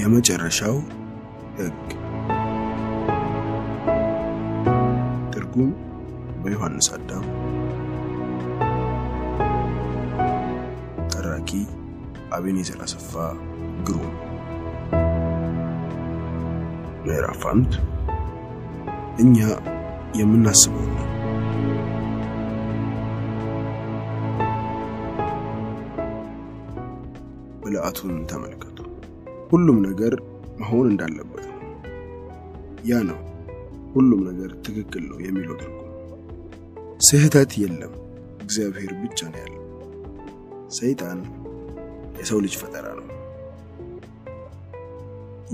የመጨረሻው ሕግ ትርጉም በዮሐንስ አዳም ተራኪ አቤኔዘር አሰፋ ግሩም ምዕራፍ አንድ እኛ የምናስበው ብልአቱን ተመልከቱ ሁሉም ነገር መሆን እንዳለበት ያ ነው ሁሉም ነገር ትክክል ነው የሚለው ትርጉም ስህተት የለም እግዚአብሔር ብቻ ነው ያለው ሰይጣን የሰው ልጅ ፈጠራ ነው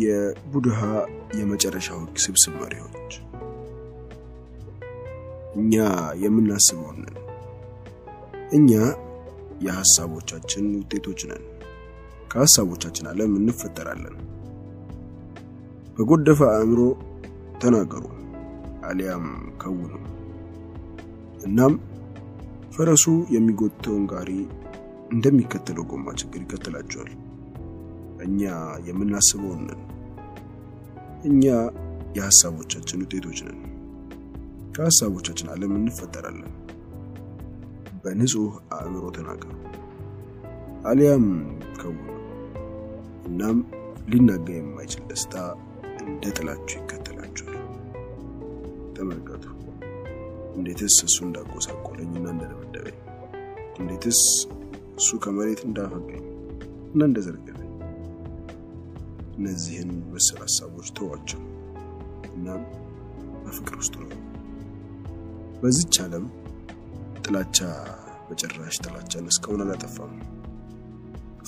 የቡድሃ የመጨረሻው ስብስብ መሪዎች እኛ የምናስበው ነው እኛ የሐሳቦቻችን ውጤቶች ነን ከሐሳቦቻችን ዓለም እንፈጠራለን በጎደፈ አእምሮ ተናገሩ አሊያም ከውኑ እናም ፈረሱ የሚጎተውን ጋሪ እንደሚከተለው ጎማ ችግር ይከተላቸዋል እኛ የምናስበው ነን እኛ የሐሳቦቻችን ውጤቶች ነን ከሐሳቦቻችን ዓለም እንፈጠራለን በንጹህ አእምሮ ተናገሩ አሊያም ከውኑ እናም ሊናጋ የማይችል ደስታ እንደጥላችሁ ይከተላችኋል ተመልከቱ እንዴትስ እሱ እንዳቆሳቆለኝና እንደደበደበኝ እንዴትስ እሱ ከመሬት እንዳፈቀኝ እና እንደዘረገፈኝ እነዚህን መሰል ሐሳቦች ተዋቸው እናም በፍቅር ውስጥ ነው በዚህች ዓለም ጥላቻ በጭራሽ ጥላቻን እስካሁን አላጠፋም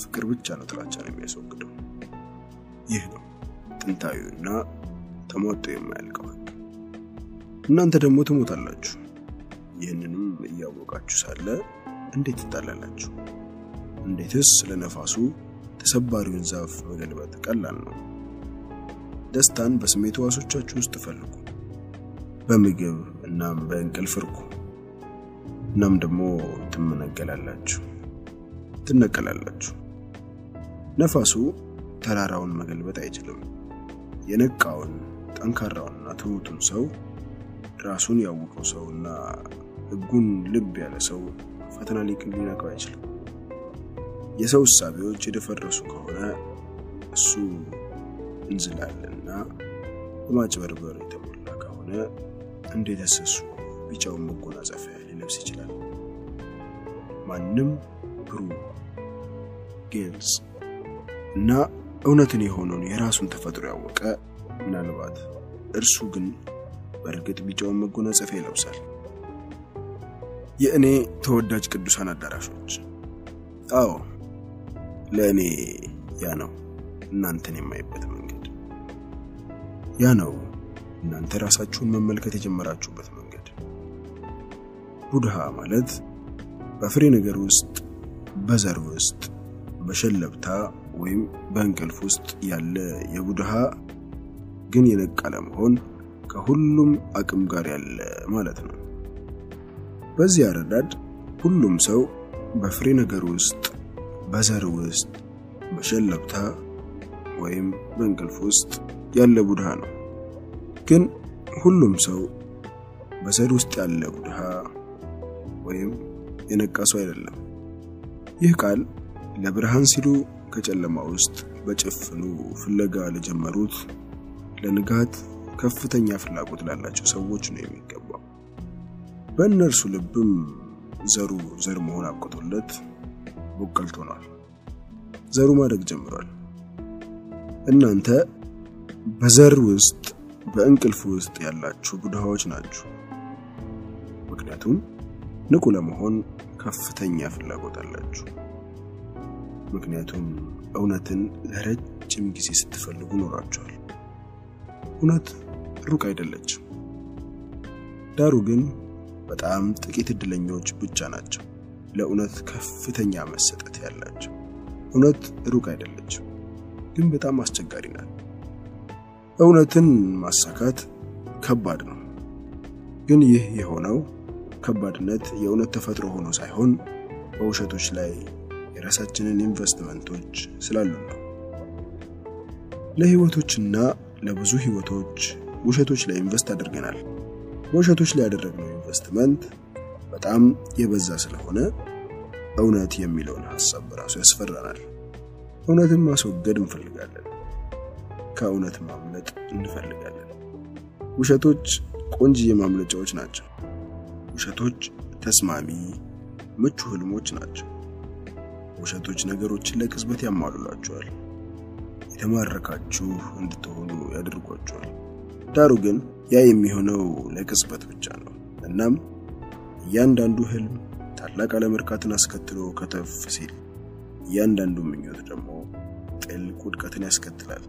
ፍቅር ብቻ ነው ጥላቻን የሚያስወግደው ይህ ነው ጥንታዊውና ተሞቶ የማያልቀው እናንተ ደግሞ ትሞታላችሁ ይህንንም እያወቃችሁ ሳለ እንዴት ትጣላላችሁ እንዴትስ ለነፋሱ ተሰባሪውን ዛፍ መገልበጥ ቀላል ነው ደስታን በስሜት ዋሶቻችሁ ውስጥ ፈልጉ በምግብ እናም በእንቅልፍ እርኩ እናም ደግሞ ትነቀላላችሁ ነፋሱ ተራራውን መገልበጥ አይችልም የነቃውን ጠንካራውና ትሁቱን ሰው ራሱን ያወቀው ሰውና ህጉን ልብ ያለ ሰው ፈተና ሊነካው አይችልም የሰው ሳቢዎች የደፈረሱ ከሆነ እሱ እንዝላልና በማጭበርበር የተሞላ ከሆነ እንዴት ያሰሱ ቢጫውን መጎናጸፊያ ሊለብስ ይችላል ማንም ብሩህ ግልጽ እና እውነትን የሆነውን የራሱን ተፈጥሮ ያወቀ ምናልባት እርሱ ግን በእርግጥ ቢጫውን መጎናጸፊያ ይለብሳል የእኔ ተወዳጅ ቅዱሳን አዳራሾች አዎ ለእኔ ያ ነው እናንተን የማይበት መንገድ ያ ነው እናንተ ራሳችሁን መመልከት የጀመራችሁበት መንገድ ቡድሃ ማለት በፍሬ ነገር ውስጥ በዘር ውስጥ በሸለብታ ወይም በእንቅልፍ ውስጥ ያለ የቡድሃ ግን የነቀለ መሆን ከሁሉም አቅም ጋር ያለ ማለት ነው በዚህ አረዳድ ሁሉም ሰው በፍሬ ነገር ውስጥ በዘር ውስጥ በሸለብታ ወይም በእንቅልፍ ውስጥ ያለ ቡድሃ ነው ግን ሁሉም ሰው በዘር ውስጥ ያለ ቡድሃ ወይም የነቀሰው አይደለም ይህ ቃል ለብርሃን ሲሉ ከጨለማ ውስጥ በጭፍኑ ፍለጋ ለጀመሩት ለንጋት ከፍተኛ ፍላጎት ላላቸው ሰዎች ነው የሚገባው በእነርሱ ልብም ዘር መሆን አቆጥቶለት ወቀልት ሆኗል ዘሩ ማደግ ጀምሯል እናንተ በዘር ውስጥ በእንቅልፍ ውስጥ ያላችሁ ቡድሃዎች ናችሁ ምክንያቱም ንቁ ለመሆን ከፍተኛ ፍላጎት አላችሁ ምክንያቱም እውነትን ለረጅም ጊዜ ስትፈልጉ ኖራችኋል እውነት ሩቅ አይደለችም ዳሩ ግን በጣም ጥቂት እድለኞች ብቻ ናቸው ለእውነት ከፍተኛ መሰጠት ያላቸው እውነት ሩቅ አይደለችም ግን በጣም አስቸጋሪ ናት እውነትን ማሳካት ከባድ ነው ግን ይህ የሆነው ከባድነት የእውነት ተፈጥሮ ሆኖ ሳይሆን በውሸቶች ላይ የራሳችንን ኢንቨስትመንቶች ስላሉ ነው ለህይወቶችና ለብዙ ህይወቶች ውሸቶች ላይ ኢንቨስት አድርገናል። ውሸቶች ላይ ያደረግነው ኢንቨስትመንት በጣም የበዛ ስለሆነ እውነት የሚለውን ሐሳብ ራሱ ያስፈራናል። እውነትን ማስወገድ እንፈልጋለን። ከእውነት ማምለጥ እንፈልጋለን። ውሸቶች ቆንጂ የማምለጫዎች ናቸው። ውሸቶች ተስማሚ ምቹ ህልሞች ናቸው። ውሸቶች ነገሮችን ለቅጽበት ያማሉላቸዋል። የተማረካችሁ እንድትሆኑ ያደርጓቸዋል። ዳሩ ግን ያ የሚሆነው ለቅጽበት ብቻ ነው። እናም ያንዳንዱ ህልም ታላቅ አለመርካትን አስከትሎ ከተፍ ሲል ያንዳንዱ ምኞት ደግሞ ጥልቅ ውድቀትን ያስከትላል።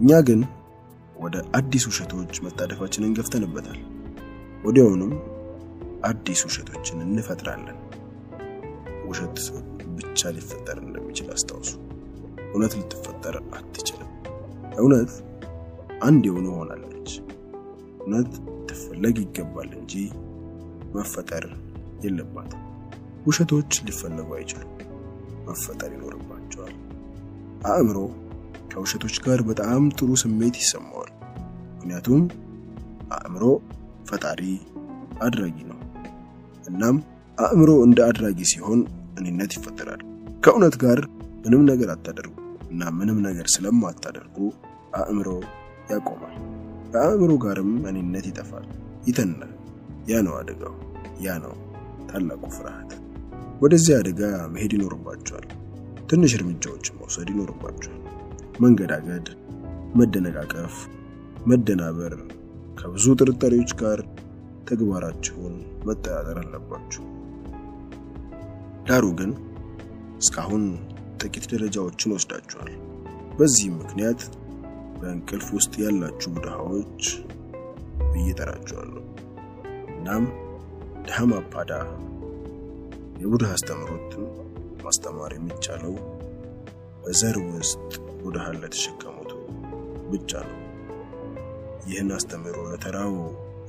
እኛ ግን ወደ አዲስ ውሸቶች መጣደፋችንን ገፍተንበታል። ወዲያውኑም አዲስ ውሸቶችን እንፈጥራለን። ውሸት ብቻ ሊፈጠር እንደሚችል አስተውሱ። እውነት ልትፈጠር አትችልም። እውነት አንድ የሆነ ሆናለች። እውነት ተፈለግ ይገባል እንጂ መፈጠር የለባትም። ውሸቶች ሊፈለጉ አይችሉም፣ መፈጠር ይኖርባቸዋል። አእምሮ ከውሸቶች ጋር በጣም ጥሩ ስሜት ይሰማዋል። ምክንያቱም አእምሮ ፈጣሪ አድራጊ ነው። እናም አእምሮ እንደ አድራጊ ሲሆን እኔነት ይፈጠራል። ከእውነት ጋር ምንም ነገር አታደርጉ እና ምንም ነገር ስለማታደርጉ አእምሮ ያቆማል። ከአእምሮ ጋርም እኔነት ይጠፋል፣ ይተናል። ያ ነው አደጋው። ያ ነው ታላቁ ፍርሃት። ወደዚህ አደጋ መሄድ ይኖርባቸዋል። ትንሽ እርምጃዎችን መውሰድ ይኖርባቸዋል። መንገዳገድ፣ መደነቃቀፍ፣ መደናበር፣ ከብዙ ጥርጣሬዎች ጋር ተግባራችሁን መጠራጠር አለባችሁ። ዳሩ ግን እስካሁን ጥቂት ደረጃዎችን ወስዳችኋል። በዚህ ምክንያት በእንቅልፍ ውስጥ ያላችሁ ድሃዎች ይይጠራችኋሉ። እናም ድሃማ አባዳ የቡድሃ አስተምሮትን ማስተማር የሚቻለው በዘር ውስጥ ቡድሃ ለተሸከሙት ብቻ ነው። ይህን አስተምሮ ለተራው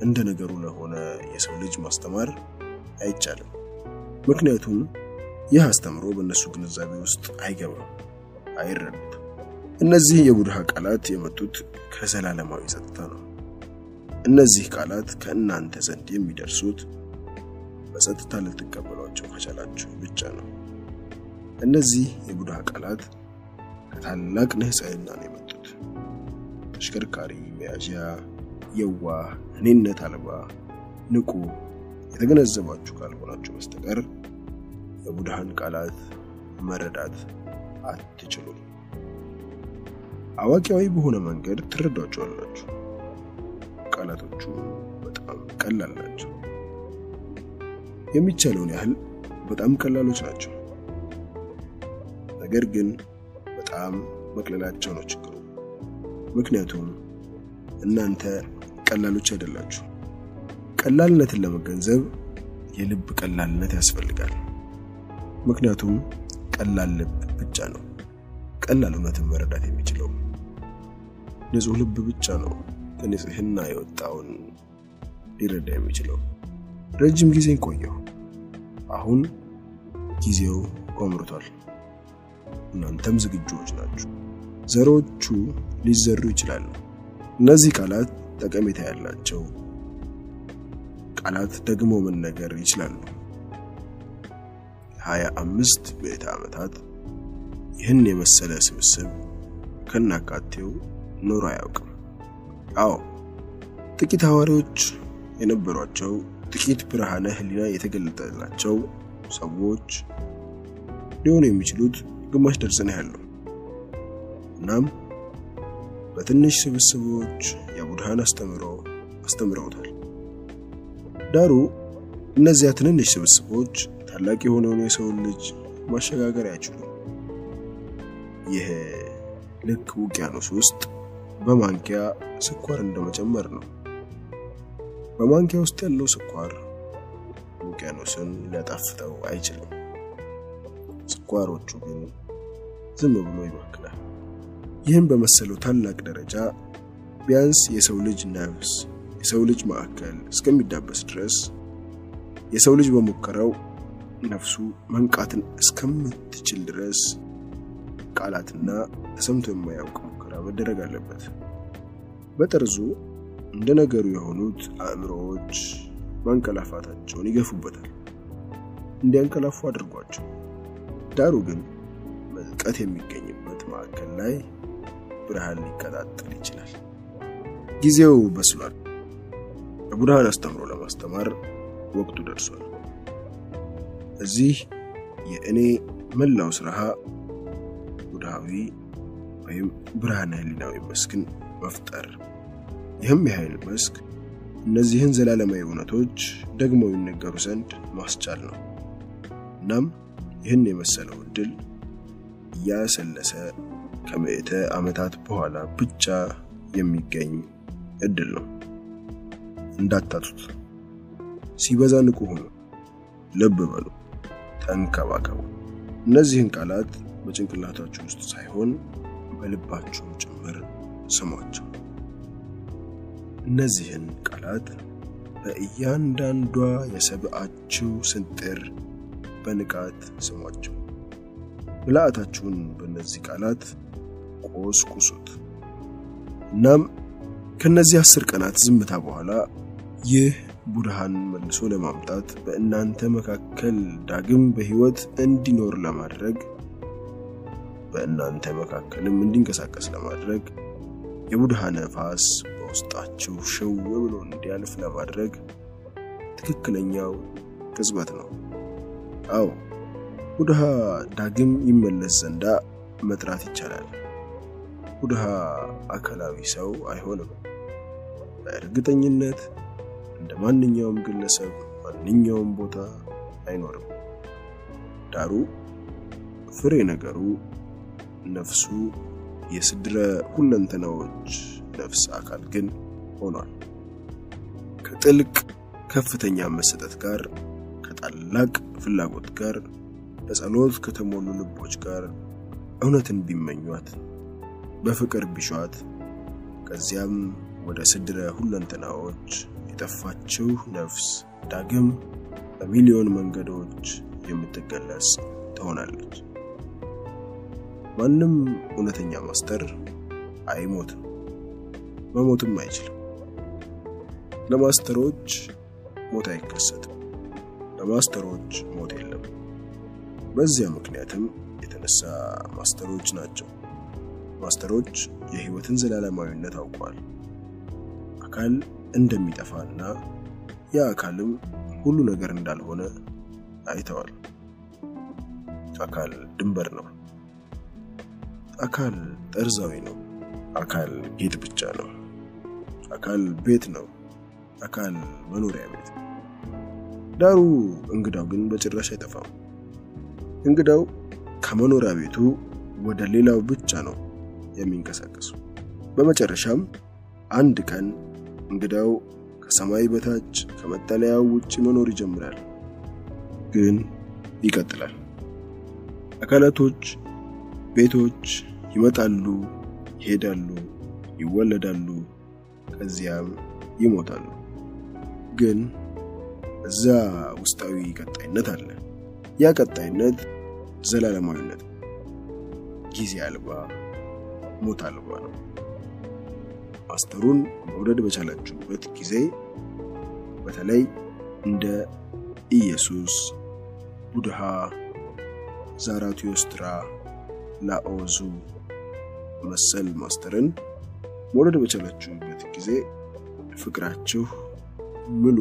እንደ ነገሩ ለሆነ የሰው ልጅ ማስተማር አይቻልም። ምክንያቱም ይህ አስተምሮ በእነሱ ግንዛቤ ውስጥ አይገባም፣ አይረዱም። እነዚህ የቡድሃ ቃላት የመጡት ከዘላለማዊ ጸጥታ ነው። እነዚህ ቃላት ከእናንተ ዘንድ የሚደርሱት በጸጥታ ልትቀበሏቸው ከቻላችሁ ብቻ ነው። እነዚህ የቡድሃ ቃላት ከታላቅ ንህሳይና ነው የመጡት። ተሽከርካሪ መያዣ፣ የዋ እኔነት አልባ፣ ንቁ የተገነዘባችሁ ካልሆናችሁ በስተቀር የቡድሃን ቃላት መረዳት አትችሉም። አዋቂያዊ በሆነ መንገድ ትረዳቸዋላችሁ። ቃላቶቹ በጣም ቀላል ናቸው። የሚቻለውን ያህል በጣም ቀላሎች ናቸው። ነገር ግን በጣም መቅለላቸው ነው ችግሩ። ምክንያቱም እናንተ ቀላሎች አይደላችሁ። ቀላልነትን ለመገንዘብ የልብ ቀላልነት ያስፈልጋል። ምክንያቱም ቀላል ልብ ብቻ ነው ቀላልነትን መረዳት የሚችለው። ንጹህ ልብ ብቻ ነው ከንጽህና የወጣውን ሊረዳ የሚችለው። ረጅም ጊዜ ቆየሁ። አሁን ጊዜው ቆምሯል። እናንተም ዝግጁዎች ናችሁ። ዘሮቹ ሊዘሩ ይችላሉ። እነዚህ ቃላት ጠቀሜታ ያላቸው ቃላት ደግሞ መነገር ይችላሉ። 25 ቤት አመታት ይህን የመሰለ ስብስብ ከናካቴው ኖሮ አያውቅም። አዎ ጥቂት ሐዋሪዎች የነበሯቸው ጥቂት ብርሃነ ህሊና የተገለጠላቸው ሰዎች ሊሆኑ የሚችሉት ግማሽ ደርሰን ያለው። እናም በትንሽ ስብስቦች የቡድሃን አስተምረውታል። ዳሩ እነዚያ ትንንሽ ስብስቦች ታላቅ የሆነውን የሰው ልጅ ማሸጋገር አይችሉም። ይሄ ልክ ውቅያኖስ ውስጥ በማንኪያ ስኳር እንደመጨመር ነው። በማንኪያ ውስጥ ያለው ስኳር ውቅያኖስን ሊያጣፍጠው አይችልም። ስኳሮቹ ግን ዝም ብሎ ይባክናል። ይህን በመሰለው ታላቅ ደረጃ ቢያንስ የሰው ልጅ ነፍስ፣ የሰው ልጅ ማዕከል እስከሚዳበስ ድረስ የሰው ልጅ በመከራው ነፍሱ መንቃትን እስከምትችል ድረስ ቃላትና ተሰምቶ የማያውቅ ሙከራ መደረግ አለበት በጥርዙ እንደነገሩ የሆኑት አእምሮዎች መንከላፋታቸውን ይገፉበታል እንዲያንከላፉ አድርጓቸው ዳሩ ግን መልቀት የሚገኝበት ማዕከል ላይ ብርሃን ሊከታተል ይችላል ጊዜው በስሏል ቡድሃን አስተምሮ ለማስተማር ወቅቱ ደርሷል እዚህ የእኔ መላው ስራሃ ቡድሃዊ ወይም ብርሃነ ህሊናዊ መስክን መፍጠር ይህም የኃይል መስክ እነዚህን ዘላለማዊ እውነቶች ደግሞ ይነገሩ ዘንድ ማስቻል ነው እናም ይህን የመሰለው ድል ያሰለሰ ከመእተ አመታት በኋላ ብቻ የሚገኝ እድል ነው እንዳታቱት ሲበዛ ንቁ ሆኑ ልብ በሉ ተንከባከቡ እነዚህን ቃላት በጭንቅላታችሁ ውስጥ ሳይሆን በልባችሁ ጭምር ስሟቸው እነዚህን ቃላት በእያንዳንዷ የሰብአችሁ ስንጥር በንቃት ስሟቸው ብላታችሁን በእነዚህ ቃላት ቆስቁሱት እናም ከነዚህ 10 ቀናት ዝምታ በኋላ ይህ ቡድሃን መልሶ ለማምጣት በእናንተ መካከል ዳግም በህይወት እንዲኖር ለማድረግ በእናንተ መካከልም እንዲንቀሳቀስ ለማድረግ የቡድሃን ነፋስ በውስጣችሁ ሸው ብሎ እንዲያልፍ ለማድረግ ትክክለኛው ቅጽበት ነው አዎ ቡድሃ ዳግም ይመለስ ዘንዳ መጥራት ይቻላል ቡድሃ አካላዊ ሰው አይሆንም በእርግጠኝነት እንደማንኛውም ግለሰብ ማንኛውም ቦታ አይኖርም ዳሩ ፍሬ ነገሩ ነፍሱ የስድረ ሁለንተናዎች ነፍስ አካል ግን ሆኗል ከጥልቅ ከፍተኛ መሰጠት ጋር ከታላቅ ፍላጎት ጋር በጸሎት ከተሞሉ ልቦች ጋር እውነትን ቢመኙት በፍቅር ቢሻት ከዚያም ወደ ስድረ ሁለንተናዎች የተፋቸው ነፍስ ዳግም በሚሊዮን መንገዶች የምትገለጽ ትሆናለች ማንም እውነተኛ ማስተር አይሞትም መሞትም አይችልም ለማስተሮች ሞት አይከሰትም ለማስተሮች ሞት የለም በዚያ ምክንያትም የተነሳ ማስተሮች ናቸው ማስተሮች የህይወትን ዘላለማዊነት አውቀዋል አካል እንደሚጠፋና ያ አካልም ሁሉ ነገር እንዳልሆነ አይተዋል አካል ድንበር ነው አካል ጠርዛዊ ነው አካል ጌጥ ብቻ ነው አካል ቤት ነው አካል መኖሪያ ቤት ዳሩ እንግዳው ግን በጭራሽ አይጠፋም እንግዳው ከመኖሪያ ቤቱ ወደ ሌላው ብቻ ነው የሚንቀሳቀሱ በመጨረሻም አንድ ቀን እንግዳው ከሰማይ በታች ከመጠለያው ውጪ መኖር ይጀምራል ግን ይቀጥላል አካላቶች ቤቶች ይመጣሉ ይሄዳሉ ይወለዳሉ ከዚያም ይሞታሉ ግን እዛ ውስጣዊ ቀጣይነት አለ ያ ቀጣይነት ዘላለማዊነት ጊዜ አልባ ሞት አልባ ነው አስተሩን ወደድ በቻላችሁበት ጊዜ በተለይ እንደ ኢየሱስ ቡድሃ ዛራቱዮስትራ ላኦዙ መሰል ማስተርን ወደድ በቻላችሁበት ጊዜ ፍቅራችሁ ሙሉ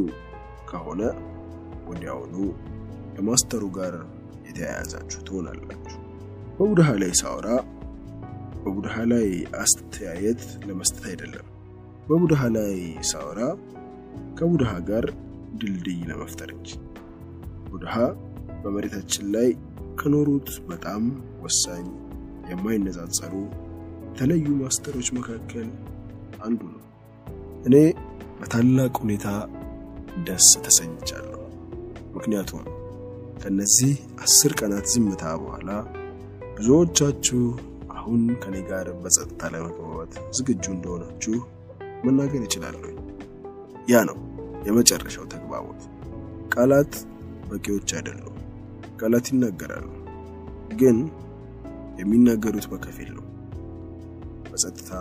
ከሆነ ወዲያውኑ ከማስተሩ ጋር የተያያዛችሁ ትሆናላችሁ በቡድሃ ላይ ሳውራ በቡድሃ ላይ አስተያየት ለመስጠት አይደለም በቡድሃ ላይ ሳውራ ከቡድሃ ጋር ድልድይ ለመፍጠር እንጂ ቡድሃ በመሬታችን ላይ ከኖሩት በጣም ወሳኝ የማይነጻጸሩ የተለዩ ማስተሮች መካከል አንዱ ነው እኔ በታላቅ ሁኔታ ደስ ተሰኝቻለሁ ምክንያቱም ከነዚህ 10 ቀናት ዝምታ በኋላ ብዙዎቻችሁ አሁን ከኔ ጋር በጸጥታ ለመቆየት ዝግጁ እንደሆናችሁ መናገር እችላለሁ ያ ነው የመጨረሻው ተግባቦት ቃላት በቂዎች አይደሉም ቃላት ይናገራሉ ግን የሚናገሩት በከፊል ነው መጸጥታ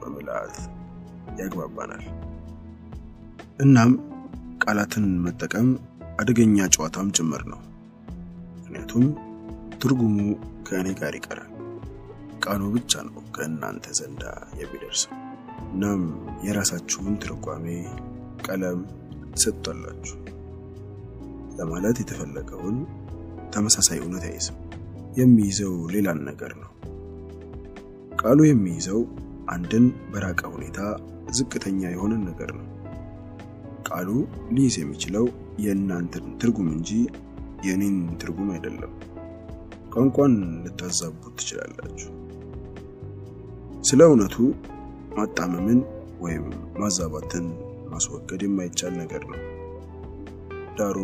በመላእክት ያግባባናል። እናም ቃላትን መጠቀም አደገኛ ጨዋታም ጭምር ነው። ምክንያቱም ትርጉሙ ከእኔ ጋር ይቀራል፣ ቃሉ ብቻ ነው ከእናንተ ዘንዳ የሚደርሰው። እናም የራሳችሁን ትርጓሜ ቀለም ሰጥታላችሁ ለማለት የተፈለገውን ተመሳሳይ እውነት አይስም። የሚይዘው ሌላ ነገር ነው። ቃሉ የሚይዘው አንድን በራቀ ሁኔታ ዝቅተኛ የሆነ ነገር ነው። ቃሉ ሊይዝ የሚችለው የእናንተን ትርጉም እንጂ የኔን ትርጉም አይደለም። ቋንቋን ልታዛቡት ትችላላችሁ። ስለ እውነቱ ማጣመምን ወይም ማዛባትን ማስወገድ የማይቻል ነገር ነው። ዳሩ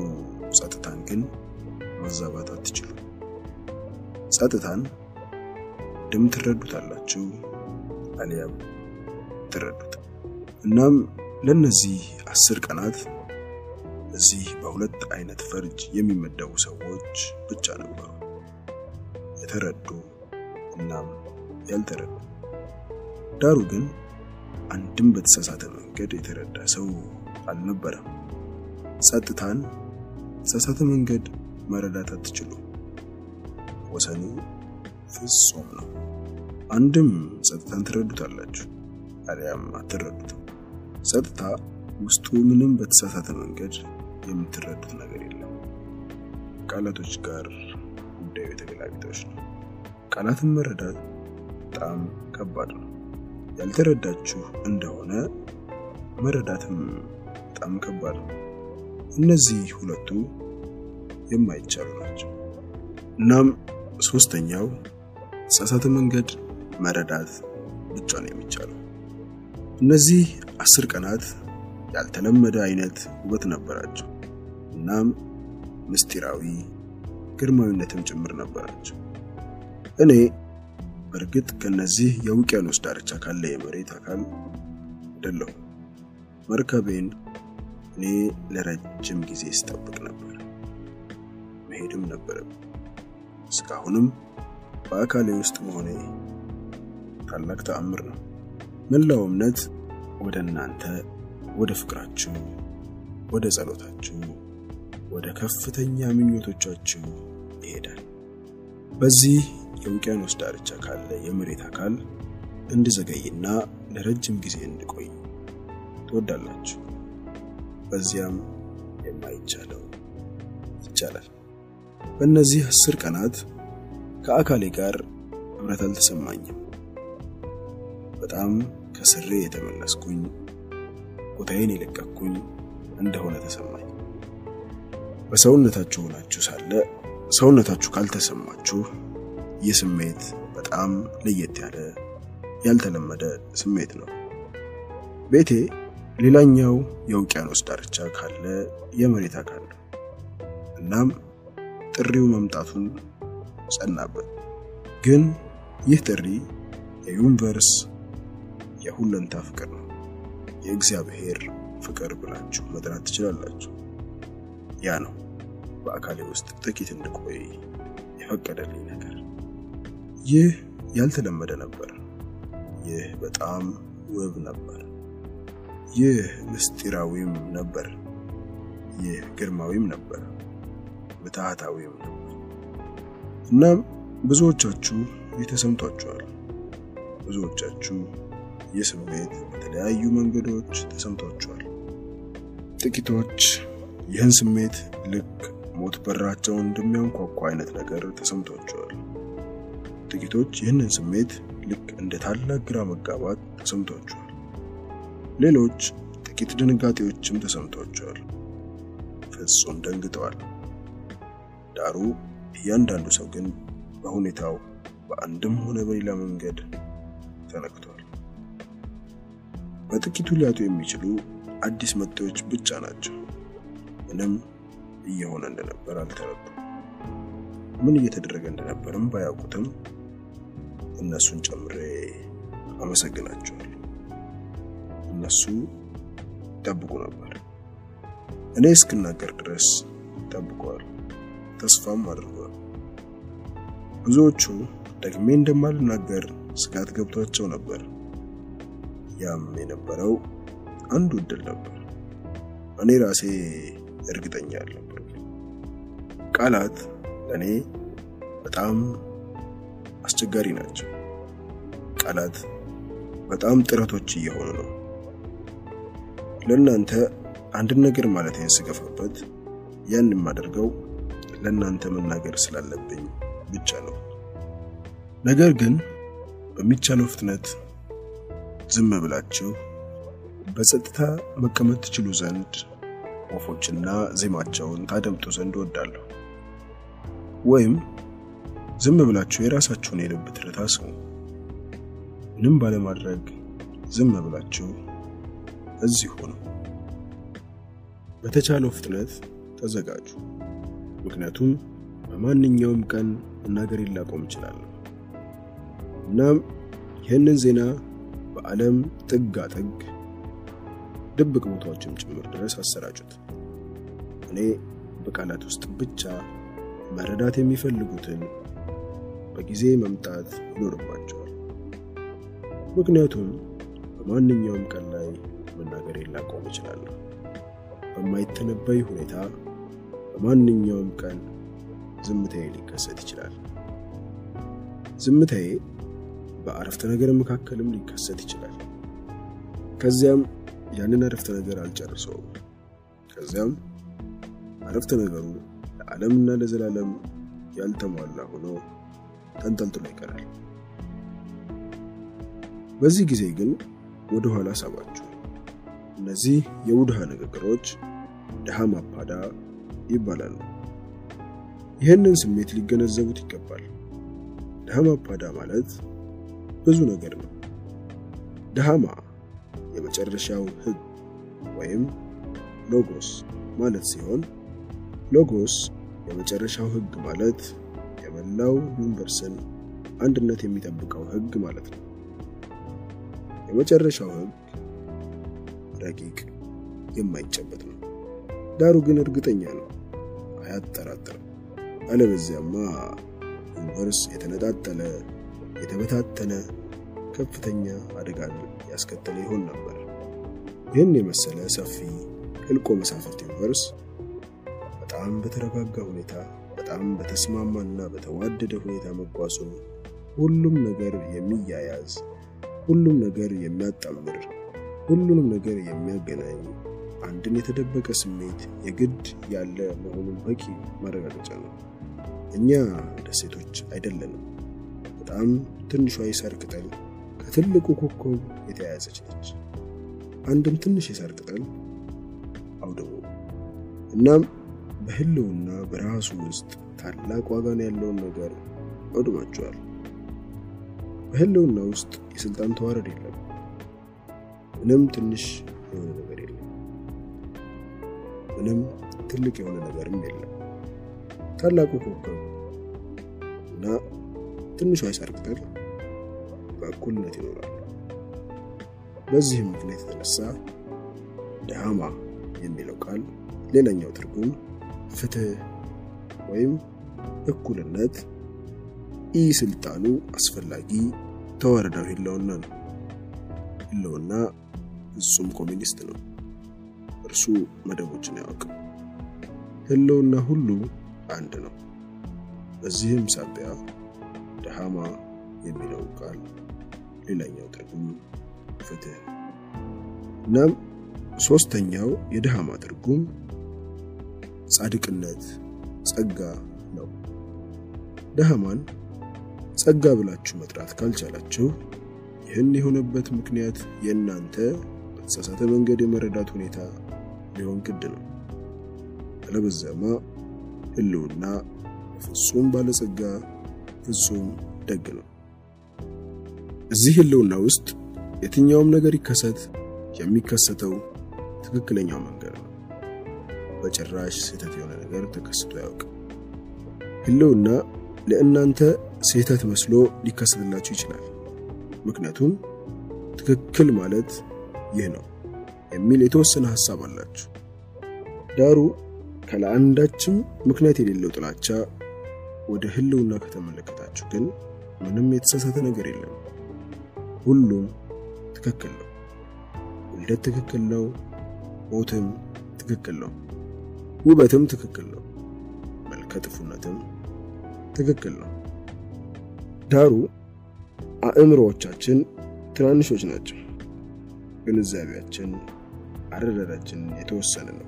ጸጥታን ግን ማዛባት አትችሉ። ጸጥታን ደም ትረዱታላችሁ አልያም ትረዱት። እናም ለነዚህ 10 ቀናት እዚህ በሁለት አይነት ፈርጅ የሚመደቡ ሰዎች ብቻ ነበሩ፣ የተረዱ እናም ያልተረዱ። ዳሩ ግን አንድም በተሳሳተ መንገድ የተረዳ ሰው አልነበረም። ጸጥታን ተሳሳተ መንገድ መረዳት አትችሉ። ወሰኑ ፍጹም ነው። አንድም ጸጥታን ትረዱታላችሁ አልያም አትረዱት። ጸጥታ ውስጡ ምንም በተሳሳተ መንገድ የምትረዱት ነገር የለም። ቃላቶች ጋር ጉዳዩ የተገላቢጦሽ ነው። ቃላትን መረዳት በጣም ከባድ ነው። ያልተረዳችሁ እንደሆነ መረዳትም በጣም ከባድ ነው። እነዚህ ሁለቱ የማይቻሉ ናቸው። እናም ሶስተኛው ተሳሳተ መንገድ መረዳት ብቻ ነው የሚቻለው። እነዚህ 10 ቀናት ያልተለመደ አይነት ውበት ነበራቸው። እናም ምስጢራዊ ግርማዊነትም ጭምር ነበራቸው። እኔ በርግጥ ከነዚህ የውቅያኖስ ዳርቻ ካለ የመሬት አካል ደለው መርከቤን እኔ ለረጅም ጊዜ ስጠብቅ ነበር። መሄድም ነበር። እስካሁንም በአካሌ ውስጥ መሆኔ ታላቅ ተአምር ነው። መላው እምነት ወደ እናንተ፣ ወደ ፍቅራችሁ፣ ወደ ጸሎታችሁ፣ ወደ ከፍተኛ ምኞቶቻችሁ ይሄዳል። በዚህ የውቅያኖስ ዳርቻ ካለ የመሬት አካል እንድዘገይና ለረጅም ጊዜ እንድቆይ ትወዳላችሁ። በዚያም የማይቻለው ይቻላል። በእነዚህ 10 ቀናት ከአካሌ ጋር ህብረት አልተሰማኝም። በጣም ከስሬ የተመለስኩኝ፣ ቦታዬን የለቀቅኩኝ እንደሆነ ተሰማኝ። በሰውነታችሁ ሆናችሁ ሳለ ሰውነታችሁ ካልተሰማችሁ የስሜት በጣም ለየት ያለ ያልተለመደ ስሜት ነው። ቤቴ ሌላኛው የውቅያኖስ ዳርቻ ካለ የመሬት አካል ነው። እናም ጥሪው መምጣቱን ጸናበት። ግን ይህ ጥሪ የዩኒቨርስ የሁለንታ ፍቅር ነው። የእግዚአብሔር ፍቅር ብላችሁ መጥራት ትችላላችሁ። ያ ነው በአካሌ ውስጥ ጥቂት እንድቆይ የፈቀደልኝ ነገር። ይህ ያልተለመደ ነበር። ይህ በጣም ውብ ነበር። ይህ ምስጢራዊም ነበር። ይህ ግርማዊም ነበር። ምታታዊም ነበር። እና ብዙዎቻችሁ የተሰምቷችኋል። ብዙዎቻችሁ የስሜት በተለያዩ መንገዶች ተሰምቷችኋል። ጥቂቶች ይህን ስሜት ልክ ሞት በራቸውን እንደሚያንኳኳ አይነት ነገር ተሰምቷችኋል። ጥቂቶች ይህንን ስሜት ልክ እንደ ታላቅ ግራ መጋባት ተሰምቷችኋል። ሌሎች ጥቂት ድንጋጤዎችም ተሰምቷቸዋል። ፍጹም ደንግጠዋል። ዳሩ እያንዳንዱ ሰው ግን በሁኔታው በአንድም ሆነ በሌላ መንገድ ተነክቷል። በጥቂቱ ሊያጡ የሚችሉ አዲስ መጤዎች ብቻ ናቸው ምንም እየሆነ እንደነበር አልተረዱም። ምን እየተደረገ እንደነበርም ባያውቁትም እነሱን ጨምሬ አመሰግናቸዋለሁ። እነሱ ጠብቁ ነበር። እኔ እስክናገር ድረስ ጠብቀዋል፣ ተስፋም አድርገዋል። ብዙዎቹ ደግሜ እንደማልናገር ስጋት ገብቷቸው ነበር። ያም የነበረው አንዱ ድል ነበር። እኔ ራሴ እርግጠኛ አልነበርኩ። ቃላት ለኔ በጣም አስቸጋሪ ናቸው። ቃላት በጣም ጥረቶች እየሆኑ ነው። ለእናንተ አንድ ነገር ማለቴን ስገፋበት ያንንም አደርገው ለእናንተ መናገር ስላለብኝ ብቻ ነው። ነገር ግን በሚቻለው ፍጥነት ዝም ብላችሁ በጸጥታ መቀመጥ ትችሉ ዘንድ ወፎችና ዜማቸውን ታደምጡ ዘንድ ወዳለሁ። ወይም ዝም ብላችሁ የራሳችሁን የልብ ትርታ ስሙ። ምንም ባለማድረግ ዝም ብላችሁ እዚህ ሆኑ። በተቻለው ፍጥነት ተዘጋጁ። ምክንያቱም በማንኛውም ቀን ነገር ሊላቆም ይችላል። እናም ይህንን ዜና በዓለም ጥጋጥግ ድብቅ ቦታዎችም ጭምር ድረስ አሰራጩት። እኔ በቃላት ውስጥ ብቻ መረዳት የሚፈልጉትን በጊዜ መምጣት ይኖርባቸዋል። ምክንያቱም በማንኛውም ቀን ላይ መናገር ሊላቆም ይችላል። በማይተነበይ ሁኔታ በማንኛውም ቀን ዝምታዬ ሊከሰት ይችላል። ዝምታዬ በአረፍተ ነገር መካከልም ሊከሰት ይችላል። ከዚያም ያንን አረፍተ ነገር አልጨርሰውም። ከዚያም አረፍተ ነገሩ ለዓለምና ለዘላለም ያልተሟላ ሆኖ ተንጠልጥሎ ይቀራል። በዚህ ጊዜ ግን ወደ ኋላ ሳባችሁ። እነዚህ የውድሃ ንግግሮች ድሃ ማባዳ ይባላሉ። ይህንን ስሜት ሊገነዘቡት ይገባል። ድሃ ማባዳ ማለት ብዙ ነገር ነው። ድሃማ የመጨረሻው ህግ ወይም ሎጎስ ማለት ሲሆን ሎጎስ የመጨረሻው ህግ ማለት የመላው ዩኒቨርስን አንድነት የሚጠብቀው ህግ ማለት ነው። የመጨረሻው ህግ ረቂቅ የማይጨበጥ ነው። ዳሩ ግን እርግጠኛ ነው፣ አያጠራጥርም። አለበለዚያማ ዩኒቨርስ የተነጣጠለ የተበታተነ ከፍተኛ አደጋን ያስከተለ ይሆን ነበር። ይህን የመሰለ ሰፊ ህልቆ መሳፍርት ዩኒቨርስ በጣም በተረጋጋ ሁኔታ በጣም በተስማማና በተዋደደ ሁኔታ መጓዙ ሁሉም ነገር የሚያያዝ፣ ሁሉም ነገር የሚያጣምር፣ ሁሉንም ነገር የሚያገናኝ አንድን የተደበቀ ስሜት የግድ ያለ መሆኑን በቂ ማረጋገጫ ነው። እኛ ደሴቶች አይደለንም። በጣም ትንሿ የሳር ቅጠል ከትልቁ ኮከብ የተያያዘች ነች። አንድም ትንሽ የሳር ቅጠል አውደው። እናም በህልውና በራሱ ውስጥ ታላቅ ዋጋን ያለውን ነገር አውድማቸዋል። በህልውና ውስጥ የስልጣን ተዋረድ የለም። ምንም ትንሽ የሆነ ነገር የለም። ምንም ትልቅ የሆነ ነገርም የለም። ታላቁ ኮከብ እና ትንሿ የሳር ቅጠል በእኩልነት ይኖራሉ። በዚህም ምክንያት የተነሳ ድሃማ የሚለው ቃል ሌላኛው ትርጉም ፍትህ ወይም እኩልነት ስልጣኑ አስፈላጊ ተዋረዳው ህልውና ነው። ህልውና እሱም ኮሚኒስት ነው። እርሱ መደቦችን አያውቅም። ህልውና ሁሉ አንድ ነው። በዚህም ሳቢያ ድሃማ የሚለው ቃል ሌላኛው ትርጉም ፍትህ። እናም ሶስተኛው የድሃማ ትርጉም ጻድቅነት፣ ጸጋ ነው። ድሃማን ጸጋ ብላችሁ መጥራት ካልቻላችሁ ይህን የሆነበት ምክንያት የእናንተ በተሳሳተ መንገድ የመረዳት ሁኔታ ሊሆን ግድ ነው። አለበለዚያማ ህልውና ፍጹም ባለጸጋ ፍጹም ደግ ነው። እዚህ ህልውና ውስጥ የትኛውም ነገር ይከሰት የሚከሰተው ትክክለኛው መንገድ ነው። በጭራሽ ስህተት የሆነ ነገር ተከስቶ አያውቅም። ህልውና ለእናንተ ስህተት መስሎ ሊከሰትላችሁ ይችላል። ምክንያቱም ትክክል ማለት ይህ ነው የሚል የተወሰነ ሐሳብ አላችሁ። ዳሩ ከላንዳችም ምክንያት የሌለው ጥላቻ ወደ ህልውና ከተመለከታችሁ ግን ምንም የተሳሳተ ነገር የለም። ሁሉም ትክክል ነው። ልደት ትክክል ነው፣ ሞትም ትክክል ነው፣ ውበትም ትክክል ነው፣ መልከጥፉነትም ትክክል ነው። ዳሩ አእምሮዎቻችን ትናንሾች ናቸው። ግንዛቤያችን አረዳዳችን የተወሰነ ነው።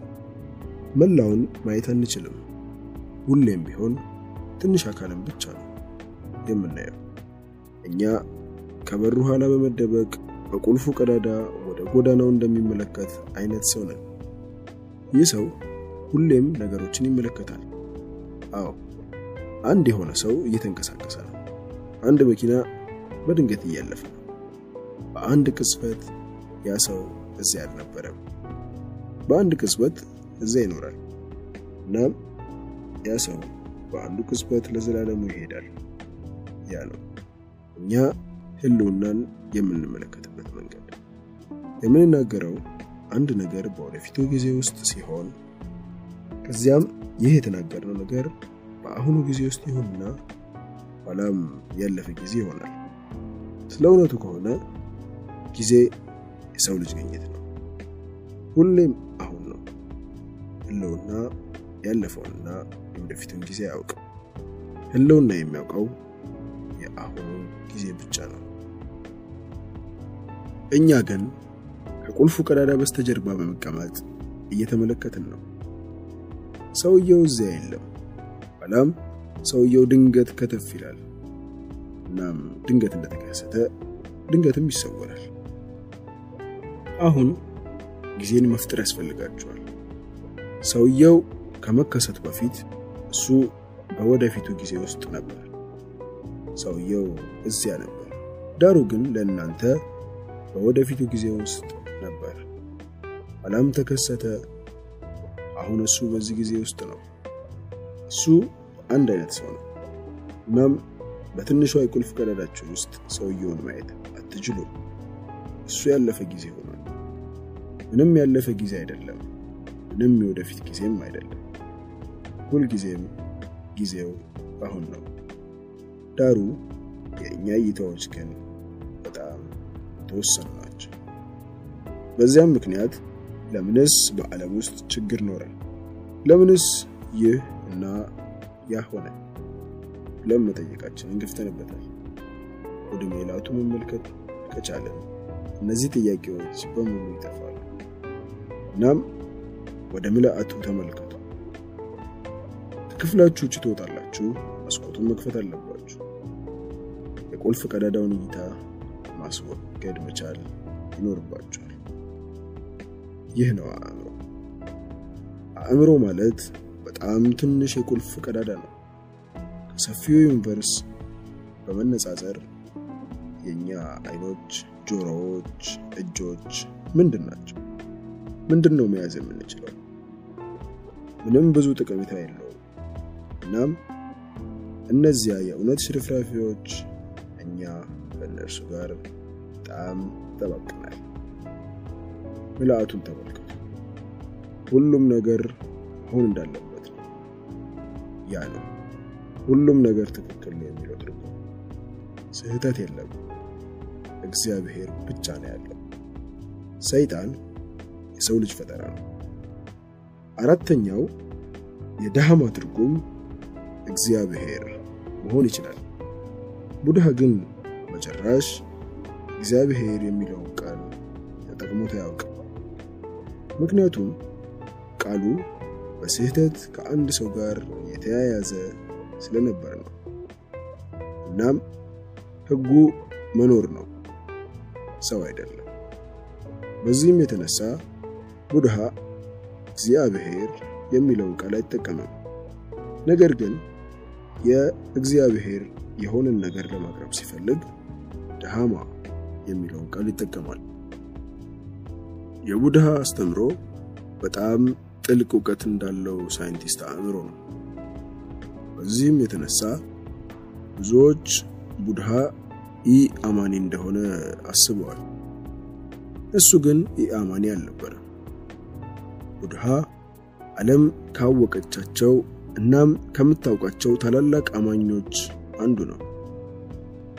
መላውን ማየት አንችልም። ሁሌም ቢሆን ትንሽ አካልን ብቻ ነው የምናየው። እኛ ከበሩ ኋላ በመደበቅ በቁልፉ ቀዳዳ ወደ ጎዳናው እንደሚመለከት አይነት ሰው ነን። ይህ ሰው ሁሌም ነገሮችን ይመለከታል። አዎ፣ አንድ የሆነ ሰው እየተንቀሳቀሰ ነው። አንድ መኪና በድንገት እያለፈ ነው። በአንድ ቅጽበት ያ ሰው እዚያ አልነበረም፣ በአንድ ቅጽበት እዚያ ይኖራል። እናም ያ ሰው በአንዱ ቅጽበት ለዘላለሙ ይሄዳል። ያ ነው እኛ ህልውናን የምንመለከትበት መንገድ። የምንናገረው አንድ ነገር በወደፊቱ ጊዜ ውስጥ ሲሆን ከዚያም ይህ የተናገርነው ነገር በአሁኑ ጊዜ ውስጥ ይሆንና ኋላም ያለፈ ጊዜ ይሆናል። ስለ እውነቱ ከሆነ ጊዜ የሰው ልጅ ግኝት ነው። ሁሌም አሁን ነው። ህልውና ያለፈውና የወደፊቱን ጊዜ አያውቅም። ህልውና የሚያውቀው የአሁኑ ጊዜ ብቻ ነው። እኛ ግን ከቁልፉ ቀዳዳ በስተጀርባ በመቀመጥ እየተመለከትን ነው። ሰውየው እዚያ የለም። ኋላም ሰውየው ድንገት ከተፍ ይላል። እናም ድንገት እንደተከሰተ ድንገትም ይሰወራል። አሁን ጊዜን መፍጠር ያስፈልጋቸዋል። ሰውየው ከመከሰት በፊት እሱ በወደፊቱ ጊዜ ውስጥ ነበር። ሰውየው እዚያ ነበር፣ ዳሩ ግን ለእናንተ በወደፊቱ ጊዜ ውስጥ ነበር። ኋላም ተከሰተ። አሁን እሱ በዚህ ጊዜ ውስጥ ነው። እሱ አንድ አይነት ሰው ነው። እናም በትንሿ የቁልፍ ቀዳዳችሁ ውስጥ ሰውየውን ማየት አትችሉም። እሱ ያለፈ ጊዜ ሆኗል። ምንም ያለፈ ጊዜ አይደለም፣ ምንም የወደፊት ጊዜም አይደለም። ሁልጊዜም ጊዜው አሁን ነው። ዳሩ የእኛ እይታዎች ግን በጣም ተወሰኑ ናቸው። በዚያም ምክንያት ለምንስ በዓለም ውስጥ ችግር ኖረ? ለምንስ ይህ እና ያ ሆነ? ለመጠየቃችንን ገፍተንበታል። ወደ ሜላቱ መመልከት ከቻለን እነዚህ ጥያቄዎች በሙሉ ይጠፋሉ። እናም ወደ ምልአቱ ተመልከቱ። ከክፍላችሁ ውጭ ትወጣላችሁ። መስኮቱን መክፈት አለባችሁ። የቁልፍ ቀዳዳውን እይታ ማስወገድ መቻል ይኖርባችኋል። ይህ ነው አእምሮ። አእምሮ ማለት በጣም ትንሽ የቁልፍ ቀዳዳ ነው። ከሰፊው ዩኒቨርስ በመነጻጸር የኛ አይኖች፣ ጆሮዎች፣ እጆች ምንድን ናቸው? ምንድን ነው መያዝ የምንችለው? ምንም ብዙ ጠቀሜታ የለውም። እናም እነዚያ የእውነት ሽርፍራፊዎች እኛ ከእነርሱ ጋር በጣም ተጣብቀናል። ምልአቱን ተመልከቱ። ሁሉም ነገር አሁን እንዳለበት ነው። ያ ነው ሁሉም ነገር ትክክል ነው የሚለው ትርጉም። ስህተት የለም። እግዚአብሔር ብቻ ነው ያለው። ሰይጣን የሰው ልጅ ፈጠራ ነው። አራተኛው የዳህማ ትርጉም እግዚአብሔር መሆን ይችላል። ቡድሃ ግን በጭራሽ እግዚአብሔር የሚለው ቃል ተጠቅሞት አያውቅም። ምክንያቱም ቃሉ በስህተት ከአንድ ሰው ጋር የተያያዘ ስለነበር ነው። እናም ህጉ መኖር ነው፣ ሰው አይደለም። በዚህም የተነሳ ቡድሃ እግዚአብሔር የሚለው ቃል አይጠቀምም። ነገር ግን የእግዚአብሔር የሆነን ነገር ለማቅረብ ሲፈልግ ዳሃማ የሚለው ቃል ይጠቀማል። የቡድሃ አስተምሮ በጣም ጥልቅ እውቀት እንዳለው ሳይንቲስት አእምሮ ነው። በዚህም የተነሳ ብዙዎች ቡድሃ ኢአማኒ እንደሆነ አስበዋል። እሱ ግን ኢአማኒ አልነበረም። ቡድሃ ዓለም ካወቀቻቸው እናም ከምታውቃቸው ታላላቅ አማኞች አንዱ ነው።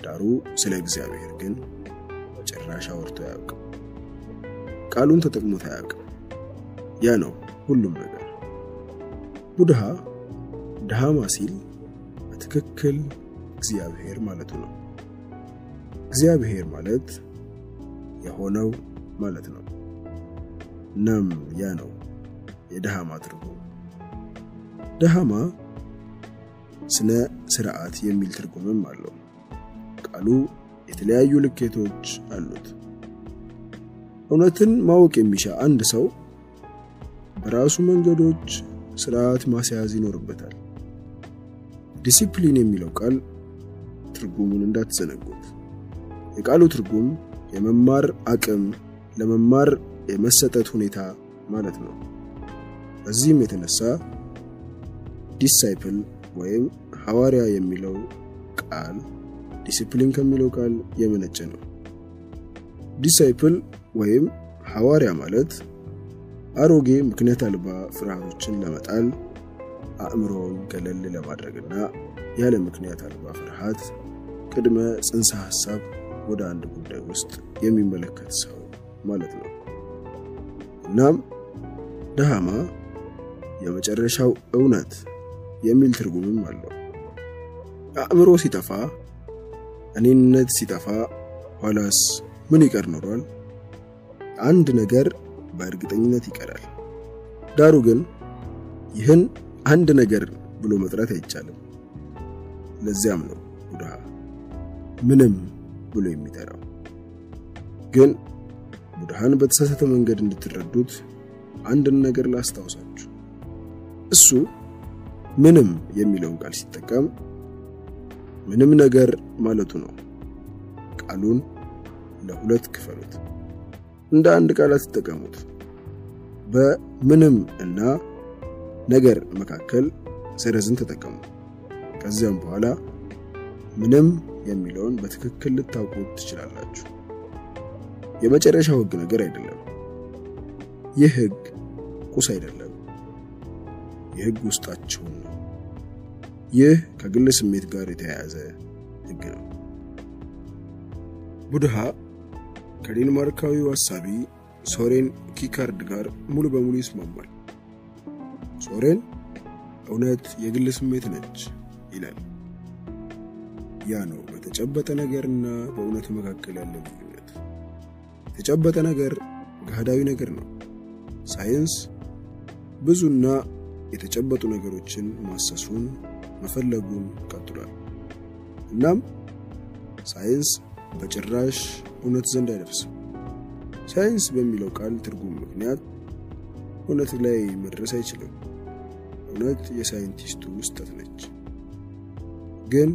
ዳሩ ስለ እግዚአብሔር ግን ጭራሽ አወርቶ ያውቃል። ቃሉን ተጠቅሞ ታያውቃል። ያ ነው ሁሉም ነገር። ቡድሃ ዳማ ሲል በትክክል እግዚአብሔር ማለት ነው። እግዚአብሔር ማለት የሆነው ማለት ነው። እናም ያ ነው የዳሃማ ትርጉም። ዳሃማ ስነ ስርዓት የሚል ትርጉምም አለው። ቃሉ የተለያዩ ልኬቶች አሉት። እውነትን ማወቅ የሚሻ አንድ ሰው በራሱ መንገዶች ስርዓት ማስያዝ ይኖርበታል። ዲሲፕሊን የሚለው ቃል ትርጉሙን እንዳትዘነጉት። የቃሉ ትርጉም የመማር አቅም፣ ለመማር የመሰጠት ሁኔታ ማለት ነው። በዚህም የተነሳ ዲሳይፕል ወይም ሐዋርያ የሚለው ቃል ዲሲፕሊን ከሚለው ቃል የመነጨ ነው። ዲሳይፕል ወይም ሐዋርያ ማለት አሮጌ ምክንያት አልባ ፍርሃቶችን ለመጣል፣ አእምሮን ገለል ለማድረግና ያለ ምክንያት አልባ ፍርሃት ቅድመ ጽንሰ ሐሳብ ወደ አንድ ጉዳይ ውስጥ የሚመለከት ሰው ማለት ነው። እናም ዳሃማ የመጨረሻው እውነት የሚል ትርጉምም አለው። አእምሮ ሲጠፋ፣ እኔነት ሲጠፋ ኋላስ ምን ይቀር ኖሯል? አንድ ነገር በእርግጠኝነት ይቀራል። ዳሩ ግን ይህን አንድ ነገር ብሎ መጥራት አይቻልም። ለዚያም ነው ቡድሃ ምንም ብሎ የሚጠራው። ግን ቡድሃን በተሳሳተ መንገድ እንድትረዱት አንድ ነገር ላስታውሳችሁ። እሱ ምንም የሚለውን ቃል ሲጠቀም ምንም ነገር ማለቱ ነው። ቃሉን ለሁለት ክፈሉት፣ እንደ አንድ ቃል ተጠቀሙት። በምንም እና ነገር መካከል ሰረዝን ተጠቀሙ። ከዚያም በኋላ ምንም የሚለውን በትክክል ልታውቁት ትችላላችሁ። የመጨረሻው ህግ ነገር አይደለም። ይህ ህግ ቁስ አይደለም። የህግ ውስጣችሁ ነው። ይህ ከግል ስሜት ጋር የተያያዘ ህግ ነው። ቡድሃ ከዴንማርካዊው አሳቢ ሶሬን ኪካርድ ጋር ሙሉ በሙሉ ይስማማል። ሶሬን እውነት የግል ስሜት ነች ይላል። ያ ነው በተጨበጠ ነገርና በእውነት መካከል ያለው ልዩነት። የተጨበጠ ነገር ገሃዳዊ ነገር ነው። ሳይንስ ብዙና የተጨበጡ ነገሮችን ማሰሱን መፈለጉን ቀጥሏል። እናም ሳይንስ በጭራሽ እውነት ዘንድ አይደርስም። ሳይንስ በሚለው ቃል ትርጉም ምክንያት እውነት ላይ መድረስ አይችልም። እውነት የሳይንቲስቱ ስህተት ነች። ግን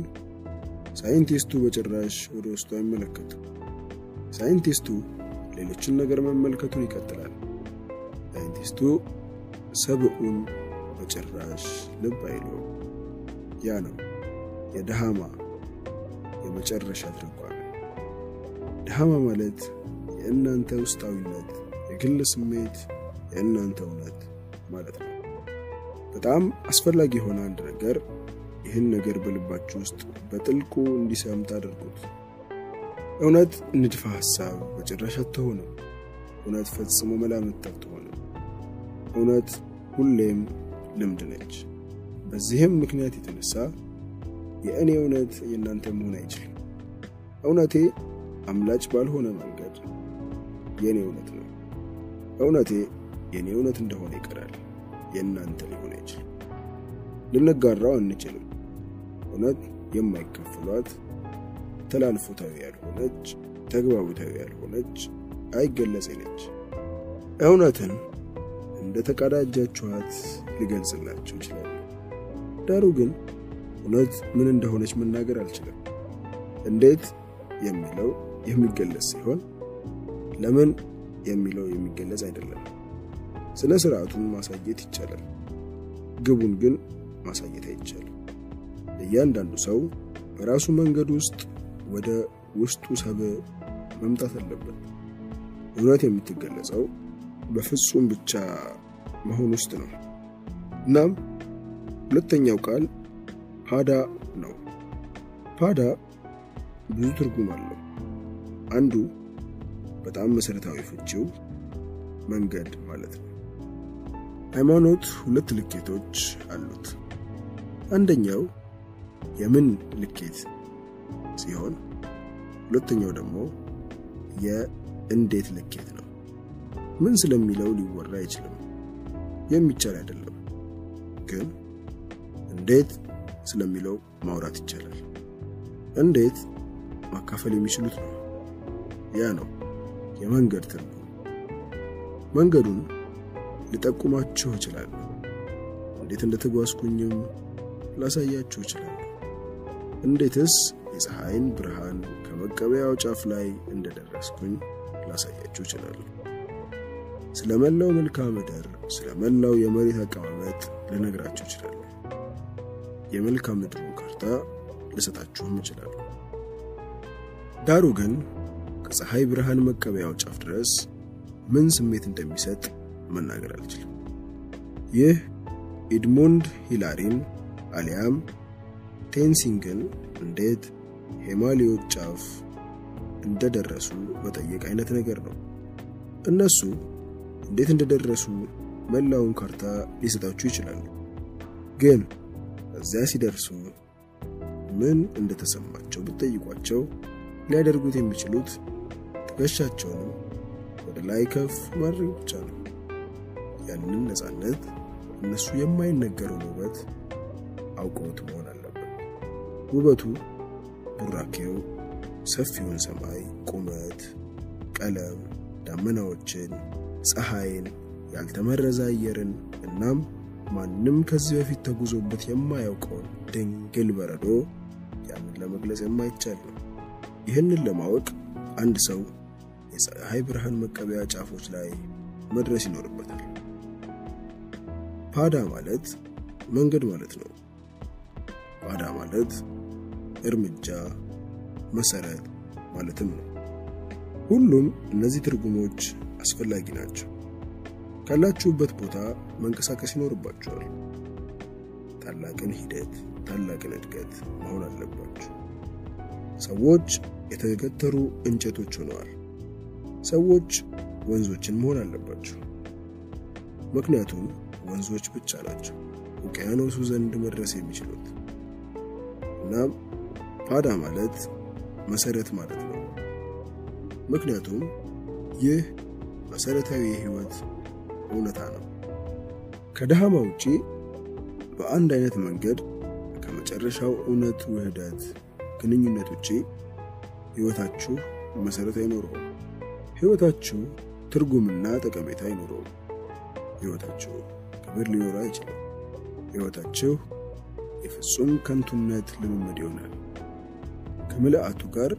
ሳይንቲስቱ በጭራሽ ወደ ውስጡ አይመለከትም። ሳይንቲስቱ ሌሎችን ነገር መመልከቱን ይቀጥላል። ሳይንቲስቱ ሰብኡን በጭራሽ ልብ አይለው። ያ ነው የዳሃማ የመጨረሻ ትርጓሜ። ዳሃማ ማለት የእናንተ ውስጣዊነት፣ የግል ስሜት፣ የእናንተ እውነት ማለት ነው። በጣም አስፈላጊ የሆነ አንድ ነገር ይህን ነገር በልባችሁ ውስጥ በጥልቁ እንዲሰምጥ አድርጉት። እውነት ንድፈ ሐሳብ በጭራሽ አትሆንም። እውነት ፈጽሞ መላምት አትሆንም። እውነት ሁሌም ልምድ ነች። በዚህም ምክንያት የተነሳ የእኔ እውነት የእናንተ መሆን አይችልም። እውነቴ አምላጭ ባልሆነ መንገድ የኔ እውነት ነው። እውነቴ የኔ እውነት እንደሆነ ይቀራል። የእናንተ ሊሆን አይችልም። ልንጋራው አንችልም። እውነት የማይከፍሏት ተላልፎታዊ ያልሆነች፣ ተግባቦታዊ ያልሆነች፣ አይገለጽነች። እውነትን እንደተቀዳጃችኋት ሊገልጽላችሁ ይችላል። ዳሩ ግን እውነት ምን እንደሆነች መናገር አልችልም። እንዴት የሚለው የሚገለጽ ሲሆን ለምን የሚለው የሚገለጽ አይደለም። ስለ ስርዓቱን ማሳየት ይቻላል፣ ግቡን ግን ማሳየት አይቻልም። እያንዳንዱ ሰው በራሱ መንገድ ውስጥ ወደ ውስጡ ሰብ መምጣት አለበት። እውነት የምትገለጸው በፍጹም ብቻ መሆን ውስጥ ነው። እናም ሁለተኛው ቃል ፓዳ ነው። ፓዳ ብዙ ትርጉም አለው። አንዱ በጣም መሰረታዊ ፍቺው መንገድ ማለት ነው። ሃይማኖት ሁለት ልኬቶች አሉት። አንደኛው የምን ልኬት ሲሆን ሁለተኛው ደግሞ የእንዴት ልኬት ነው። ምን ስለሚለው ሊወራ ይችላል የሚቻል አይደለም፣ ግን እንዴት ስለሚለው ማውራት ይቻላል። እንዴት ማካፈል የሚችሉት ነው። ያ ነው የመንገድ ትርጉም። መንገዱን ልጠቁማችሁ ይችላል፣ እንዴት እንደተጓዝኩኝም ላሳያችሁ ይችላል። እንዴትስ የፀሐይን ብርሃን ከመቀበያው ጫፍ ላይ እንደደረስኩኝ ላሳያችሁ ይችላል። ስለመላው መልክዓ ምድር ስለመላው የመሬት አቀማመጥ ልነግራችሁ ይችላል። የመልክዓ ምድሩን ካርታ ልሰጣችሁም ይችላል። ዳሩ ግን ከፀሐይ ብርሃን መቀበያው ጫፍ ድረስ ምን ስሜት እንደሚሰጥ መናገር አልችልም። ይህ ኤድሞንድ ሂላሪን አሊያም ቴንሲንግን እንዴት ሂማሊዮች ጫፍ እንደደረሱ በጠየቅ አይነት ነገር ነው። እነሱ እንዴት እንደደረሱ መላውን ካርታ ሊሰጣችሁ ይችላል፣ ግን እዚያ ሲደርሱ ምን እንደተሰማቸው ብትጠይቋቸው ሊያደርጉት የሚችሉት ትከሻቸውን ወደ ላይ ከፍ ማድረግ ብቻ ነው። ያንን ነፃነት እነሱ የማይነገረው ውበት አውቀውት መሆን አለበት። ውበቱ ቡራኬው፣ ሰፊውን ሰማይ ቁመት፣ ቀለም፣ ዳመናዎችን፣ ፀሐይን፣ ያልተመረዘ አየርን እናም ማንንም ከዚህ በፊት ተጉዞበት የማያውቀው ድንግል በረዶ ያንን ለመግለጽ የማይቻል ነው። ይህንን ለማወቅ አንድ ሰው የፀሐይ ብርሃን መቀበያ ጫፎች ላይ መድረስ ይኖርበታል። ፓዳ ማለት መንገድ ማለት ነው። ፓዳ ማለት እርምጃ መሰረት ማለትም ነው። ሁሉም እነዚህ ትርጉሞች አስፈላጊ ናቸው። ካላችሁበት ቦታ መንቀሳቀስ ይኖርባችኋል። ታላቅን ሂደት ታላቅን እድገት መሆን አለባችሁ። ሰዎች የተገተሩ እንጨቶች ሆነዋል። ሰዎች ወንዞችን መሆን አለባችሁ፣ ምክንያቱም ወንዞች ብቻ ናቸው ውቅያኖሱ ዘንድ መድረስ የሚችሉት። እናም ፓዳ ማለት መሰረት ማለት ነው፣ ምክንያቱም ይህ መሰረታዊ የህይወት እውነታ ነው። ከደሃማ ውጪ በአንድ አይነት መንገድ ከመጨረሻው እውነት ውህደት ግንኙነት ውጪ ህይወታችሁ መሰረት አይኖረውም። ህይወታችሁ ትርጉምና ጠቀሜታ አይኖረውም። ህይወታችሁ ክብር ሊኖረው አይችልም። ህይወታችሁ የፍጹም ከንቱነት ልምምድ ይሆናል። ከምልአቱ ጋር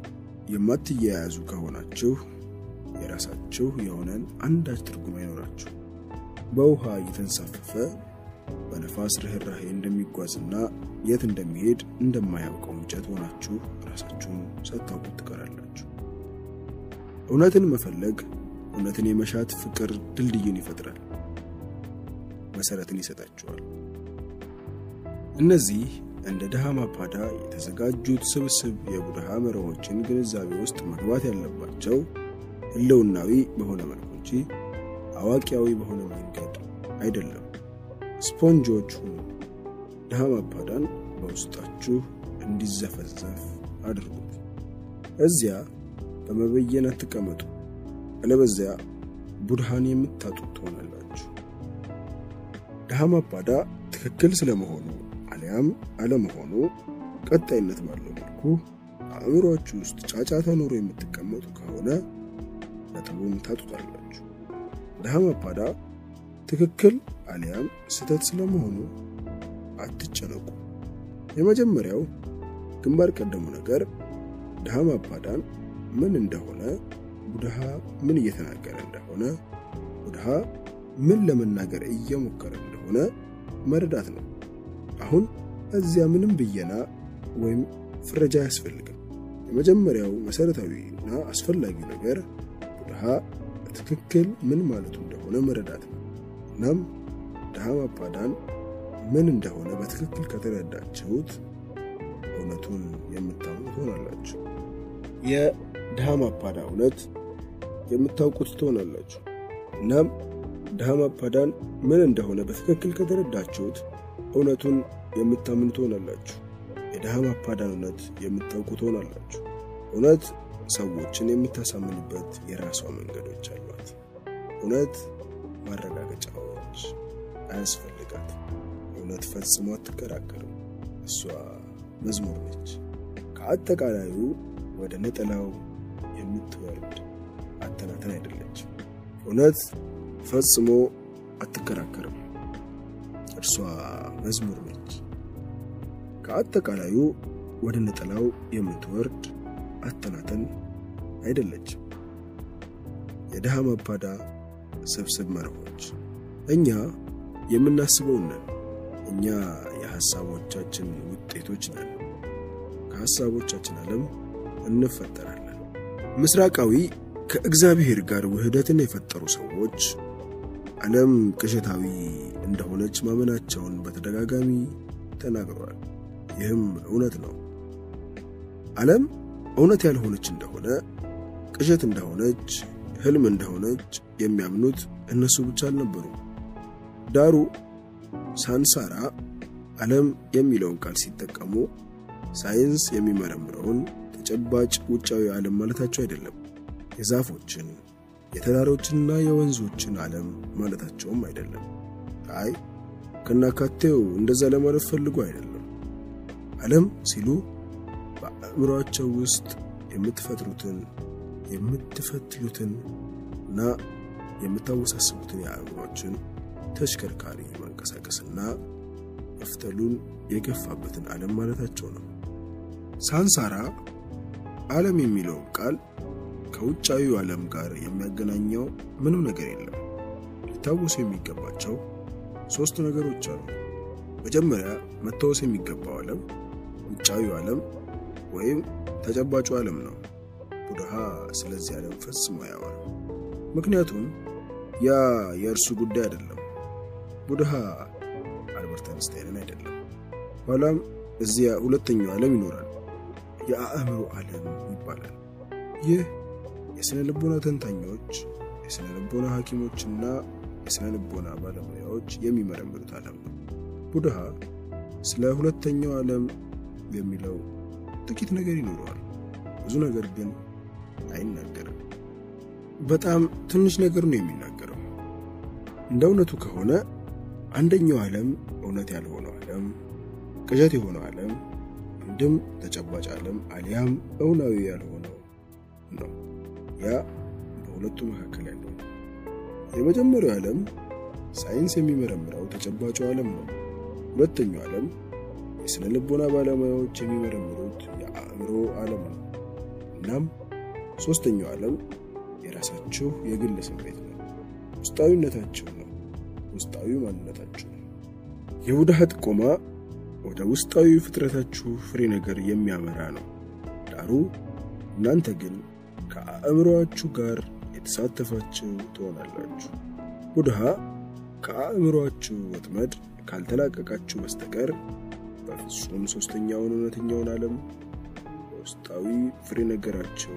የማትያያዙ ከሆናችሁ የራሳችሁ የሆነን አንዳች ትርጉም አይኖራችሁ። በውሃ እየተንሳፈፈ በነፋስ ርህራሄ እንደሚጓዝና የት እንደሚሄድ እንደማያውቀው እንጨት ሆናችሁ ራሳችሁን ሰታውቁት ትቀራላችሁ። እውነትን መፈለግ እውነትን የመሻት ፍቅር ድልድይን ይፈጥራል፣ መሰረትን ይሰጣችኋል። እነዚህ እንደ ደሃማ ፓዳ የተዘጋጁት ስብስብ የቡድሃ መርሆችን ግንዛቤ ውስጥ መግባት ያለባቸው ህልውናዊ በሆነ መልኩ እንጂ አዋቂያዊ በሆነ መንገድ አይደለም። ስፖንጆቹ ደሃማ ፓዳን በውስጣችሁ እንዲዘፈዘፍ አድርጉት። እዚያ በመበየን አትቀመጡ፣ አለበለዚያ ቡድሃን የምታጡት ትሆናላችሁ። ደሃማ ፓዳ ትክክል ስለመሆኑ አሊያም አለመሆኑ ቀጣይነት ባለው መልኩ አእምሮአችሁ ውስጥ ጫጫታ ኖሮ የምትቀመጡ ከሆነ ለጥሩም ታጡታላችሁ። ደሃማ ፓዳ ትክክል አሊያም ስህተት ስለመሆኑ አትጨነቁ። የመጀመሪያው ግንባር ቀደሙ ነገር ደሃማ ፓዳን ምን እንደሆነ፣ ቡድሃ ምን እየተናገረ እንደሆነ፣ ቡድሃ ምን ለመናገር እየሞከረ እንደሆነ መረዳት ነው። አሁን እዚያ ምንም ብየና ወይም ፍረጃ ያስፈልጋል። የመጀመሪያው መሰረታዊና አስፈላጊ ነገር ቡድሃ በትክክል ምን ማለት እንደሆነ መረዳት ነው። እናም ደሃማ ፓዳን ምን እንደሆነ በትክክል ከተረዳችሁት እውነቱን የምታውቁ ትሆናላችሁ። የደሃማ ፓዳ እውነት የምታውቁት ትሆናላችሁ። እናም ደሃ ማባዳን ምን እንደሆነ በትክክል ከተረዳችሁት እውነቱን የምታምኑ ትሆናላችሁ። የደሃ ማባዳነት የምታውቁ ትሆናላችሁ። እውነት ሰዎችን የምታሳምኑበት የራሷ መንገዶች አሏት። እውነት ማረጋገጫዎች አያስፈልጋት። እውነት ፈጽሞ አትከራከርም። እሷ መዝሙር ነች። ከአጠቃላዩ ወደ ነጠላው የምትወርድ አተናተን አይደለች። እውነት ፈጽሞ አትከራከርም። እርሷ መዝሙር ነች። ከአጠቃላዩ ወደ ነጠላው የምትወርድ አተናተን አይደለች። የደሃ ማባዳ ስብስብ መርሆች እኛ የምናስበው ነን። እኛ የሐሳቦቻችን ውጤቶች ነን። ከሐሳቦቻችን ዓለም እንፈጠራለን። ምስራቃዊ ከእግዚአብሔር ጋር ውህደትን የፈጠሩ ሰዎች ዓለም ቅዠታዊ እንደሆነች ማመናቸውን በተደጋጋሚ ተናግረዋል። ይህም እውነት ነው። ዓለም እውነት ያልሆነች እንደሆነ፣ ቅዠት እንደሆነች፣ ህልም እንደሆነች የሚያምኑት እነሱ ብቻ ነበሩ። ዳሩ ሳንሳራ ዓለም የሚለውን ቃል ሲጠቀሙ ሳይንስ የሚመረምረውን ተጨባጭ ውጫዊ ዓለም ማለታቸው አይደለም። የዛፎችን፣ የተራሮችንና የወንዞችን ዓለም ማለታቸውም አይደለም። አይ ከናካቴው እንደዛ ለማለት ፈልጉ አይደለም። ዓለም ሲሉ በአእምሮአቸው ውስጥ የምትፈጥሩትን፣ የምትፈትሉትንና የምታወሳስቡትን የአእምሮአችን ተሽከርካሪ መንቀሳቀስና መፍተሉን የገፋበትን ዓለም ማለታቸው ነው። ሳንሳራ ዓለም የሚለው ቃል ከውጫዊው ዓለም ጋር የሚያገናኘው ምንም ነገር የለም። ሊታወሱ የሚገባቸው 3 ነገሮች አሉ። መጀመሪያ መታወስ የሚገባው ዓለም ውጫዊው ዓለም ወይም ተጨባጩ ዓለም ነው። ቡድሃ ስለዚህ ዓለም ፈጽሞ ያወራል። ምክንያቱም ያ የእርሱ ጉዳይ አይደለም። ቡድሃ አልበርት አንስታይን አይደለም። ኋላም እዚያ ሁለተኛው ዓለም ይኖራል። የአእምሮ ዓለም ይባላል። ይህ የሥነ ልቦና ተንታኞች፣ የሥነ ልቦና ሐኪሞችና የሥነ ልቦና ባለሙያዎች የሚመረምሩት ዓለም ነው። ቡድሃ ስለ ሁለተኛው ዓለም የሚለው ጥቂት ነገር ይኖረዋል። ብዙ ነገር ግን አይናገርም። በጣም ትንሽ ነገር ነው የሚናገረው። እንደ እውነቱ ከሆነ አንደኛው ዓለም እውነት ያልሆነው ዓለም፣ ቅዠት የሆነው ዓለም፣ አንድም ተጨባጭ ዓለም አልያም እውናዊ ያልሆነው ነው። ያ በሁለቱ መካከል ያለው የመጀመሪያው ዓለም ሳይንስ የሚመረምረው ተጨባጭ ዓለም ነው። ሁለተኛው ዓለም የሥነ ልቦና ባለሙያዎች የሚመረምሩት የአእምሮ ዓለም ነው። እናም ሶስተኛው ዓለም የራሳችሁ የግል ስሜት ነው። ውስጣዊነታችሁ ነው። ውስጣዊ ማንነታችሁ ነው። የቡድሃ ጥቆማ ወደ ውስጣዊ ፍጥረታችሁ ፍሬ ነገር የሚያመራ ነው። ዳሩ እናንተ ግን ከአእምሮአችሁ ጋር የተሳተፋችሁ ትሆናላችሁ። ቡድሃ ከአእምሮአችሁ ወጥመድ ካልተላቀቃችሁ በስተቀር በፍጹም ሶስተኛውን እውነተኛውን ዓለም ውስጣዊ ፍሬ ነገራችሁ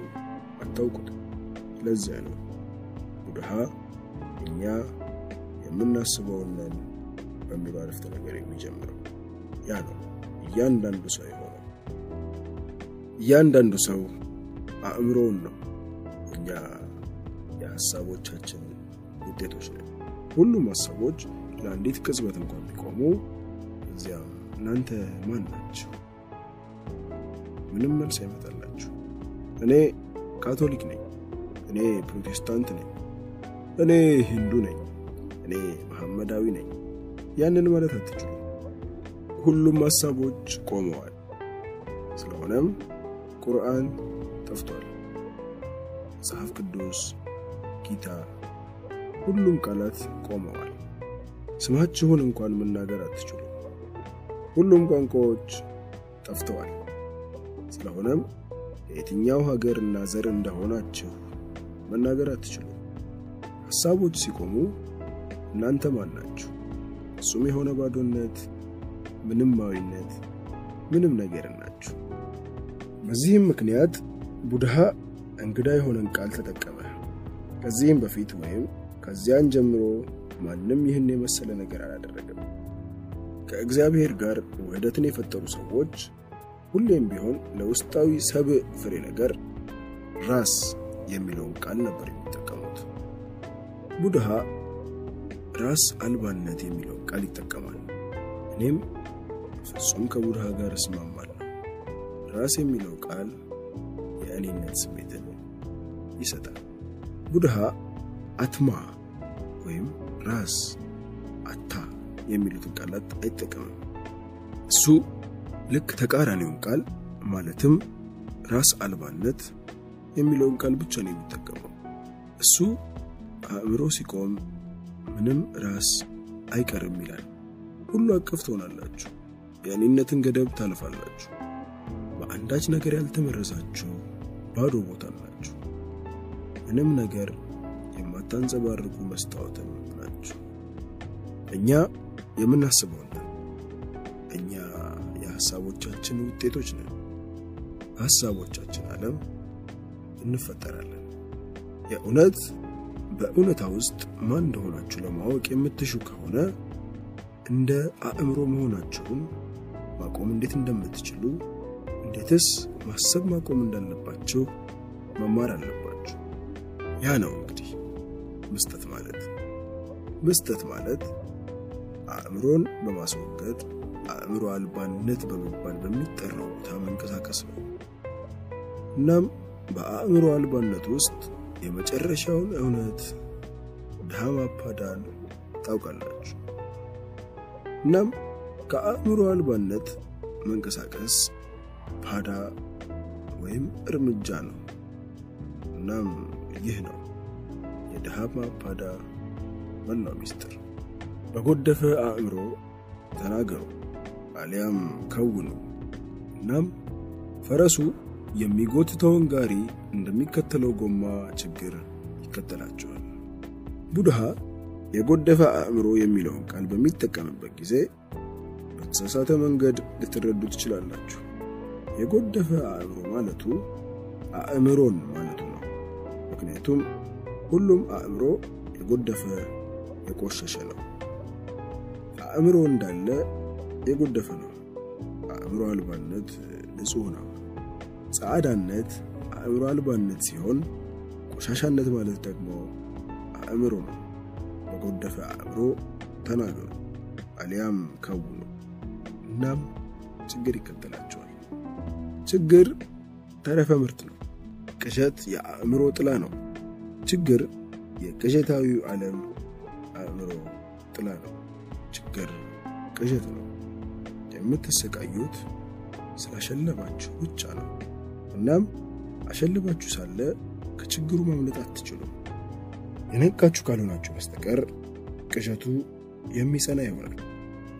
አታውቁትም። ለዚያ ነው ቡድሃ እኛ የምናስበውን ነን በሚለው አረፍተ ነገር የሚጀምረው። ያ ነው እያንዳንዱ ሰው የሆነው። እያንዳንዱ ሰው አእምሮውን ነው። እኛ የሐሳቦቻችን ውጤቶች ነን። ሁሉም ሐሳቦች ለአንዲት ቅጽበት እንኳን ቢቆሙ እዚያ እናንተ ማን ናችሁ? ምንም መልስ አይመጣላችሁ። እኔ ካቶሊክ ነኝ፣ እኔ ፕሮቴስታንት ነኝ፣ እኔ ሂንዱ ነኝ፣ እኔ መሐመዳዊ ነኝ ያንን ማለት አትችሉም። ሁሉም ሐሳቦች ቆመዋል። ስለሆነም ቁርአን ጠፍቷል። መጽሐፍ ቅዱስ፣ ጌታ፣ ሁሉም ቃላት ቆመዋል። ስማችሁን እንኳን መናገር አትችሉም። ሁሉም ቋንቋዎች ጠፍተዋል። ስለሆነም የትኛው ሀገርና ዘር እንደሆናችሁ መናገር አትችሉም። ሐሳቦች ሲቆሙ እናንተ ማን ናችሁ? እሱም የሆነ ባዶነት፣ ምንማዊነት፣ ምንም ነገር ናችሁ። በዚህም ምክንያት ቡድሃ እንግዳ የሆነን ቃል ተጠቀመ። ከዚህም በፊት ወይም ከዚያን ጀምሮ ማንንም ይህን የመሰለ ነገር አላደረገም። ከእግዚአብሔር ጋር ወደትን የፈጠሩ ሰዎች ሁሌም ቢሆን ለውስጣዊ ሰብ ፍሬ ነገር ራስ የሚለውን ቃል ነበር የሚጠቀሙት። ቡድሃ ራስ አልባነት የሚለውን ቃል ይጠቀማል። እኔም ፍጹም ከቡድሃ ጋር እስማማለሁ። ራስ የሚለው ቃል የእኔነት ስሜትን ይሰጣል። ቡድሃ አትማ ወይም ራስ አታ የሚሉትን ቃላት አይጠቀምም። እሱ ልክ ተቃራኒውን ቃል ማለትም ራስ አልባነት የሚለውን ቃል ብቻ ነው የሚጠቀመው። እሱ አእምሮ ሲቆም ምንም ራስ አይቀርም ይላል። ሁሉ አቀፍ ትሆናላችሁ፣ የእኔነትን ገደብ ታልፋላችሁ፣ በአንዳች ነገር ያልተመረዛችሁ ባዶ ቦታ ናችሁ፣ ምንም ነገር የማታንጸባርቁ መስታወት ናችሁ። እኛ የምናስበው እኛ የሐሳቦቻችን ውጤቶች ነን። ሐሳቦቻችን ዓለም እንፈጠራለን። የእውነት በእውነታ ውስጥ ማን እንደሆናችሁ ለማወቅ የምትሹ ከሆነ እንደ አእምሮ መሆናችሁን ማቆም እንዴት እንደምትችሉ እንዴትስ ማሰብ ማቆም እንዳለባችሁ መማር አለባችሁ። ያ ነው እንግዲህ መስጠት ማለት። መስጠት ማለት አእምሮን በማስወገድ አእምሮ አልባነት በመባል በሚጠራው ታመንከሳከስ ነው። እናም በአእምሮ አልባነት ውስጥ የመጨረሻውን እውነት ዳማፓዳን ታውቃላችሁ። እናም ከአእምሮ አልባነት መንከሳከስ ፓዳ ወይም እርምጃ ነው። እናም ይህ ነው የዳማፓዳ ዋናው ሚስጥር። በጎደፈ አእምሮ ተናገሩ አሊያም ከውኑ። እናም ፈረሱ የሚጎትተውን ጋሪ እንደሚከተለው ጎማ ችግር ይከተላቸዋል። ቡድሃ የጎደፈ አእምሮ የሚለውን ቃል በሚጠቀምበት ጊዜ በተሳሳተ መንገድ ልትረዱ ትችላላችሁ። የጎደፈ አእምሮ ማለቱ አእምሮን ማለቱ ነው። ምክንያቱም ሁሉም አእምሮ የጎደፈ የቆሸሸ ነው። አእምሮ እንዳለ የጎደፈ ነው። አእምሮ አልባነት ንጹህ ነው። ጻዕዳነት አእምሮ አልባነት ሲሆን ቆሻሻነት ማለት ደግሞ አእምሮ ነው። የጎደፈ አእምሮ ተናገሩ አሊያም ከውኑ። እናም ችግር ይከተላቸዋል። ችግር ተረፈ ምርት ነው። ቅዠት የአእምሮ ጥላ ነው። ችግር የቅዠታዊ ዓለም አእምሮ ጥላ ነው። ችግር ቅዠት ነው። የምትሰቃዩት ስላሸለባችሁ ብቻ ነው። እናም አሸለባችሁ ሳለ ከችግሩ ማምለጥ አትችሉም። የነቃችሁ ካልሆናችሁ በስተቀር ቅዠቱ የሚጸና ይሆናል።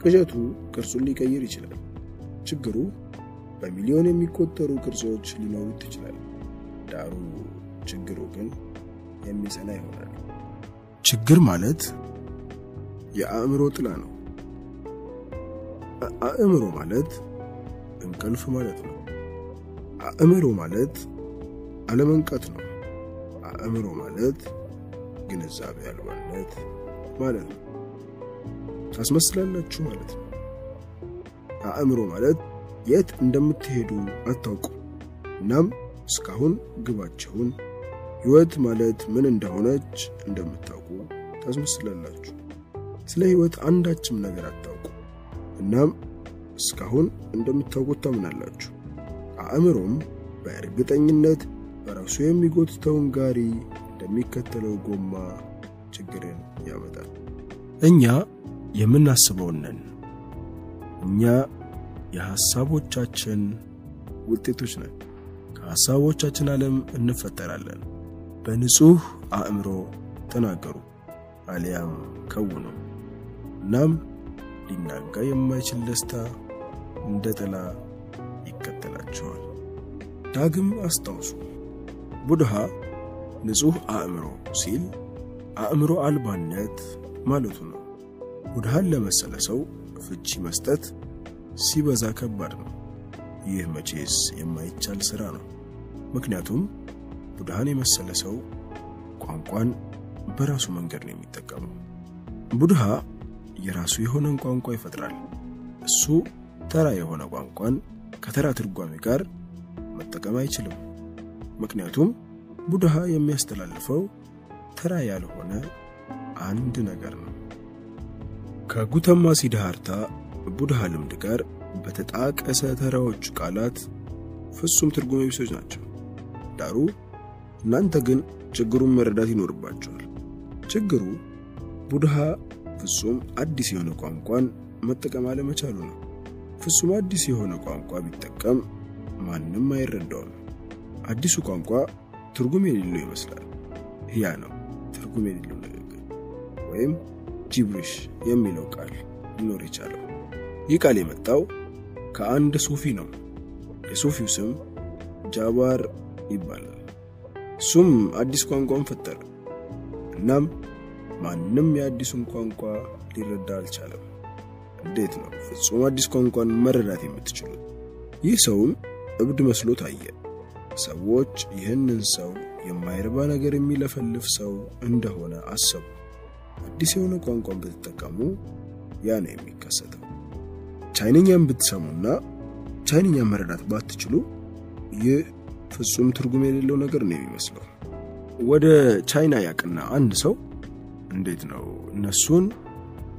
ቅዠቱ ቅርጹን ሊቀይር ይችላል። ችግሩ በሚሊዮን የሚቆጠሩ ቅርጾች ሊኖሩት ይችላል። ዳሩ ችግሩ ግን የሚጸና ይሆናል። ችግር ማለት የአእምሮ ጥላ ነው። አእምሮ ማለት እንቅልፍ ማለት ነው። አእምሮ ማለት አለመንቃት ነው። አእምሮ ማለት ግንዛቤ አልባነት ማለት ነው። ታስመስላላችሁ ማለት ነው። አእምሮ ማለት የት እንደምትሄዱ አታውቁም። እናም እስካሁን ግባችሁን ህይወት ማለት ምን እንደሆነች እንደምታውቁ ታስመስላላችሁ። ስለ ህይወት አንዳችም ነገር አታውቁ። እናም እስካሁን እንደምታውቁት ታምናላችሁ። አእምሮም በእርግጠኝነት በራሱ የሚጎትተውን ጋሪ እንደሚከተለው ጎማ ችግርን ያመጣል። እኛ የምናስበው ነን። እኛ የሐሳቦቻችን ውጤቶች ነን። ከሐሳቦቻችን ዓለም እንፈጠራለን። በንጹህ አእምሮ ተናገሩ አሊያም ከውኑ። እናም ሊናጋ የማይችል ደስታ እንደ ጥላ ይከተላቸዋል። ዳግም አስታውሱ፣ ቡድሃ ንጹህ አእምሮ ሲል አእምሮ አልባነት ማለቱ ነው። ቡድሃን ለመሰለ ሰው ፍቺ መስጠት ሲበዛ ከባድ ነው። ይህ መቼስ የማይቻል ስራ ነው። ምክንያቱም ቡድሃን የመሰለ ሰው ቋንቋን በራሱ መንገድ ነው የሚጠቀመው። ቡድሃ የራሱ የሆነን ቋንቋ ይፈጥራል። እሱ ተራ የሆነ ቋንቋን ከተራ ትርጓሜ ጋር መጠቀም አይችልም። ምክንያቱም ቡድሃ የሚያስተላልፈው ተራ ያልሆነ አንድ ነገር ነው። ከጉተማ ሲድሃርታ ቡድሃ ልምድ ጋር በተጣቀሰ ተራዎች ቃላት ፍጹም ትርጉም ቢሰጥ ናቸው። ዳሩ እናንተ ግን ችግሩን መረዳት ይኖርባችኋል። ችግሩ ቡድሃ ፍጹም አዲስ የሆነ ቋንቋን መጠቀም አለመቻሉ ነው። ፍጹም አዲስ የሆነ ቋንቋ ቢጠቀም ማንንም አይረዳውም። አዲሱ ቋንቋ ትርጉም የሌለው ይመስላል። ያ ነው ትርጉም የሌለው ነገር ወይም ጂብሪሽ የሚለው ቃል ሊኖር ይችላል። ይህ ቃል የመጣው ከአንድ ሱፊ ነው። የሱፊው ስም ጃባር ይባላል። ሱም አዲስ ቋንቋን ፈጠረ። እናም ማንንም የአዲሱን ቋንቋ ሊረዳ አልቻለም። እንዴት ነው ፍጹም አዲስ ቋንቋን መረዳት የምትችሉት? ይህ ሰውም እብድ መስሎ ታየ። ሰዎች ይህንን ሰው የማይረባ ነገር የሚለፈልፍ ሰው እንደሆነ አሰቡ። አዲስ የሆነ ቋንቋን ብትጠቀሙ ያ ነው የሚከሰተው። ቻይንኛን ብትሰሙና ቻይንኛ መረዳት ባትችሉ ይህ ፍጹም ትርጉም የሌለው ነገር ነው የሚመስለው። ወደ ቻይና ያቀና አንድ ሰው እንዴት ነው እነሱን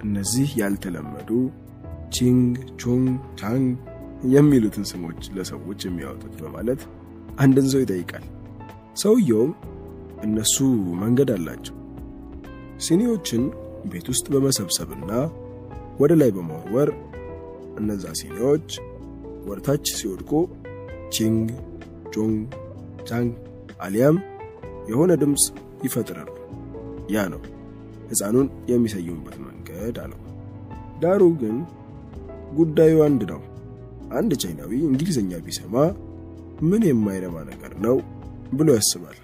እነዚህ ያልተለመዱ ቺንግ ቾንግ ታንግ የሚሉትን ስሞች ለሰዎች የሚያወጡት በማለት አንድን ሰው ይጠይቃል። ሰውየው እነሱ መንገድ አላቸው። ሲኒዎችን ቤት ውስጥ በመሰብሰብና ወደ ላይ በመወርወር እነዛ ሲኒዎች ወርታች ሲወድቁ ቺንግ ቾንግ ታንግ አሊያም የሆነ ድምጽ ይፈጥራሉ። ያ ነው ሕፃኑን የሚሰይሙበት መንገድ አለው። ዳሩ ግን ጉዳዩ አንድ ነው። አንድ ቻይናዊ እንግሊዘኛ ቢሰማ ምን የማይረባ ነገር ነው ብሎ ያስባል።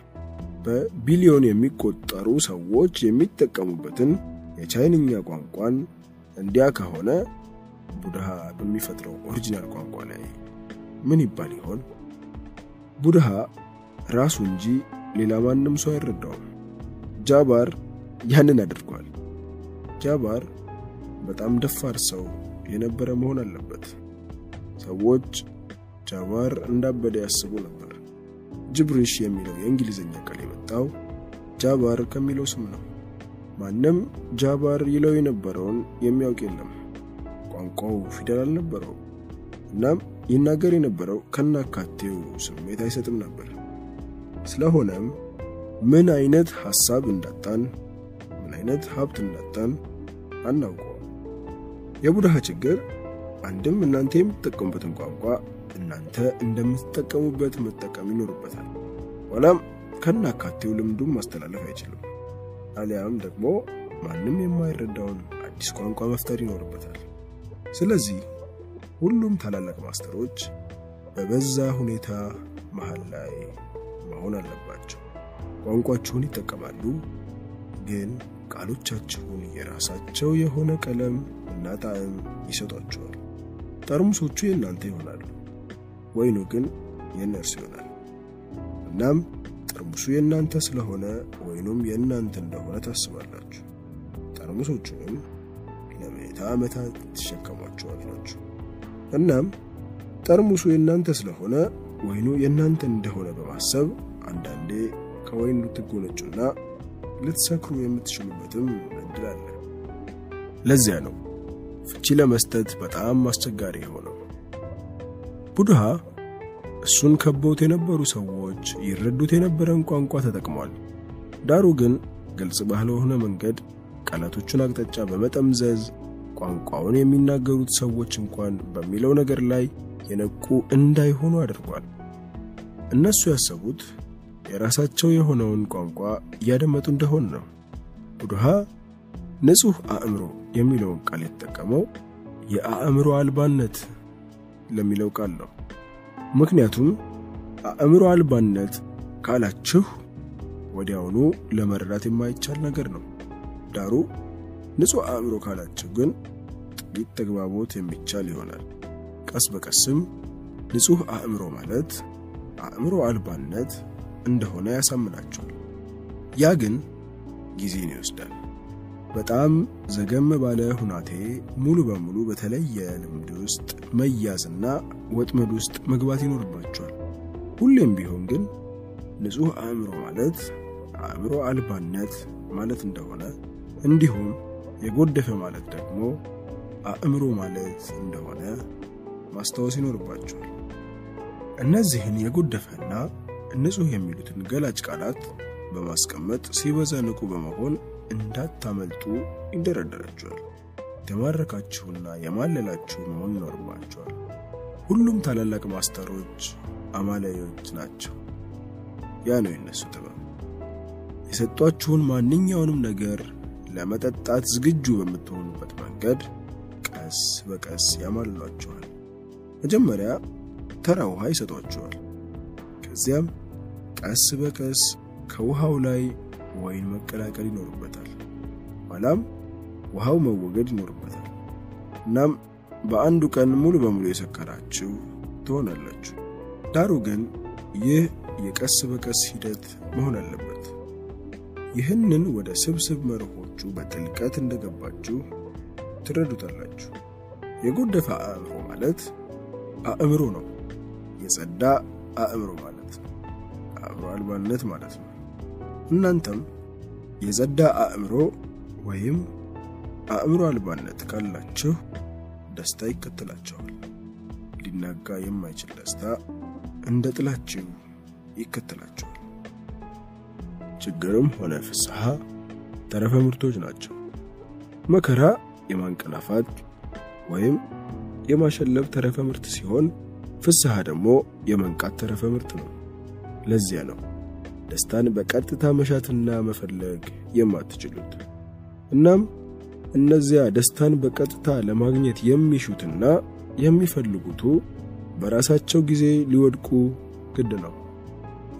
በቢሊዮን የሚቆጠሩ ሰዎች የሚጠቀሙበትን የቻይንኛ ቋንቋን እንዲያ ከሆነ ቡድሃ በሚፈጥረው ኦሪጅናል ቋንቋ ላይ ምን ይባል ይሆን? ቡድሃ ራሱ እንጂ ሌላ ማንም ሰው አይረዳውም። ጃባር ያንን አድርጓል። ጃባር በጣም ደፋር ሰው የነበረ መሆን አለበት። ሰዎች ጃባር እንዳበደ ያስቡ ነበር። ጅብሪሽ የሚለው የእንግሊዘኛ ቃል የመጣው ጃባር ከሚለው ስም ነው። ማንም ጃባር ይለው የነበረውን የሚያውቅ የለም። ቋንቋው ፊደል አልነበረው። እናም ይናገር የነበረው ከናካቴው ስሜት አይሰጥም ነበር። ስለሆነም ምን አይነት ሐሳብ እንዳጣን ምን አይነት ሀብት እንዳጣን አናውቀው። የቡድሃ ችግር አንድም እናንተ የምትጠቀሙበትን ቋንቋ እናንተ እንደምትጠቀሙበት መጠቀም ይኖርበታል። ወላም ከናካቴው ልምዱን ማስተላለፍ አይችልም። አሊያም ደግሞ ማንም የማይረዳውን አዲስ ቋንቋ መፍጠር ይኖርበታል። ስለዚህ ሁሉም ታላላቅ ማስተሮች በበዛ ሁኔታ መሃል ላይ መሆን አለባቸው። ቋንቋቸውን ይጠቀማሉ፣ ግን ቃሎቻቸውን የራሳቸው የሆነ ቀለም እና ጣዕም ይሰጧቸዋል። ጠርሙሶቹ የእናንተ ይሆናሉ፣ ወይኑ ግን የእነርሱ ይሆናል። እናም ጠርሙሱ የእናንተ ስለሆነ ወይኑም የእናንተ እንደሆነ ታስባላችሁ። ጠርሙሶቹንም ለመታ ዓመታት ትሸከሟቸዋላችሁ። እናም ጠርሙሱ የእናንተ ስለሆነ ወይኑ የእናንተ እንደሆነ በማሰብ አንዳንዴ ከወይኑ ትጎነጩና ልትሰክሩ የምትችሉበትም እድል አለ። ለዚያ ነው ፍቺ ለመስጠት በጣም አስቸጋሪ የሆነው። ቡድሃ እሱን ከበውት የነበሩ ሰዎች ይረዱት የነበረን ቋንቋ ተጠቅሟል። ዳሩ ግን ግልጽ ባልሆነ መንገድ ቃላቶቹን አቅጣጫ በመጠምዘዝ ቋንቋውን የሚናገሩት ሰዎች እንኳን በሚለው ነገር ላይ የነቁ እንዳይሆኑ አድርጓል። እነሱ ያሰቡት የራሳቸው የሆነውን ቋንቋ ያደመጡ እንደሆነ ነው። ቡድሃ ንጹህ አእምሮ የሚለውን ቃል የተጠቀመው የአእምሮ አልባነት ለሚለው ቃል ነው። ምክንያቱም አእምሮ አልባነት ካላችሁ ወዲያውኑ ለመረዳት የማይቻል ነገር ነው። ዳሩ ንጹህ አእምሮ ካላችሁ ግን ጥቂት ተግባቦት የሚቻል ይሆናል። ቀስ በቀስም ንጹህ አእምሮ ማለት አእምሮ አልባነት እንደሆነ ያሳምናችኋል። ያ ግን ጊዜን ይወስዳል። በጣም ዘገም ባለ ሁናቴ ሙሉ በሙሉ በተለየ ልምድ ውስጥ መያዝና ወጥመድ ውስጥ መግባት ይኖርባቸዋል። ሁሌም ቢሆን ግን ንጹህ አእምሮ ማለት አእምሮ አልባነት ማለት እንደሆነ እንዲሁም የጎደፈ ማለት ደግሞ አእምሮ ማለት እንደሆነ ማስታወስ ይኖርባቸዋል። እነዚህን የጎደፈና ንጹህ የሚሉትን ገላጭ ቃላት በማስቀመጥ ሲበዛ ንቁ በመሆን እንዳታመልጡ ይደረደራችኋል። የተማረካችሁና የማለላችሁ መሆን ይኖርባችኋል። ሁሉም ታላላቅ ማስተሮች አማላዮች ናቸው። ያ ነው የነሱ ጥበብ። የሰጧችሁን ማንኛውንም ነገር ለመጠጣት ዝግጁ በምትሆኑበት መንገድ ቀስ በቀስ ያማልሏችኋል። መጀመሪያ ተራ ውሃ ይሰጧችኋል። ከዚያም ቀስ በቀስ ከውሃው ላይ ወይን መቀላቀል ይኖርበታል። ኋላም ውሃው መወገድ ይኖርበታል። እናም በአንዱ ቀን ሙሉ በሙሉ የሰከራችሁ ትሆናላችሁ። ዳሩ ግን ይህ የቀስ በቀስ ሂደት መሆን አለበት። ይህንን ወደ ስብስብ መርሆቹ በጥልቀት እንደገባችሁ ትረዱታላችሁ። የጎደፈ አእምሮ ማለት አእምሮ ነው። የጸዳ አእምሮ ማለት ነው። አእምሮ አልባነት ማለት ነው። እናንተም የጸዳ አእምሮ ወይም አእምሮ አልባነት ካላችሁ ደስታ ይከተላችኋል። ሊናጋ የማይችል ደስታ እንደ ጥላችሁ ይከተላችኋል። ችግርም ሆነ ፍስሐ ተረፈ ምርቶች ናቸው። መከራ የማንቀላፋት ወይም የማሸለብ ተረፈ ምርት ሲሆን፣ ፍስሐ ደግሞ የመንቃት ተረፈ ምርት ነው። ለዚያ ነው ደስታን በቀጥታ መሻትና መፈለግ የማትችሉት። እናም እነዚያ ደስታን በቀጥታ ለማግኘት የሚሹትና የሚፈልጉት በራሳቸው ጊዜ ሊወድቁ ግድ ነው።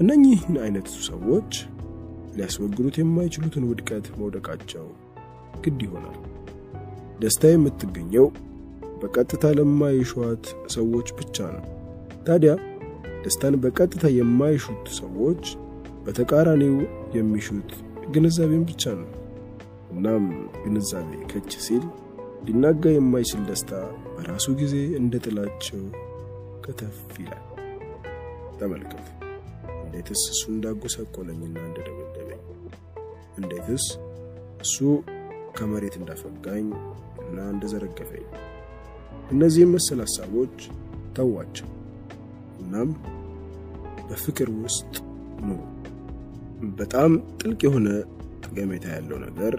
እነኚህን አይነት ሰዎች ሊያስወግዱት የማይችሉትን ውድቀት መውደቃቸው ግድ ይሆናል። ደስታ የምትገኘው በቀጥታ ለማይሿት ሰዎች ብቻ ነው። ታዲያ ደስታን በቀጥታ የማይሹት ሰዎች በተቃራኒው የሚሹት ግንዛቤን ብቻ ነው። እናም ግንዛቤ ከች ሲል ሊናጋ የማይችል ደስታ በራሱ ጊዜ እንደጥላቸው ከተፍ ይላል። ተመልከቱ፣ እንዴትስ እሱ እንዳጎሳቆለኝና እንደደበደበኝ፣ እንዴትስ እሱ ከመሬት እንዳፈጋኝ እና እንደዘረገፈኝ። እነዚህም መሰል ሐሳቦች ተዋቸው። እናም በፍቅር ውስጥ ነው። በጣም ጥልቅ የሆነ ገመታ ያለው ነገር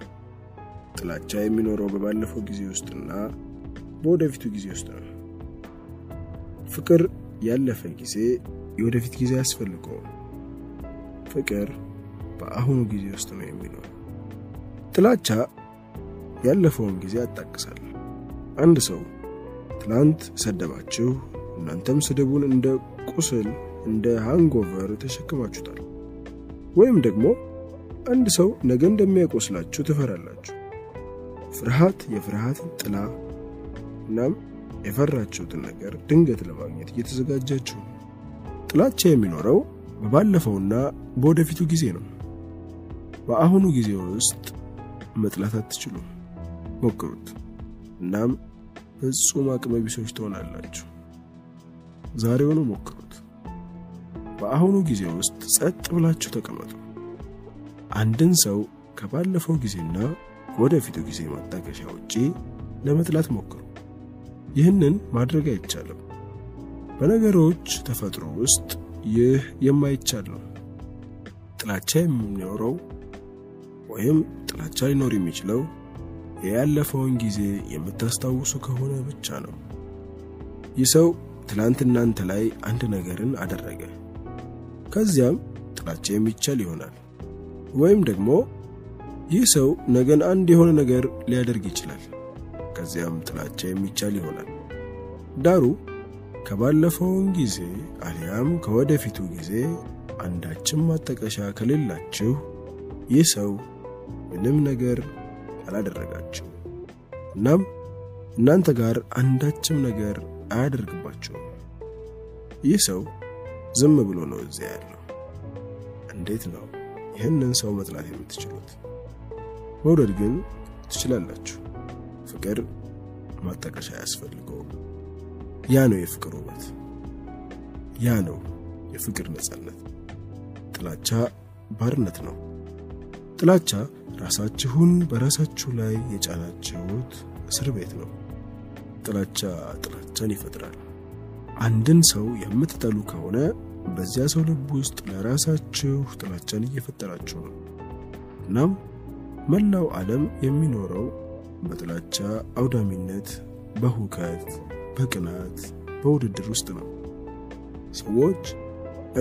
ጥላቻ የሚኖረው በባለፈው ጊዜ ውስጥና በወደፊቱ ጊዜ ውስጥ ነው። ፍቅር ያለፈ ጊዜ የወደፊት ጊዜ ያስፈልገዋል። ፍቅር በአሁኑ ጊዜ ውስጥ ነው የሚኖረው። ጥላቻ ያለፈውን ጊዜ ያጣቅሳል። አንድ ሰው ትላንት ሰደባችሁ፣ እናንተም ስድቡን እንደ ቁስል እንደ ሃንጎቨር ተሸክማችሁታል። ወይም ደግሞ አንድ ሰው ነገ እንደሚያቆስላችሁ ትፈራላችሁ። ፍርሃት የፍርሃት ጥላ። እናም የፈራችሁትን ነገር ድንገት ለማግኘት እየተዘጋጃችሁ። ጥላቻ የሚኖረው በባለፈውና በወደፊቱ ጊዜ ነው። በአሁኑ ጊዜ ውስጥ መጥላት አትችሉም። ሞክሩት። እናም ፍጹም አቅመ ቢሶች ትሆናላችሁ። ዛሬውኑ ሞክሩት። በአሁኑ ጊዜ ውስጥ ጸጥ ብላችሁ ተቀመጡ። አንድን ሰው ከባለፈው ጊዜና ወደፊቱ ጊዜ ማጣቀሻ ውጪ ለመጥላት ሞክሩ። ይህንን ማድረግ አይቻልም። በነገሮች ተፈጥሮ ውስጥ ይህ የማይቻል ነው። ጥላቻ የሚኖረው ወይም ጥላቻ ሊኖር የሚችለው ያለፈውን ጊዜ የምታስታውሱ ከሆነ ብቻ ነው። ይህ ሰው ትላንት እናንተ ላይ አንድ ነገርን አደረገ። ከዚያም ጥላቻ የሚቻል ይሆናል። ወይም ደግሞ ይህ ሰው ነገን አንድ የሆነ ነገር ሊያደርግ ይችላል። ከዚያም ጥላቻ የሚቻል ይሆናል። ዳሩ ከባለፈው ጊዜ አልያም ከወደፊቱ ጊዜ አንዳችም ማጣቀሻ ከሌላችሁ ይህ ሰው ምንም ነገር አላደረጋችሁ። እናም እናንተ ጋር አንዳችም ነገር አያደርግባችሁም። ይህ ሰው ዝም ብሎ ነው እዚያ ያለው። እንዴት ነው ይሄንን ሰው መጥላት የምትችሉት ወደር ግን ትችላላችሁ። ፍቅር ማጣቀሻ ያስፈልገው። ያ ነው የፍቅር ውበት። ያ ነው የፍቅር ነፃነት። ጥላቻ ባርነት ነው። ጥላቻ ራሳችሁን በራሳችሁ ላይ የጫናችሁት እስር ቤት ነው። ጥላቻን ይፈጥራል። አንድን ሰው የምትጠሉ ከሆነ በዚያ ሰው ልብ ውስጥ ለራሳችሁ ጥላቻን እየፈጠራችሁ ነው። እናም መላው ዓለም የሚኖረው በጥላቻ አውዳሚነት፣ በሁከት፣ በቅናት፣ በውድድር ውስጥ ነው። ሰዎች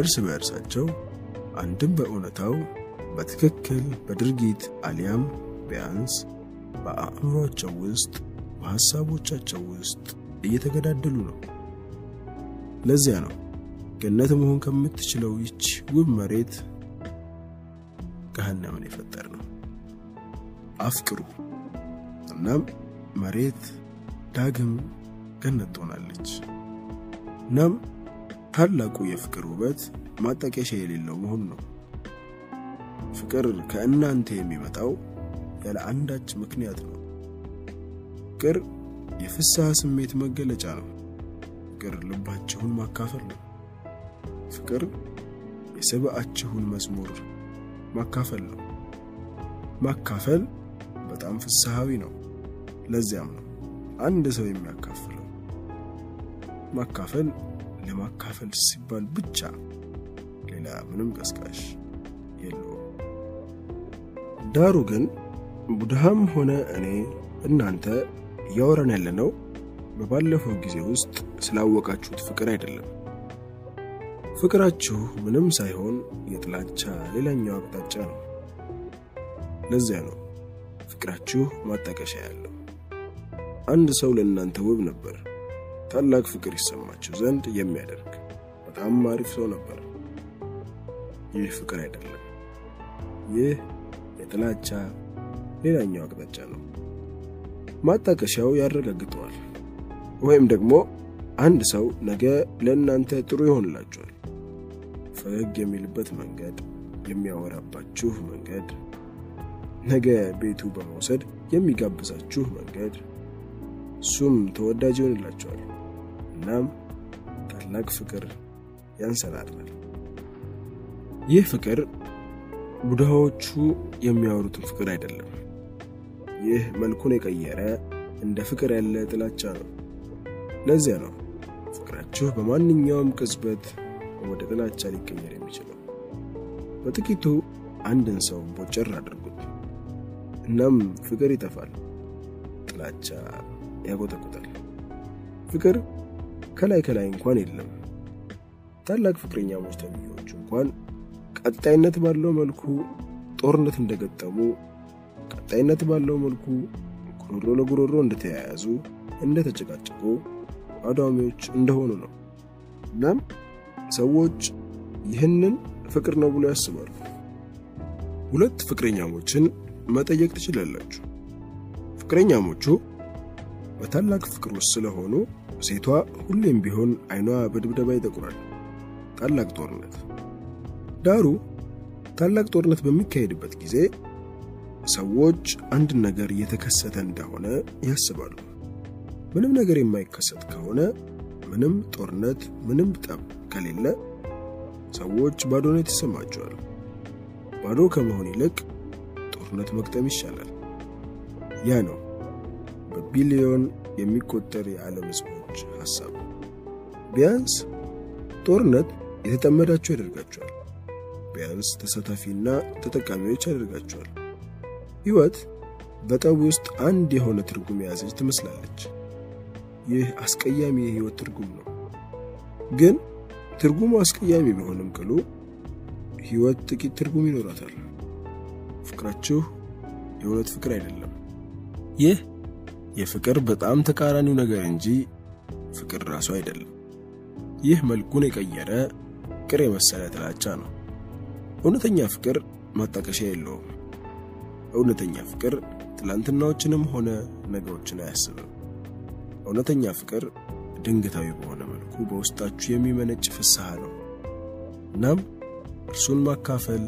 እርስ በእርሳቸው አንድም በእውነታው በትክክል በድርጊት አሊያም ቢያንስ በአእምሮአቸው ውስጥ በሐሳቦቻቸው ውስጥ እየተገዳደሉ ነው። ለዚያ ነው ገነት መሆን ከምትችለው ይች ውብ መሬት ገሃነምን የፈጠርነው። አፍቅሩ እና መሬት ዳግም ገነት ትሆናለች። እናም ታላቁ የፍቅር ውበት ማጣቀሻ የሌለው መሆን ነው። ፍቅር ከእናንተ የሚመጣው ያለ አንዳች ምክንያት ነው። ፍቅር የፍስሃ ስሜት መገለጫ ነው። ፍቅር ልባችሁን ማካፈል ነው። ፍቅር የሰባችሁን መስሙር ማካፈል ነው። ማካፈል በጣም ፍስሃዊ ነው። ለዚያም ነው አንድ ሰው የሚያካፍለው። ማካፈል ለማካፈል ሲባል ብቻ ሌላ ምንም ቀስቃሽ የለውም። ዳሩ ግን ቡድሃም ሆነ እኔ እናንተ እያወራን ያለነው በባለፈው ጊዜ ውስጥ ስላወቃችሁት ፍቅር አይደለም። ፍቅራችሁ ምንም ሳይሆን የጥላቻ ሌላኛው አቅጣጫ ነው። ለዚያ ነው ፍቅራችሁ ማጣቀሻ ያለው። አንድ ሰው ለእናንተ ውብ ነበር፣ ታላቅ ፍቅር ይሰማችሁ ዘንድ የሚያደርግ በጣም አሪፍ ሰው ነበር። ይህ ፍቅር አይደለም። ይህ የጥላቻ ሌላኛው አቅጣጫ ነው። ማጣቀሻው ያረጋግጠዋል። ወይም ደግሞ አንድ ሰው ነገ ለእናንተ ጥሩ ይሆንላችኋል። ፈገግ የሚልበት መንገድ፣ የሚያወራባችሁ መንገድ፣ ነገ ቤቱ በመውሰድ የሚጋብዛችሁ መንገድ፣ እሱም ተወዳጅ ይሆንላችኋል። እናም ታላቅ ፍቅር ያንሰራራል። ይህ ፍቅር ቡድሃዎቹ የሚያወሩትን ፍቅር አይደለም። ይህ መልኩን የቀየረ እንደ ፍቅር ያለ ጥላቻ ነው። ለዚያ ነው ፍቅራችሁ በማንኛውም ቅጽበት ወደ ጥላቻ ሊቀየር የሚችለው። በጥቂቱ አንድን ሰው ቦጨር አድርጉት፣ እናም ፍቅር ይጠፋል፣ ጥላቻ ያጎጠቁጣል። ፍቅር ከላይ እንኳን የለም። ታላቅ ፍቅረኛሞች ተብዬዎች እንኳን ቀጣይነት ባለው መልኩ ጦርነት እንደገጠሙ፣ ቀጣይነት ባለው መልኩ ጉሮሮ ለጉሮሮ እንደተያያዙ፣ እንደተጨቃጨቁ አውዳሚዎች እንደሆኑ ነው። እናም ሰዎች ይህንን ፍቅር ነው ብለው ያስባሉ። ሁለት ፍቅረኛሞችን መጠየቅ ትችላላችሁ። ፍቅረኛሞቹ በታላቅ ፍቅር ውስጥ ስለሆኑ ሴቷ ሁሌም ቢሆን አይኗ በድብደባ ይጠቁራል። ታላቅ ጦርነት። ዳሩ ታላቅ ጦርነት በሚካሄድበት ጊዜ ሰዎች አንድ ነገር እየተከሰተ እንደሆነ ያስባሉ። ምንም ነገር የማይከሰት ከሆነ፣ ምንም ጦርነት፣ ምንም ጠብ ከሌለ ሰዎች ባዶነት ይሰማቸዋል። ባዶ ከመሆን ይልቅ ጦርነት መግጠም ይሻላል። ያ ነው በቢሊዮን የሚቆጠር የዓለም ሕዝቦች ሐሳብ። ቢያንስ ጦርነት የተጠመዳቸው ያደርጋቸዋል። ቢያንስ ተሳታፊና ተጠቃሚዎች ያደርጋቸዋል። ሕይወት በጠብ ውስጥ አንድ የሆነ ትርጉም የያዘች ትመስላለች። ይህ አስቀያሚ የሕይወት ትርጉም ነው። ግን ትርጉሙ አስቀያሚ ቢሆንም ቅሉ ሕይወት ጥቂት ትርጉም ይኖራታል። ፍቅራችሁ የእውነት ፍቅር አይደለም። ይህ የፍቅር በጣም ተቃራኒው ነገር እንጂ ፍቅር ራሱ አይደለም። ይህ መልኩን የቀየረ ፍቅር የመሰለ ጥላቻ ነው። እውነተኛ ፍቅር ማጣቀሻ የለውም። እውነተኛ ፍቅር ትላንትናዎችንም ሆነ ነገዎችን አያስብም። እውነተኛ ፍቅር ድንገታዊ በሆነ መልኩ በውስጣችሁ የሚመነጭ ፍስሃ ነው። እናም እርሱን ማካፈል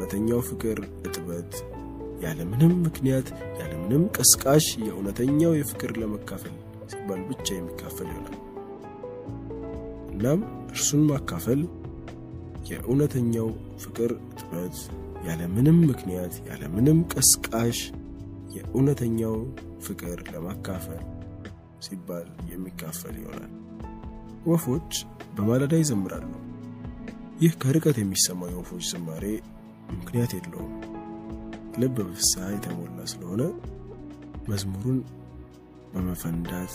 የእውነተኛው ፍቅር እጥበት ያለምንም ምክንያት ያለምንም ቀስቃሽ የእውነተኛው የፍቅር ለመካፈል ሲባል ብቻ የሚካፈል ይሆናል። እናም እርሱን ማካፈል የእውነተኛው ፍቅር እጥበት ያለምንም ምክንያት ያለምንም ቀስቃሽ የእውነተኛው ፍቅር ለማካፈል ሲባል የሚካፈል ይሆናል። ወፎች በማለዳ ይዘምራሉ። ይህ ከርቀት የሚሰማው ወፎች ዝማሬ ምክንያት የለውም። ልብ በፍስሃ የተሞላ ስለሆነ መዝሙሩን በመፈንዳት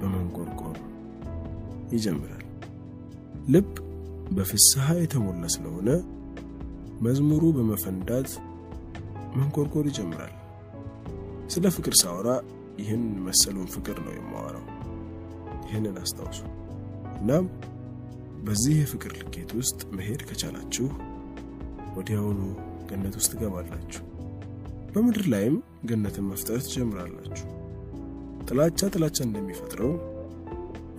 በመንቆርቆር ይጀምራል። ልብ በፍስሃ የተሞላ ስለሆነ መዝሙሩ በመፈንዳት መንቆርቆር ይጀምራል። ስለ ፍቅር ሳወራ ይህን መሰሉን ፍቅር ነው የማወራው። ይህንን አስተውሱ። እናም በዚህ የፍቅር ልኬት ውስጥ መሄድ ከቻላችሁ ወዲያውኑ ገነት ውስጥ ገባላችሁ። በመድር ላይም ገነትን መፍጠር ትጀምራላችሁ። ጥላቻ እንደሚፈጥረው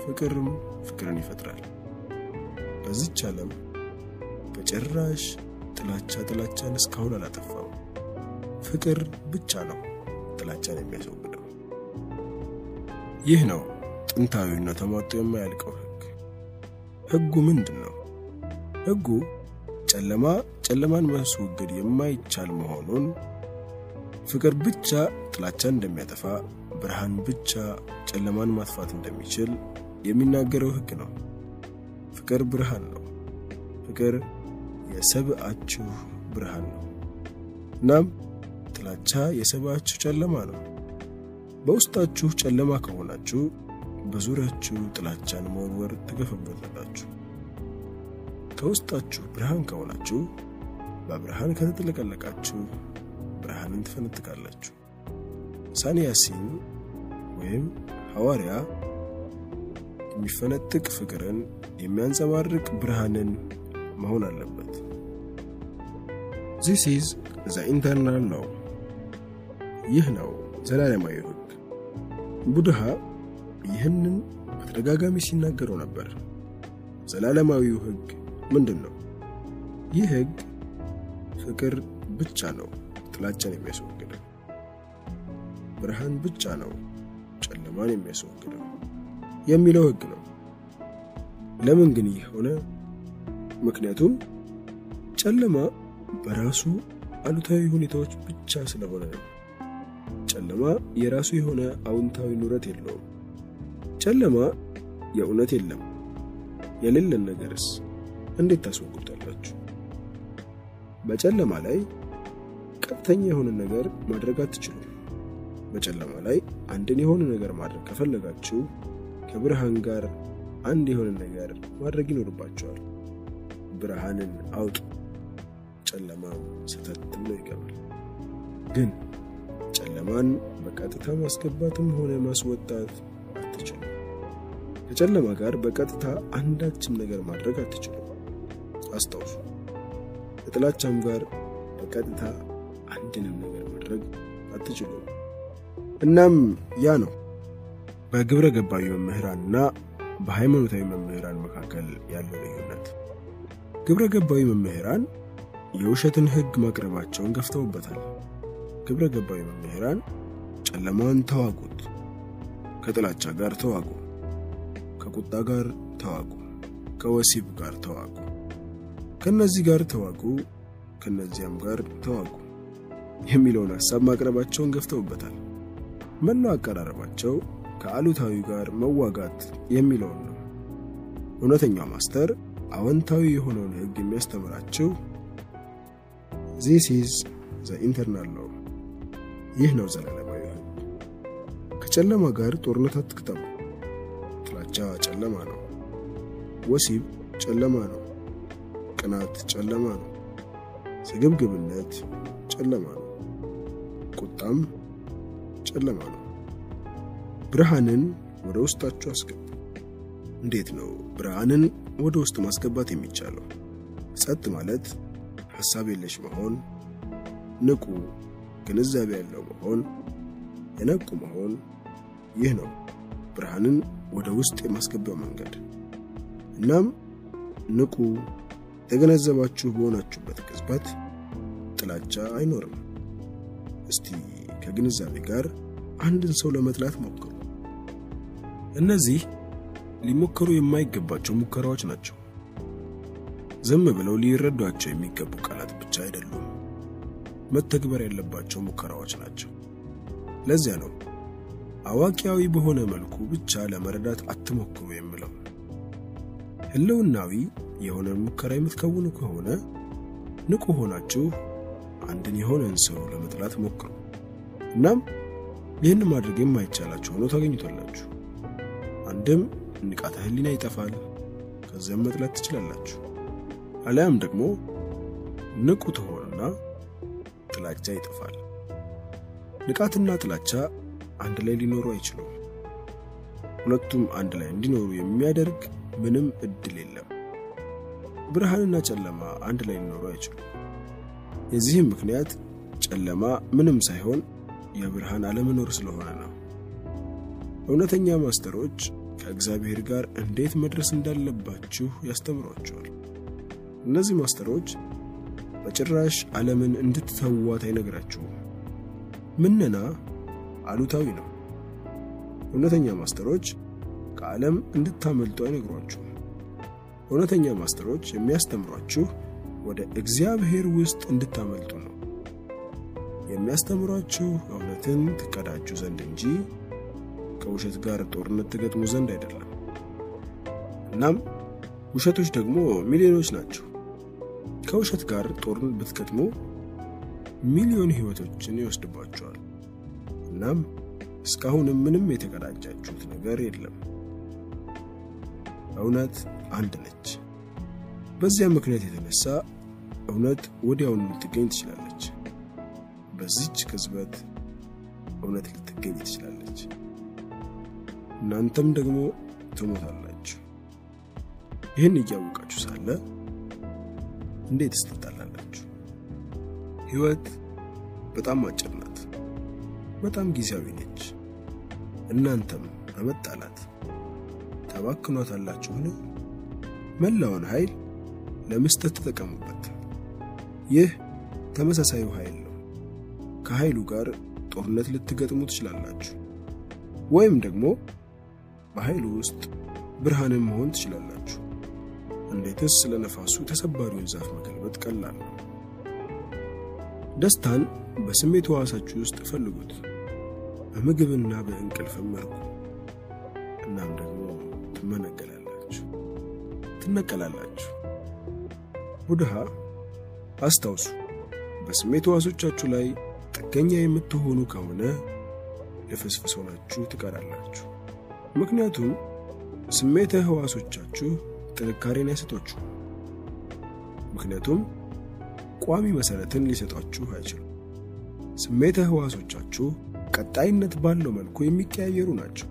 ፍቅርም ፍቅርን ይፈጥራል። በዚህች ዓለም በጭራሽ ጥላቻን እስካሁን አላጠፋው። ፍቅር ብቻ ነው ጥላቻን የሚያስወግደው። ይህ ነው ጥንታዊና ተሟጦ የማያልቀው ህግ። ህጉ ምንድነው? ህጉ ጨለማን ማስወገድ የማይቻል መሆኑን፣ ፍቅር ብቻ ጥላቻን እንደሚያጠፋ፣ ብርሃን ብቻ ጨለማን ማጥፋት እንደሚችል የሚናገረው ህግ ነው። ፍቅር ብርሃን ነው። ፍቅር የሰብአችሁ ብርሃን ነው። እናም ጥላቻ የሰብአችሁ ጨለማ ነው። በውስጣችሁ ጨለማ ከሆናችሁ በዙሪያችሁ ጥላቻን መወርወር ተገፈፈላችሁ። ከውስጣችሁ ብርሃን ከሆናችሁ በብርሃን ከተጠለቀላችሁ ብርሃንን ትፈነጥቃላችሁ። ሳንያሲን ወይም ሐዋርያ የሚፈነጥቅ ፍቅርን የሚያንጸባርቅ ብርሃንን መሆን አለበት። This is the internal law. ይህ ነው ዘላለማዊ ህግ። ቡድሃ ይህንን በተደጋጋሚ ሲናገሩ ነበር። ዘላለማዊው ህግ ምንድነው? ይህ ህግ ፍቅር ብቻ ነው ጥላቻን የሚያስወግደው። ብርሃን ብቻ ነው ጨለማን የሚያስወግደው የሚለው ህግ ነው። ለምን ግን ይህ ሆነ? ምክንያቱም ጨለማ በራሱ አሉታዊ ሁኔታዎች ብቻ ስለሆነ ነው። ጨለማ የራሱ የሆነ አውንታዊ ኑረት የለውም። ጨለማ የእውነት የለም። የሌለን ነገርስ እንዴት ታስወግዱታላችሁ? በጨለማ ላይ ቀጥተኛ የሆነ ነገር ማድረግ አትችሉም። በጨለማ ላይ አንድን የሆነ ነገር ማድረግ ከፈለጋችሁ ከብርሃን ጋር አንድ የሆነ ነገር ማድረግ ይኖርባችኋል። ብርሃንን አውጡ፣ ጨለማው ሰተት ብሎ ይገባል። ግን ጨለማን በቀጥታ ማስገባትም ሆነ ማስወጣት አትችሉም። ከጨለማ ጋር በቀጥታ አንዳችም ነገር ማድረግ አትችሉም። አስተውሱ። ከጥላቻም ጋር በቀጥታ አንድንም ነገር ማድረግ አትችሉም። እናም ያ ነው በግብረ ገባዩ መምህራንና በሃይማኖታዊ መምህራን መካከል ያለው ልዩነት። ግብረ ገባዩ መምህራን የውሸትን ህግ ማቅረባቸውን ገፍተውበታል። ግብረ ገባዩ መምህራን ጨለማን ተዋጉት፣ ከጥላቻ ጋር ተዋጉ፣ ከቁጣ ጋር ተዋጉ፣ ከወሲብ ጋር ተዋጉ፣ ከነዚህ ጋር ተዋጉ፣ ከነዚያም ጋር ተዋጉ የሚለውን ሐሳብ ማቅረባቸውን ገፍተውበታል። መላ አቀራረባቸው ከአሉታዊ ጋር መዋጋት የሚለውን ነው። እውነተኛው ማስተር አወንታዊ የሆነውን ህግ የሚያስተምራችሁ This is the internal law. ይህ ነው ዘላለማዊ ህግ። ከጨለማ ጋር ጦርነት አትክተሙ። ጥላቻ ጨለማ ነው። ወሲብ ጨለማ ነው። ቅናት ጨለማ ነው። ስግብግብነት ጨለማ ነው። ቁጣም ጨለማ ነው። ብርሃንን ወደ ውስጣችሁ አስገቡ። እንዴት ነው ብርሃንን ወደ ውስጥ ማስገባት የሚቻለው? ጸጥ ማለት፣ ሐሳብ የለሽ መሆን፣ ንቁ ግንዛቤ ያለው መሆን፣ የነቁ መሆን። ይህ ነው ብርሃንን ወደ ውስጥ የማስገቢያው መንገድ። እናም ንቁ ተገነዘባችሁ በሆናችሁበት ቅጽበት ጥላቻ አይኖርም። እስቲ ከግንዛቤ ጋር አንድን ሰው ለመጥላት ሞክሩ። እነዚህ ሊሞከሩ የማይገባቸው ሙከራዎች ናቸው። ዝም ብለው ሊረዷቸው የሚገቡ ቃላት ብቻ አይደሉም፣ መተግበር ያለባቸው ሙከራዎች ናቸው። ለዚያ ነው አዋቂያዊ በሆነ መልኩ ብቻ ለመረዳት አትሞክሩ የሚለው። ህልውናዊ የሆነ ሙከራ የምትከውኑ ከሆነ ንቁ ሆናችሁ አንድን የሆነን ሰው ለመጥላት ሞክሩ። እናም ይህን ማድረግ የማይቻላችሁ ሆኖ ታገኙታላችሁ። አንድም ንቃተ ህሊና ይጠፋል፣ ከዚያም መጥላት ትችላላችሁ። አለያም ደግሞ ንቁ ትሆኑና ጥላቻ ይጠፋል። ንቃትና ጥላቻ አንድ ላይ ሊኖሩ አይችሉም። ሁለቱም አንድ ላይ እንዲኖሩ የሚያደርግ ምንም እድል የለም። ብርሃንና ጨለማ አንድ ላይ ሊኖሩ አይችሉም። የዚህም ምክንያት ጨለማ ምንም ሳይሆን የብርሃን አለመኖር ስለሆነ ነው። እውነተኛ ማስተሮች ከእግዚአብሔር ጋር እንዴት መድረስ እንዳለባችሁ ያስተምሯቸዋል። እነዚህ ማስተሮች በጭራሽ ዓለምን እንድትተዋት አይነግራችሁም። ምንና አሉታዊ ነው። እውነተኛ ማስተሮች ከዓለም እንድታመልጡ አይነግሯችሁም። እውነተኛ ማስተሮች የሚያስተምሯችሁ ወደ እግዚአብሔር ውስጥ እንድታመልጡ ነው። የሚያስተምሯችሁ እውነትን ትቀዳጁ ዘንድ እንጂ ከውሸት ጋር ጦርነት ትገጥሙ ዘንድ አይደለም። እናም ውሸቶች ደግሞ ሚሊዮኖች ናቸው። ከውሸት ጋር ጦርነት ብትገጥሙ ሚሊዮን ህይወቶችን ይወስድባቸዋል። እናም እስካሁን ምንም የተቀዳጃችሁት ነገር የለም። እውነት አንድ ነች። በዚያ ምክንያት የተነሳ እውነት ወዲያውኑ ልትገኝ ትችላለች። በዚች ቅጽበት እውነት ልትገኝ ትችላለች። እናንተም ደግሞ ትሞታላችሁ። ይህን እያወቃችሁ ሳለ እንዴት ትጣላላችሁ? ህይወት በጣም አጭር ናት፣ በጣም ጊዜያዊ ነች። እናንተም በመጣላት ተባክኗታላችሁና መላውን ኃይል ለመስጠት ተጠቀሙበት። ይህ ተመሳሳይ ኃይል ነው። ከኃይሉ ጋር ጦርነት ልትገጥሙ ትችላላችሁ፣ ወይም ደግሞ በኃይሉ ውስጥ ብርሃንም መሆን ትችላላችሁ። እንዴትስ ለነፋሱ ተሰባሪውን ዛፍ መገልበጥ ቀላል ነው። ደስታን በስሜት ዋሳችሁ ውስጥ ፈልጉት፣ በምግብና በእንቅልፍ መልኩ። እናም ደግሞ ትነቀላላችሁ። ቡድሃ አስታውሱ፣ በስሜት ዋሶቻችሁ ላይ ጥገኛ የምትሆኑ ከሆነ ለፍስፍስ ሆናችሁ ትቀራላችሁ። ምክንያቱም ስሜት ህዋሶቻችሁ ጥንካሬን አይሰጧችሁ። ምክንያቱም ቋሚ መሰረትን ሊሰጧችሁ አይችሉም። ስሜት ህዋሶቻችሁ ቀጣይነት ባለው መልኩ የሚቀያየሩ ናቸው።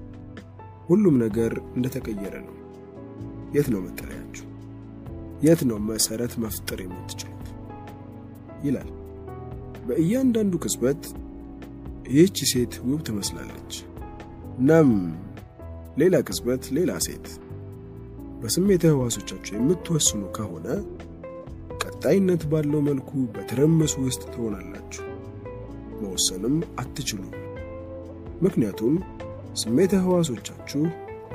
ሁሉም ነገር እንደተቀየረ ነው። የት ነው መጠለያችሁ? የት ነው መሰረት መፍጠር የምትችሉት? ይላል። በእያንዳንዱ ቅጽበት ይህች ሴት ውብ ትመስላለች፣ እናም ሌላ ቅጽበት ሌላ ሴት። በስሜት ህዋሶቻችሁ የምትወስኑ ከሆነ ቀጣይነት ባለው መልኩ በተረመሱ ውስጥ ትሆናላችሁ። መወሰንም አትችሉም። ምክንያቱም ስሜት ህዋሶቻችሁ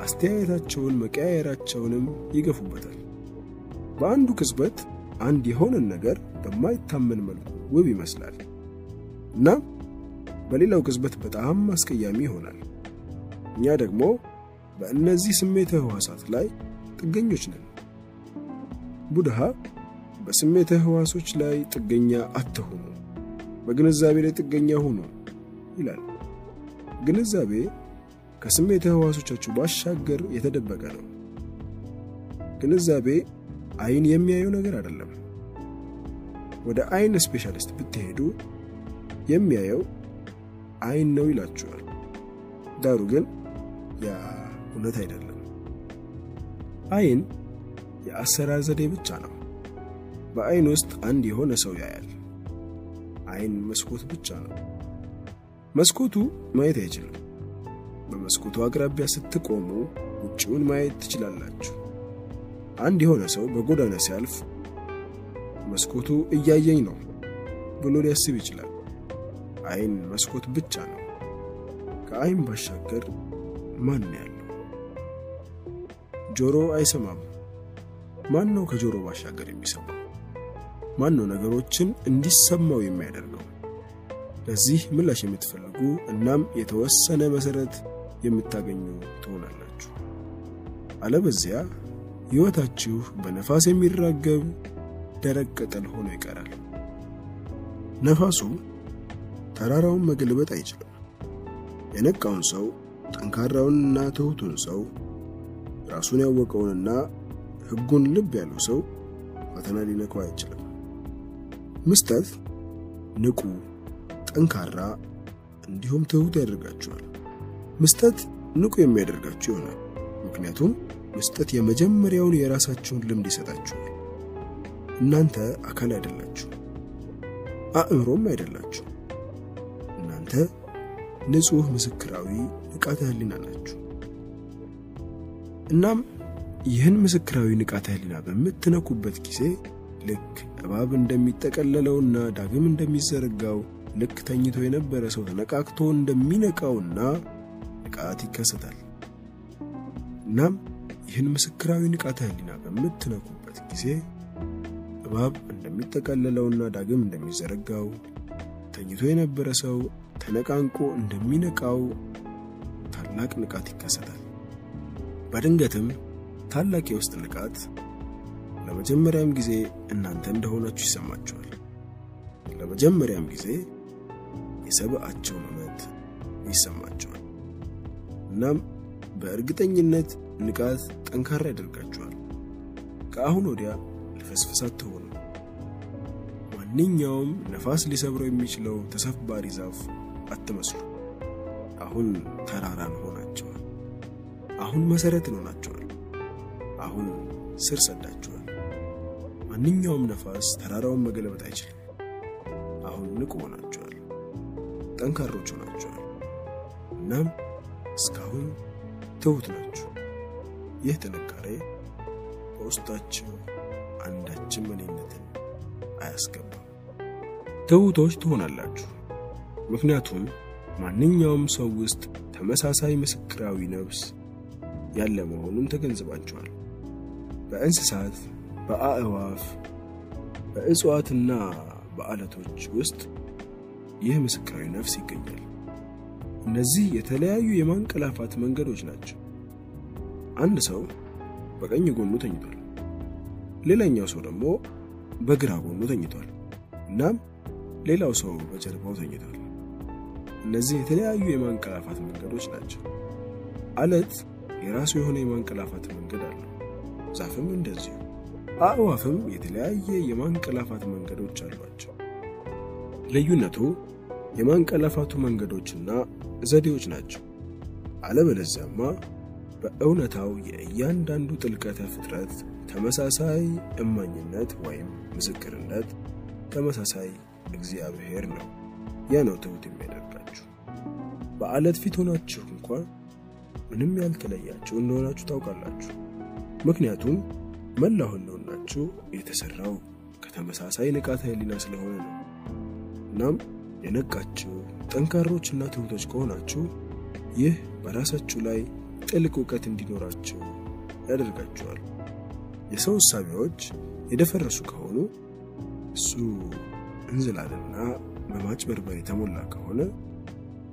አስተያየታቸውን መቀያየራቸውንም ይገፉበታል። በአንዱ ቅጽበት አንድ የሆነን ነገር በማይታመን መልኩ ውብ ይመስላል እና በሌላው ቅጽበት በጣም አስቀያሚ ይሆናል። እኛ ደግሞ በእነዚህ ስሜት ህዋሳት ላይ ጥገኞች ነን። ቡድሃ በስሜት ህዋሶች ላይ ጥገኛ አትሁኑ፣ በግንዛቤ ላይ ጥገኛ ሁኑ ይላል። ግንዛቤ ከስሜት ህዋሶቻችሁ ባሻገር የተደበቀ ነው። ግንዛቤ አይን የሚያየው ነገር አይደለም። ወደ አይን ስፔሻሊስት ብትሄዱ የሚያየው አይን ነው ይላችኋል። ዳሩ ግን ያ እውነት አይደለም። አይን የአሰራር ዘዴ ብቻ ነው። በአይን ውስጥ አንድ የሆነ ሰው ያያል። አይን መስኮት ብቻ ነው። መስኮቱ ማየት አይችልም። በመስኮቱ አቅራቢያ ስትቆሙ ውጪውን ማየት ትችላላችሁ። አንድ የሆነ ሰው በጎዳና ሲያልፍ መስኮቱ እያየኝ ነው ብሎ ሊያስብ ይችላል። አይን መስኮት ብቻ ነው። ከአይን ባሻገር ማን ያለው? ጆሮ አይሰማም። ማን ነው ከጆሮ ባሻገር የሚሰማው? ማን ነው ነገሮችን እንዲሰማው የሚያደርገው? ለዚህ ምላሽ የምትፈልጉ እናም የተወሰነ መሰረት የምታገኙ ትሆናላችሁ። አለበለዚያ ሕይወታችሁ በነፋስ የሚራገብ ደረቅ ቅጠል ሆኖ ይቀራል። ነፋሱ ተራራውን መገልበጥ አይችልም። የነቃውን ሰው፣ ጠንካራውንና ትሁቱን ሰው፣ ራሱን ያወቀውንና ሕጉን ልብ ያለው ሰው ፈተና ሊነካው አይችልም። ምስጢር ንቁ፣ ጠንካራ እንዲሁም ትሁት ያደርጋቸዋል። ምስጢር ንቁ የሚያደርጋችሁ ይሆናል፣ ምክንያቱም ምስጢር የመጀመሪያውን የራሳችሁን ልምድ ይሰጣችኋል። እናንተ አካል አይደላችሁ፣ አእምሮም አይደላችሁ። እናንተ ንጹህ ምስክራዊ ንቃተ ህሊና ናችሁ። እናም ይህን ምስክራዊ ንቃተ ህሊና በምትነኩበት ጊዜ ልክ እባብ እንደሚጠቀለለውና ዳግም እንደሚዘረጋው ልክ ተኝቶ የነበረ ሰው ተነቃቅቶ እንደሚነቃውና ንቃት ይከሰታል። እናም ይህን ምስክራዊ ንቃተ ህሊና በምትነኩበት ጊዜ እባብ እንደሚጠቀለለውና ዳግም እንደሚዘረጋው ተኝቶ የነበረ ሰው ተነቃንቆ እንደሚነቃው ታላቅ ንቃት ይከሰታል። በድንገትም ታላቅ የውስጥ ንቃት ለመጀመሪያም ጊዜ እናንተ እንደሆናችሁ ይሰማችኋል። ለመጀመሪያም ጊዜ የሰብአቸውን እውነት ይሰማችኋል። እናም በእርግጠኝነት ንቃት ጠንካራ ያደርጋችኋል። ከአሁን ወዲያ ልፈስፍሳት ትሆኑ። ማንኛውም ነፋስ ሊሰብረው የሚችለው ተሰባሪ ዛፍ አትመስሉ። አሁን ተራራን ሆናችኋል። አሁን መሰረት ሆናችኋል። አሁን ስር ሰዳችኋል። ማንኛውም ነፋስ ተራራውን መገለበጥ አይችልም። አሁን ንቁ ሆናችኋል፣ ጠንካሮች ሆናችኋል። እናም እስካሁን ትሁት ናችሁ። ይህ ጥንካሬ በውስጣችሁ አንዳችን ምንነትን አያስገባም። ትሁቶች ትሆናላችሁ፣ ምክንያቱም ማንኛውም ሰው ውስጥ ተመሳሳይ ምስክራዊ ነፍስ ያለ መሆኑን ተገንዝባችኋል። በእንስሳት፣ በአእዋፍ፣ በእጽዋትና በአለቶች ውስጥ ይህ ምስክራዊ ነፍስ ይገኛል። እነዚህ የተለያዩ የማንቀላፋት መንገዶች ናቸው። አንድ ሰው በቀኝ ጎኑ ተኝቷል፣ ሌላኛው ሰው ደግሞ በግራ ጎኑ ተኝቷል፣ እናም ሌላው ሰው በጀርባው ተኝቷል። እነዚህ የተለያዩ የማንቀላፋት መንገዶች ናቸው። አለት የራሱ የሆነ የማንቀላፋት መንገድ አለው። ዛፍም እንደዚሁ። አእዋፍም የተለያየ የማንቀላፋት መንገዶች አሏቸው። ልዩነቱ የማንቀላፋቱ መንገዶችና ዘዴዎች ናቸው። አለበለዚያማ በእውነታው የእያንዳንዱ ጥልቀተ ፍጥረት ተመሳሳይ እማኝነት ወይም ምስክርነት ተመሳሳይ እግዚአብሔር ነው። ያ ነው ትሁት የሚያደርጋችሁ። በአለት ፊት ሆናችሁ እንኳን ምንም ያልተለያችሁ እንደሆናችሁ ታውቃላችሁ፣ ምክንያቱም መላው ህልውናችሁ የተሰራው ከተመሳሳይ ንቃተ ህሊና ስለሆነ ነው። እናም የነቃችሁ ጠንካሮችና ትሁቶች ከሆናችሁ ይህ በራሳችሁ ላይ ጥልቅ እውቀት እንዲኖራችሁ ያደርጋችኋል። የሰው እሳቤዎች የደፈረሱ ከሆኑ፣ እሱ እንዝላልና በማጭበርበር የተሞላ ከሆነ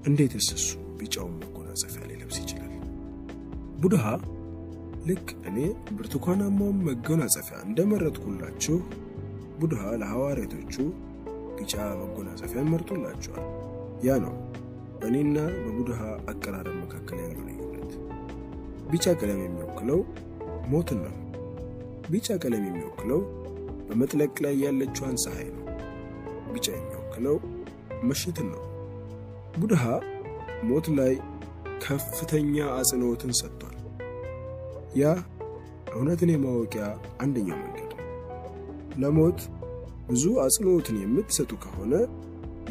እንዴትስ እሱ ቢጫውን መጎናጸፊያ ሊለብስ ይችላል? ቡድሃ ልክ እኔ ብርቱካናማውን መጎናጸፊያ እንደመረጥኩላችሁ ቡድሃ ለሐዋርያቶቹ ቢጫ መጎናጸፊያ መርጦላችኋል። ያ ነው በእኔና በቡድሃ አቀራረብ መካከል ያለው ልዩነት። ቢጫ ቀለም የሚወክለው ሞትን ነው። ቢጫ ቀለም የሚወክለው በመጥለቅ ላይ ያለችውን ፀሐይ ነው። ቢጫ የሚወክለው ምሽትን ነው። ቡድሃ ሞት ላይ ከፍተኛ አጽንኦትን ሰጥቷል። ያ እውነትን የማወቂያ አንደኛው መንገድ ነው። ለሞት ብዙ አጽንኦትን የምትሰጡ ከሆነ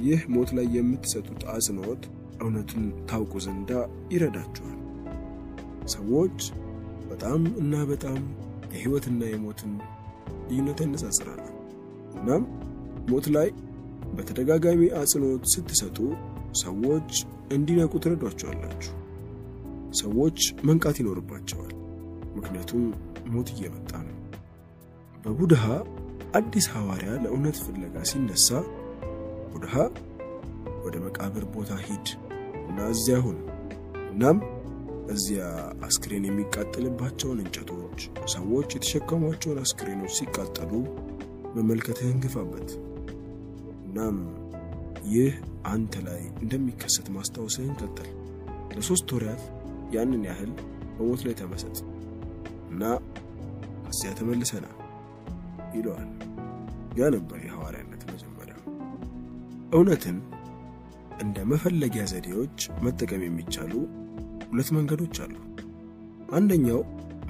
ይህ ሞት ላይ የምትሰጡት አጽንኦት እውነቱን ታውቁ ዘንድ ይረዳችኋል። ሰዎች በጣም የህይወትና የሞትን ልዩነት ያነጻጽራሉ። እናም ሞት ላይ በተደጋጋሚ አጽንኦት ስትሰጡ ሰዎች እንዲነቁ ትረዷቸዋላችሁ። ሰዎች መንቃት ይኖርባቸዋል፣ ምክንያቱም ሞት እየመጣ ነው። በቡድሃ አዲስ ሐዋርያ ለእውነት ፍለጋ ሲነሳ ቡድሃ ወደ መቃብር ቦታ ሄድ እና እዚያ ሁን፣ እናም እዚያ አስክሬን የሚቃጠልባቸውን እንጨቶች ሰዎች የተሸከሟቸውን አስክሬኖች ሲቃጠሉ በመልከተህን ግፋበት፣ እናም ይህ አንተ ላይ እንደሚከሰት ማስታወስህን ቀጥል። ለሶስት ወራት ያንን ያህል በሞት ላይ ተመሰጥ እና እዚያ ተመልሰና ይለዋል። ያ ነበር የሐዋርያነት መጀመሪያ። እውነትን እንደ መፈለጊያ ዘዴዎች መጠቀም የሚቻሉ ሁለት መንገዶች አሉ። አንደኛው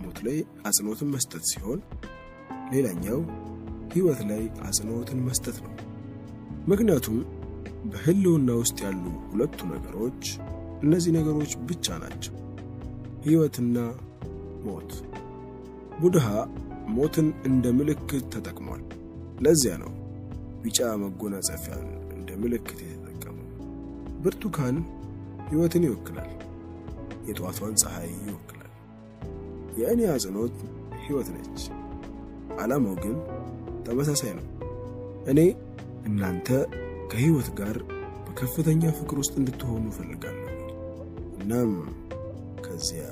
ሞት ላይ አጽንኦትን መስጠት ሲሆን፣ ሌላኛው ሕይወት ላይ አጽንኦትን መስጠት ነው። ምክንያቱም በሕልውና ውስጥ ያሉ ሁለቱ ነገሮች እነዚህ ነገሮች ብቻ ናቸው፣ ሕይወትና ሞት። ቡድሃ ሞትን እንደ ምልክት ተጠቅሟል። ለዚያ ነው ቢጫ መጎናጸፊያን እንደ ምልክት የተጠቀመው። ብርቱካን ሕይወትን ይወክላል፣ የጧቷን ፀሐይ ይወክላል። የእኔ አጽንኦት ሕይወት ነች፣ ዓላማው ግን ተመሳሳይ ነው። እኔ እናንተ ከሕይወት ጋር በከፍተኛ ፍቅር ውስጥ እንድትሆኑ ፈልጋለሁ። እናም ከዚያ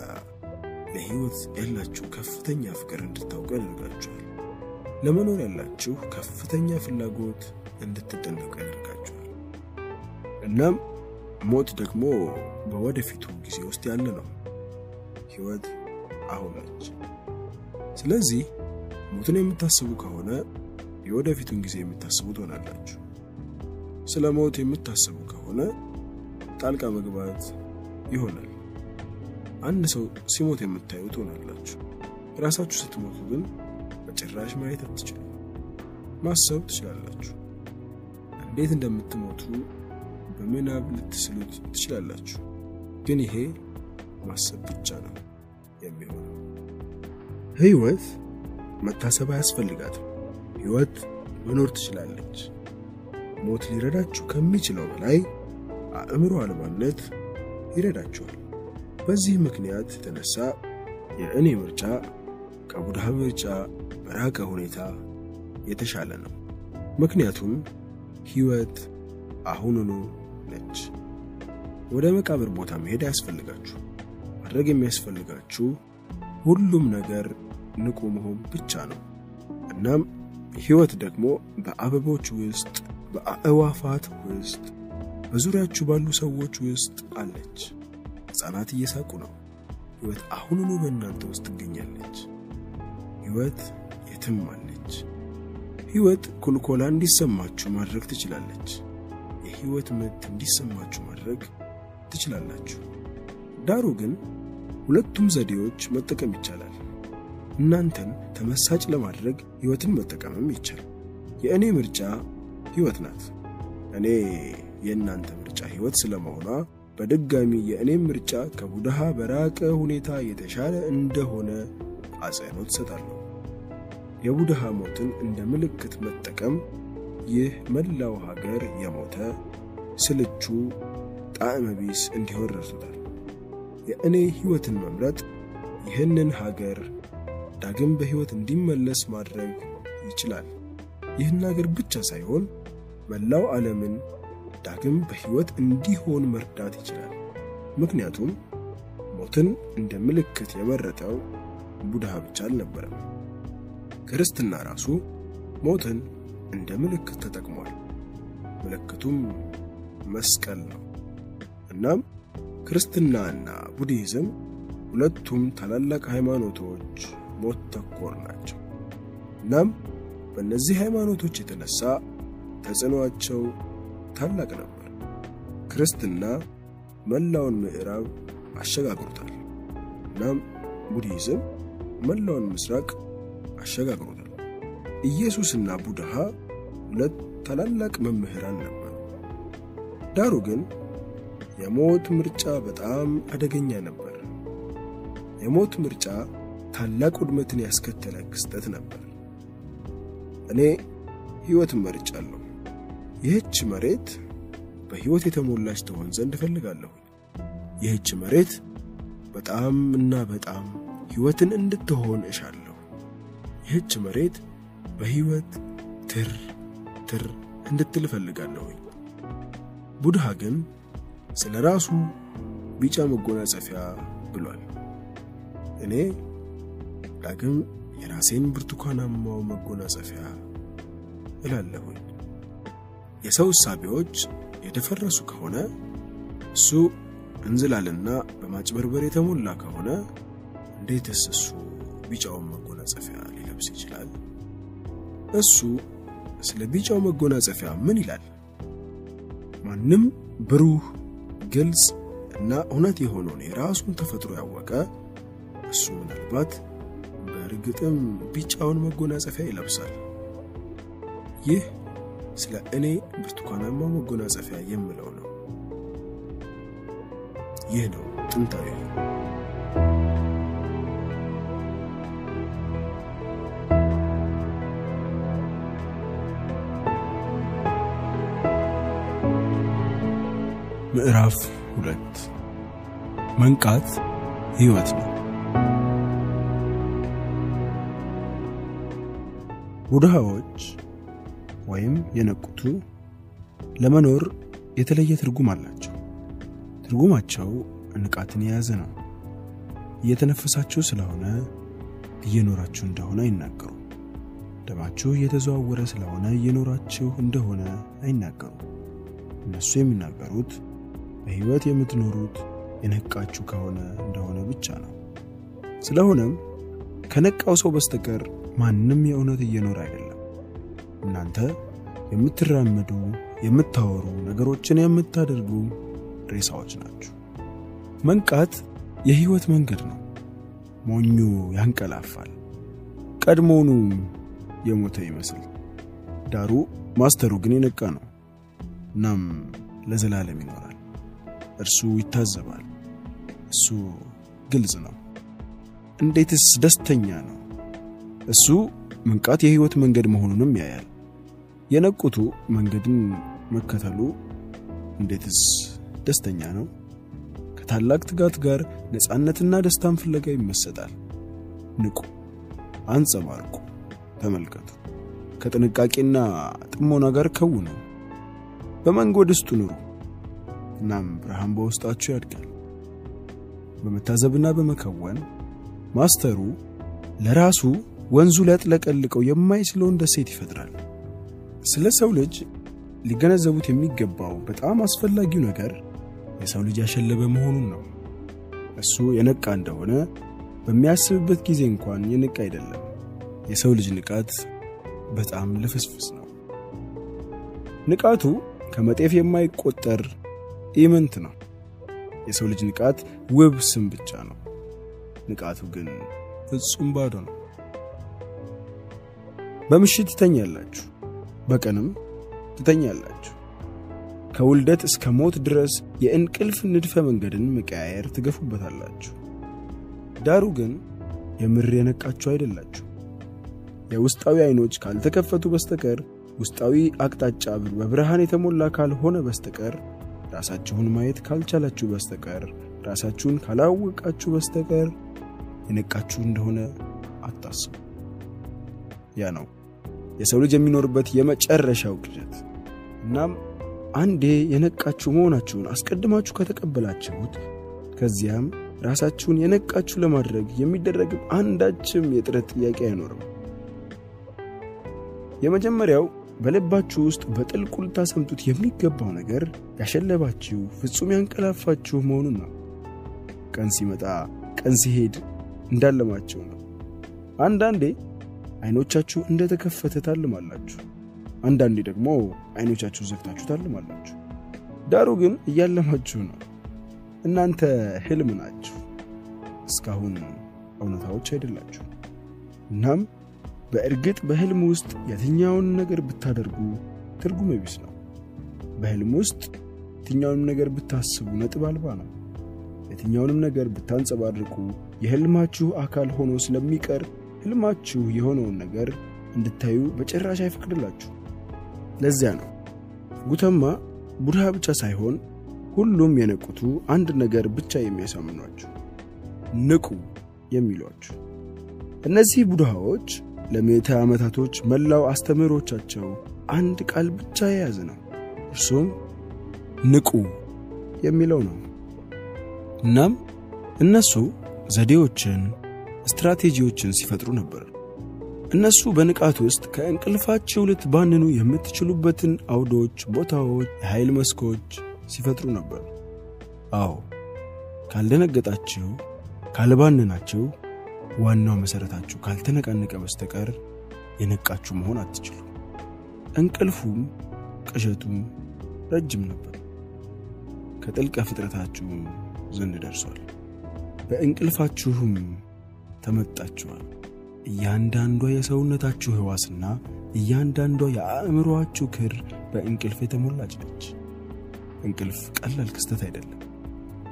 ለሕይወት ያላችሁ ከፍተኛ ፍቅር እንድታውቁ ያደርጋችኋል። ለመኖር ያላችሁ ከፍተኛ ፍላጎት እንድትደነቁ ያደርጋችኋል። እናም ሞት ደግሞ በወደፊቱ ጊዜ ውስጥ ያለ ነው፣ ሕይወት አሁን ነች። ስለዚህ ሞትን የምታስቡ ከሆነ የወደፊቱን ጊዜ የምታስቡ ትሆናላችሁ። ስለ ሞት የምታስቡ ከሆነ ጣልቃ መግባት ይሆናል። አንድ ሰው ሲሞት የምታዩ ትሆናላችሁ። ራሳችሁ ስትሞቱ ግን በጭራሽ ማየት አትችሉም። ማሰብ ትችላላችሁ፣ እንዴት እንደምትሞቱ በምናብ ልትስሉት ትችላላችሁ። ግን ይሄ ማሰብ ብቻ ነው የሚሆነው። ሕይወት መታሰብ አያስፈልጋትም። ሕይወት መኖር ትችላለች። ሞት ሊረዳችሁ ከሚችለው በላይ አእምሮ አልባነት ይረዳችኋል። በዚህ ምክንያት የተነሳ የእኔ ምርጫ ከቡድሃ ምርጫ በራቀ ሁኔታ የተሻለ ነው፣ ምክንያቱም ሕይወት አሁኑኑ ነች። ወደ መቃብር ቦታ መሄድ አያስፈልጋችሁ። ማድረግ የሚያስፈልጋችሁ ሁሉም ነገር ንቁ መሆን ብቻ ነው። እናም ሕይወት ደግሞ በአበቦች ውስጥ፣ በአእዋፋት ውስጥ፣ በዙሪያችሁ ባሉ ሰዎች ውስጥ አለች። ሕፃናት እየሳቁ ነው። ሕይወት አሁኑኑ በእናንተ ውስጥ ትገኛለች። ሕይወት የትም አለች። ሕይወት ኩልኮላ እንዲሰማችሁ ማድረግ ትችላለች። የሕይወት ምት እንዲሰማችሁ ማድረግ ትችላላችሁ። ዳሩ ግን ሁለቱም ዘዴዎች መጠቀም ይቻላል። እናንተን ተመሳጭ ለማድረግ ሕይወትን መጠቀምም ይቻላል። የእኔ ምርጫ ሕይወት ናት። እኔ የእናንተ ምርጫ ሕይወት ስለመሆኗ በድጋሚ የእኔ ምርጫ ከቡድሃ በራቀ ሁኔታ የተሻለ እንደሆነ አጽንኦት እሰጣለሁ። የቡድሃ ሞትን እንደ ምልክት መጠቀም ይህ መላው ሀገር የሞተ ስልቹ ጣዕመ ቢስ እንዲሆን ረድቶታል። የእኔ ሕይወትን መምረጥ ይህንን ሀገር ዳግም በሕይወት እንዲመለስ ማድረግ ይችላል። ይህን ሀገር ብቻ ሳይሆን መላው ዓለምን ዳግም በሕይወት እንዲሆን መርዳት ይችላል። ምክንያቱም ሞትን እንደ ምልክት የመረጠው ቡድሃ ብቻ አልነበረም፣ ክርስትና ራሱ ሞትን እንደ ምልክት ተጠቅሟል። ምልክቱም መስቀል ነው። እናም ክርስትናና ቡድሂዝም ሁለቱም ታላላቅ ሃይማኖቶች ሞት ተኮር ናቸው። እናም በእነዚህ ሃይማኖቶች የተነሳ ተጽዕኖአቸው ታላቅ ነበር። ክርስትና መላውን ምዕራብ አሸጋግሮታል፣ እናም ቡድሂዝም መላውን ምስራቅ አሸጋግሮታል። ኢየሱስና ቡድሃ ሁለት ታላላቅ መምህራን ነበሩ። ዳሩ ግን የሞት ምርጫ በጣም አደገኛ ነበር። የሞት ምርጫ ታላቅ ውድመትን ያስከተለ ክስተት ነበር። እኔ ሕይወትን መርጫለሁ። ይህች መሬት በህይወት የተሞላች ትሆን ዘንድ ፈልጋለሁ። ይህች መሬት በጣም እና በጣም ህይወትን እንድትሆን እሻለሁ። ይህች መሬት በህይወት ትር እንድትል ፈልጋለሁ። ቡድሃ ግን ስለራሱ ቢጫ መጎናጸፊያ ብሏል። እኔ ዳግም የራሴን ብርቱካናማው መጎናጸፊያ እላለሁ። የሰው ሳቢዎች የተፈረሱ ከሆነ እሱ እንዝላልና በማጭበርበር የተሞላ ከሆነ እንዴት እሱ ቢጫውን መጎናጸፊያ ሊለብስ ይችላል? እሱ ስለ ቢጫው መጎናጸፊያ ምን ይላል? ማንም ብሩህ ግልጽ እና እውነት የሆነውን የራሱን ተፈጥሮ ያወቀ እሱ ምናልባት በእርግጥም ቢጫውን መጎናጸፊያ ይለብሳል። ይህ ስለ እኔ ብርቱካናማ መጎናጸፊያ የምለው ነው። ይህ ነው ጥንታዊ ምዕራፍ 2 መንቃት ህይወት ነው። ቡድሃዎች ወይም የነቁቱ ለመኖር የተለየ ትርጉም አላቸው። ትርጉማቸው ንቃትን የያዘ ነው። እየተነፈሳችሁ ስለሆነ እየኖራችሁ እንደሆነ አይናገሩ። ደማችሁ እየተዘዋወረ ስለሆነ እየኖራችሁ እንደሆነ አይናገሩ። እነሱ የሚናገሩት በህይወት የምትኖሩት የነቃችሁ ከሆነ እንደሆነ ብቻ ነው። ስለሆነም ከነቃው ሰው በስተቀር ማንም የእውነት እየኖረ አይደለም። እናንተ የምትራመዱ፣ የምታወሩ፣ ነገሮችን የምታደርጉ ሬሳዎች ናችሁ። መንቃት የህይወት መንገድ ነው። ሞኙ ያንቀላፋል፣ ቀድሞውኑ የሞተ ይመስል፣ ዳሩ ማስተሩ ግን የነቃ ነው። እናም ለዘላለም ይኖራል። እርሱ ይታዘባል። እሱ ግልጽ ነው። እንዴትስ ደስተኛ ነው! እሱ መንቃት የህይወት መንገድ መሆኑንም ያያል። የነቁቱ መንገድን መከተሉ እንዴትስ ደስተኛ ነው! ከታላቅ ትጋት ጋር ነፃነትና ደስታን ፍለጋ ይመሰጣል። ንቁ፣ አንጸባርቁ፣ ተመልከቱ፣ ከጥንቃቄና ጥሞና ጋር ከውኑ፣ በመንጎድ ውስጥ ኑሩ። እናም ብርሃን በውስጣችሁ ያድጋል። በመታዘብና በመከወን ማስተሩ ለራሱ ወንዙ ለጥለቀልቀው የማይስለውን ደሴት ይፈጥራል። ስለ ሰው ልጅ ሊገነዘቡት የሚገባው በጣም አስፈላጊው ነገር የሰው ልጅ ያሸለበ መሆኑን ነው። እሱ የነቃ እንደሆነ በሚያስብበት ጊዜ እንኳን የነቃ አይደለም። የሰው ልጅ ንቃት በጣም ልፍስፍስ ነው። ንቃቱ ከመጤፍ የማይቆጠር ኢምንት ነው። የሰው ልጅ ንቃት ውብ ስም ብቻ ነው። ንቃቱ ግን ፍጹም ባዶ ነው። በምሽት ትተኛላችሁ፣ በቀንም ትተኛላችሁ። ከውልደት እስከ ሞት ድረስ የእንቅልፍ ንድፈ መንገድን መቀያየር ትገፉበታላችሁ። ዳሩ ግን የምር የነቃችሁ አይደላችሁ። የውስጣዊ አይኖች ካልተከፈቱ በስተቀር፣ ውስጣዊ አቅጣጫ በብርሃን የተሞላ ካልሆነ በስተቀር፣ ራሳችሁን ማየት ካልቻላችሁ በስተቀር፣ ራሳችሁን ካላወቃችሁ በስተቀር የነቃችሁ እንደሆነ አታስቡ። ያ ነው የሰው ልጅ የሚኖርበት የመጨረሻው ግጭት። እናም አንዴ የነቃችሁ መሆናችሁን አስቀድማችሁ ከተቀበላችሁት፣ ከዚያም ራሳችሁን የነቃችሁ ለማድረግ የሚደረግ አንዳችም የጥረት ጥያቄ አይኖርም። የመጀመሪያው በልባችሁ ውስጥ በጥልቁ ልታሰምጡት የሚገባው ነገር ያሸለባችሁ፣ ፍጹም ያንቀላፋችሁ መሆኑን ነው። ቀን ሲመጣ ቀን ሲሄድ እንዳለማችሁ ነው። አንዳንዴ አይኖቻችሁ እንደተከፈተ ታልማላችሁ፣ አንዳንዴ ደግሞ አይኖቻችሁ ዘግታችሁ ታልማላችሁ። ዳሩ ግን እያለማችሁ ነው። እናንተ ህልም ናችሁ፣ እስካሁን እውነታዎች አይደላችሁ። እናም በእርግጥ በህልም ውስጥ የትኛውን ነገር ብታደርጉ ትርጉም ቢስ ነው። በህልም ውስጥ የትኛውን ነገር ብታስቡ ነጥብ አልባ ነው። የትኛውንም ነገር ብታንጸባርቁ የህልማችሁ አካል ሆኖ ስለሚቀር ህልማችሁ የሆነውን ነገር እንድታዩ በጭራሽ አይፈቅድላችሁ። ለዚያ ነው ጉተማ ቡድሃ ብቻ ሳይሆን ሁሉም የነቁቱ አንድ ነገር ብቻ የሚያሳምኑ ናቸው ንቁ የሚሉት እነዚህ ቡድሃዎች ለመታ አመታቶች መላው አስተምሮቻቸው አንድ ቃል ብቻ ያዝ ነው እርሱም ንቁ የሚለው ነው እናም እነሱ ዘዴዎችን ስትራቴጂዎችን ሲፈጥሩ ነበር እነሱ በንቃት ውስጥ ከእንቅልፋቸው ልትባንኑ የምትችሉበትን አውዶች ቦታዎች ኃይል መስኮች ሲፈጥሩ ነበር አዎ ካልደነገጣችሁ ካልባንናችሁ ዋናው መሰረታችሁ ካልተነቀነቀ በስተቀር የነቃችሁ መሆን አትችሉ እንቅልፉም ቅዠቱም ረጅም ነበር ከጥልቀ ፍጥረታችሁ ዘንድ ደርሷል በእንቅልፋችሁም ተመጣጣችኋል ያንዳንዱ የሰውነታችሁ ህዋስና ያንዳንዱ የአእምሮአችሁ ክር በእንቅልፍ የተሞላች ነች እንቅልፍ ቀላል ክስተት አይደለም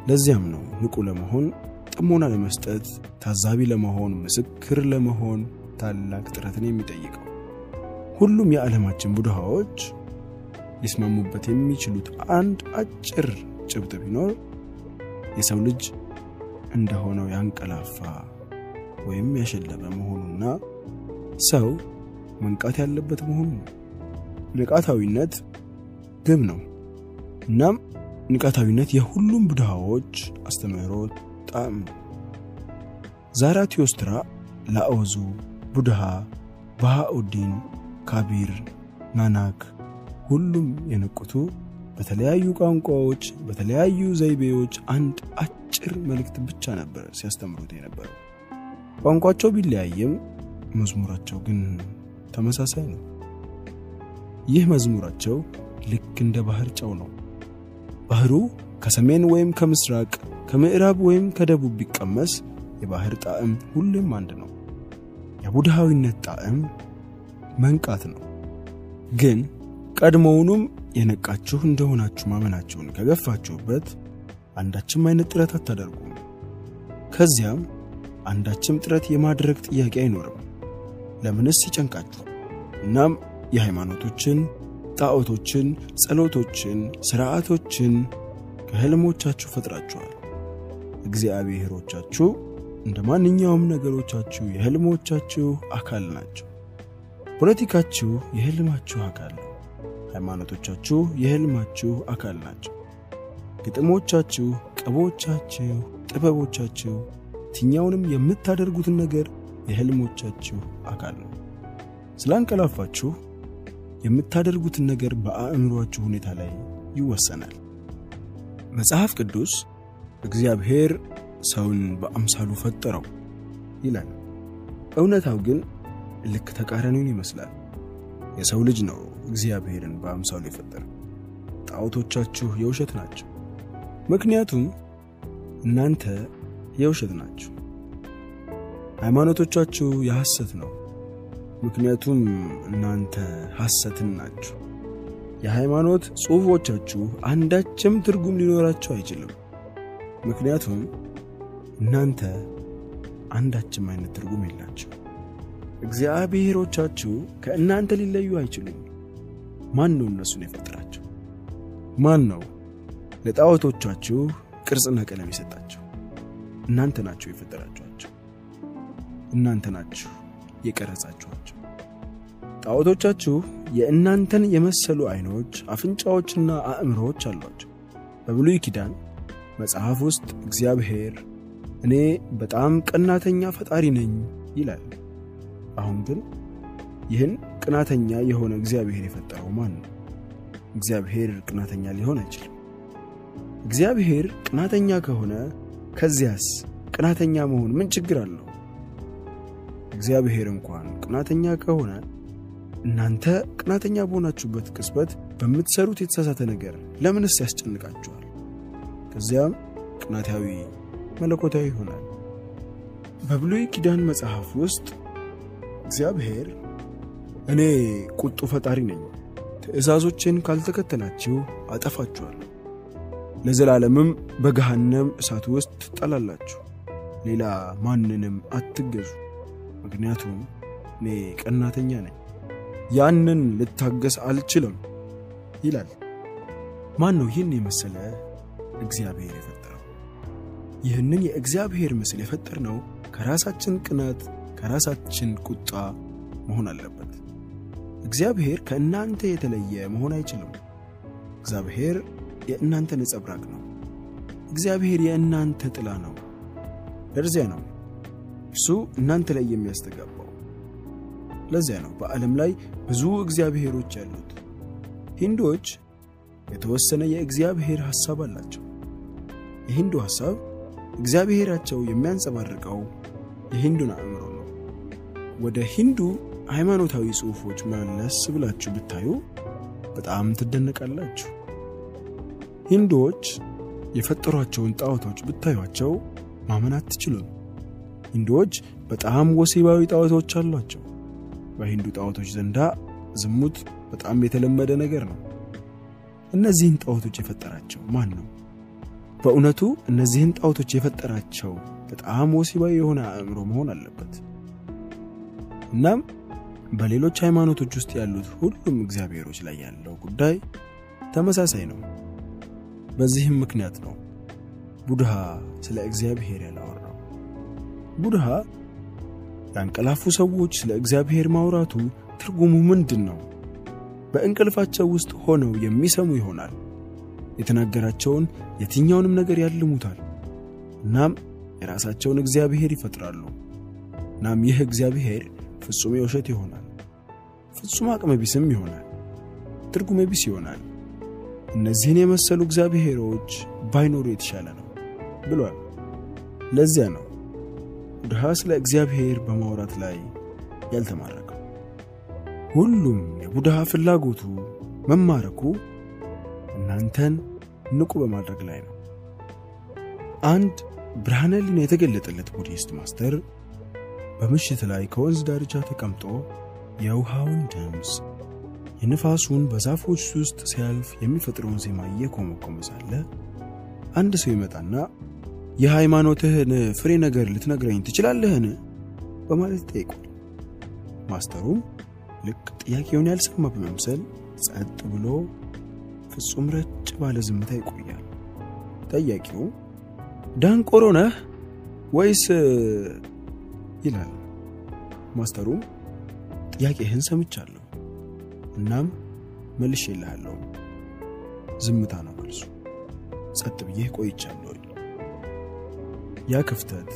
ለዚያም ነው ንቁ ለመሆን ጥሞና ለመስጠት ታዛቢ ለመሆን ምስክር ለመሆን ታላቅ ጥረትን የሚጠይቀው ሁሉም የዓለማችን ቡድሃዎች ሊስማሙበት የሚችሉት አንድ አጭር ጭብጥ ቢኖር የሰው ልጅ እንደሆነው ያንቀላፋ ወይም ያሸለበ መሆኑና ሰው መንቃት ያለበት መሆኑ ንቃታዊነት ግብ ነው እናም ንቃታዊነት የሁሉም ቡድሃዎች አስተምህሮት ጣም ዛራቲዮስትራ ላኦዙ ቡድሃ ባሃኡዲን ካቢር ናናክ ሁሉም የነቁቱ በተለያዩ ቋንቋዎች በተለያዩ ዘይቤዎች አንድ አጭር መልእክት ብቻ ነበር ሲያስተምሩት የነበረ ቋንቋቸው ቢለያይም መዝሙራቸው ግን ተመሳሳይ ነው ይህ መዝሙራቸው ልክ እንደ ባህር ጨው ነው ባህሩ ከሰሜን ወይም ከምስራቅ ከምዕራብ ወይም ከደቡብ ቢቀመስ የባህር ጣዕም ሁሉም አንድ ነው የቡድሃዊነት ጣዕም መንቃት ነው ግን ቀድሞውንም የነቃችሁ እንደሆናችሁ ማመናችሁን ከገፋችሁበት አንዳችም አይነት ጥረት አታደርጉም ከዚያም አንዳችም ጥረት የማድረግ ጥያቄ አይኖርም ለምንስ ይጨንቃችሁ እናም የሃይማኖቶችን ጣዖቶችን ጸሎቶችን ሥርዓቶችን ከህልሞቻችሁ ፈጥራችኋል እግዚአብሔሮቻችሁ እንደማንኛውም ነገሮቻችሁ የህልሞቻችሁ አካል ናቸው ፖለቲካችሁ የህልማችሁ አካል ነው ሃይማኖቶቻችሁ የህልማችሁ አካል ናቸው ግጥሞቻችሁ ቀቦቻችሁ ጥበቦቻችሁ ትኛውንም የምታደርጉት ነገር የህልሞቻችሁ አካል ነው ስላንቀላፋችሁ የምታደርጉት ነገር በአእምሮአችሁ ሁኔታ ላይ ይወሰናል መጽሐፍ ቅዱስ እግዚአብሔር ሰውን በአምሳሉ ፈጠረው ይላል እውነታው ግን ልክ ተቃራኒውን ይመስላል የሰው ልጅ ነው እግዚአብሔርን በአምሳሉ የፈጠረው ጣዖቶቻችሁ የውሸት ናቸው ምክንያቱም እናንተ የውሸት ናችሁ ሃይማኖቶቻችሁ የሐሰት ነው ምክንያቱም እናንተ ሐሰትን ናችሁ የሃይማኖት ጽሑፎቻችሁ አንዳችም ትርጉም ሊኖራቸው አይችልም ምክንያቱም እናንተ አንዳችም አይነት ትርጉም የላችሁ እግዚአብሔሮቻችሁ ከእናንተ ሊለዩ አይችሉም ማን ነው እነሱን የፈጠራቸው ማን ነው ለጣዖቶቻችሁ ቅርጽና ቀለም የሰጣቸው እናንተ ናችሁ የፈጠራችኋቸው እናንተ ናችሁ የቀረጻችኋቸው ጣዖቶቻችሁ የእናንተን የመሰሉ አይኖች አፍንጫዎችና አእምሮዎች አሏቸው በብሉይ ኪዳን መጽሐፍ ውስጥ እግዚአብሔር እኔ በጣም ቀናተኛ ፈጣሪ ነኝ ይላል አሁን ግን ይህን ቅናተኛ የሆነ እግዚአብሔር የፈጠረው ማን ነው እግዚአብሔር ቅናተኛ ሊሆን አይችልም እግዚአብሔር ቅናተኛ ከሆነ ከዚያስ ቅናተኛ መሆን ምን ችግር አለው እግዚአብሔር እንኳን ቅናተኛ ከሆነ እናንተ ቅናተኛ በሆናችሁበት ቅጽበት በመትሰሩት የተሳሳተ ነገር ለምንስ ያስጨንቃችኋል ከዚያም ቅናታዊ መለኮታዊ ይሆናል በብሉይ ኪዳን መጽሐፍ ውስጥ እግዚአብሔር እኔ ቁጡ ፈጣሪ ነኝ ትእዛዞችን ካልተከተላችሁ አጠፋችኋለሁ ለዘላለምም በገሃነም እሳት ውስጥ ትጣላላችሁ ሌላ ማንንም አትገዙ ምክንያቱም እኔ ቀናተኛ ነኝ ያንን ልታገስ አልችልም ይላል። ማን ነው ይህን የመሰለ እግዚአብሔር የፈጠረው? ይህንን የእግዚአብሔር ምስል የፈጠርነው ከራሳችን ቅናት፣ ከራሳችን ቁጣ መሆን አለበት። እግዚአብሔር ከእናንተ የተለየ መሆን አይችልም። እግዚአብሔር የእናንተ ነጸብራቅ ነው። እግዚአብሔር የእናንተ ጥላ ነው። ለዚያ ነው እርሱ እናንተ ላይ የሚያስተጋባው። ለዚያ ነው በዓለም ላይ ብዙ እግዚአብሔሮች አሉት። ሂንዶች የተወሰነ የእግዚአብሔር ሐሳብ አላቸው። የሂንዱ ሐሳብ እግዚአብሔራቸው የሚያንጸባርቀው የሂንዱን አእምሮ ነው። ወደ ሂንዱ ሃይማኖታዊ ጽሑፎች መለስ ብላችሁ ብታዩ በጣም ትደነቃላችሁ። ሂንዶች የፈጠሯቸውን ጣዖቶች ብታዩአቸው ማመን አትችሉም። ሂንዶች በጣም ወሲባዊ ጣዖቶች አሏቸው። በሂንዱ ጣዖቶች ዘንዳ ዝሙት በጣም የተለመደ ነገር ነው። እነዚህን ጣዖቶች የፈጠራቸው ማን ነው? በእውነቱ እነዚህን ጣዖቶች የፈጠራቸው በጣም ወሲባዊ የሆነ አእምሮ መሆን አለበት። እናም በሌሎች ሃይማኖቶች ውስጥ ያሉት ሁሉም እግዚአብሔሮች ላይ ያለው ጉዳይ ተመሳሳይ ነው። በዚህም ምክንያት ነው ቡድሃ ስለ እግዚአብሔር ያላወራው። ቡድሃ ያንቀላፉ ሰዎች ስለ እግዚአብሔር ማውራቱ ትርጉሙ ምንድነው? በእንቅልፋቸው ውስጥ ሆነው የሚሰሙ ይሆናል። የተናገራቸውን የትኛውንም ነገር ያልሙታል። እናም የራሳቸውን እግዚአብሔር ይፈጥራሉ። እናም ይህ እግዚአብሔር ፍጹም የውሸት ይሆናል። ፍጹም አቅመቢስም ይሆናል። ትርጉመቢስ ይሆናል። እነዚህን የመሰሉ እግዚአብሔሮች ባይኖሩ የተሻለ ነው ብሏል። ለዚያ ነው ቡድሃ ስለ እግዚአብሔር በማውራት ላይ ያልተማረከው። ሁሉም የቡድሃ ፍላጎቱ መማረኩ እናንተን ንቁ በማድረግ ላይ ነው። አንድ ብርሃነ ሕሊና የተገለጠለት ቡዲስት ማስተር በምሽት ላይ ከወንዝ ዳርቻ ተቀምጦ የውሃውን ድምፅ የንፋሱን በዛፎች ውስጥ ሲያልፍ የሚፈጥረውን ዜማ እየኮመኮመ ሳለ አንድ ሰው ይመጣና የሃይማኖትህን ፍሬ ነገር ልትነግረኝ ትችላለህን በማለት ጠይቋል። ማስተሩም ልክ ጥያቄውን ያልሰማ በመምሰል ጸጥ ብሎ ፍጹም ረጭ ባለ ዝምታ ይቆያል። ጠያቂው ዳንቆሮ ነህ ወይስ ይላል። ማስተሩም ጥያቄህን ሰምቻለሁ እናም መልሼልሃለሁ ዝምታ ነው መልሱ። ጸጥ ብዬ ቆይቻለሁ። ያ ክፍተት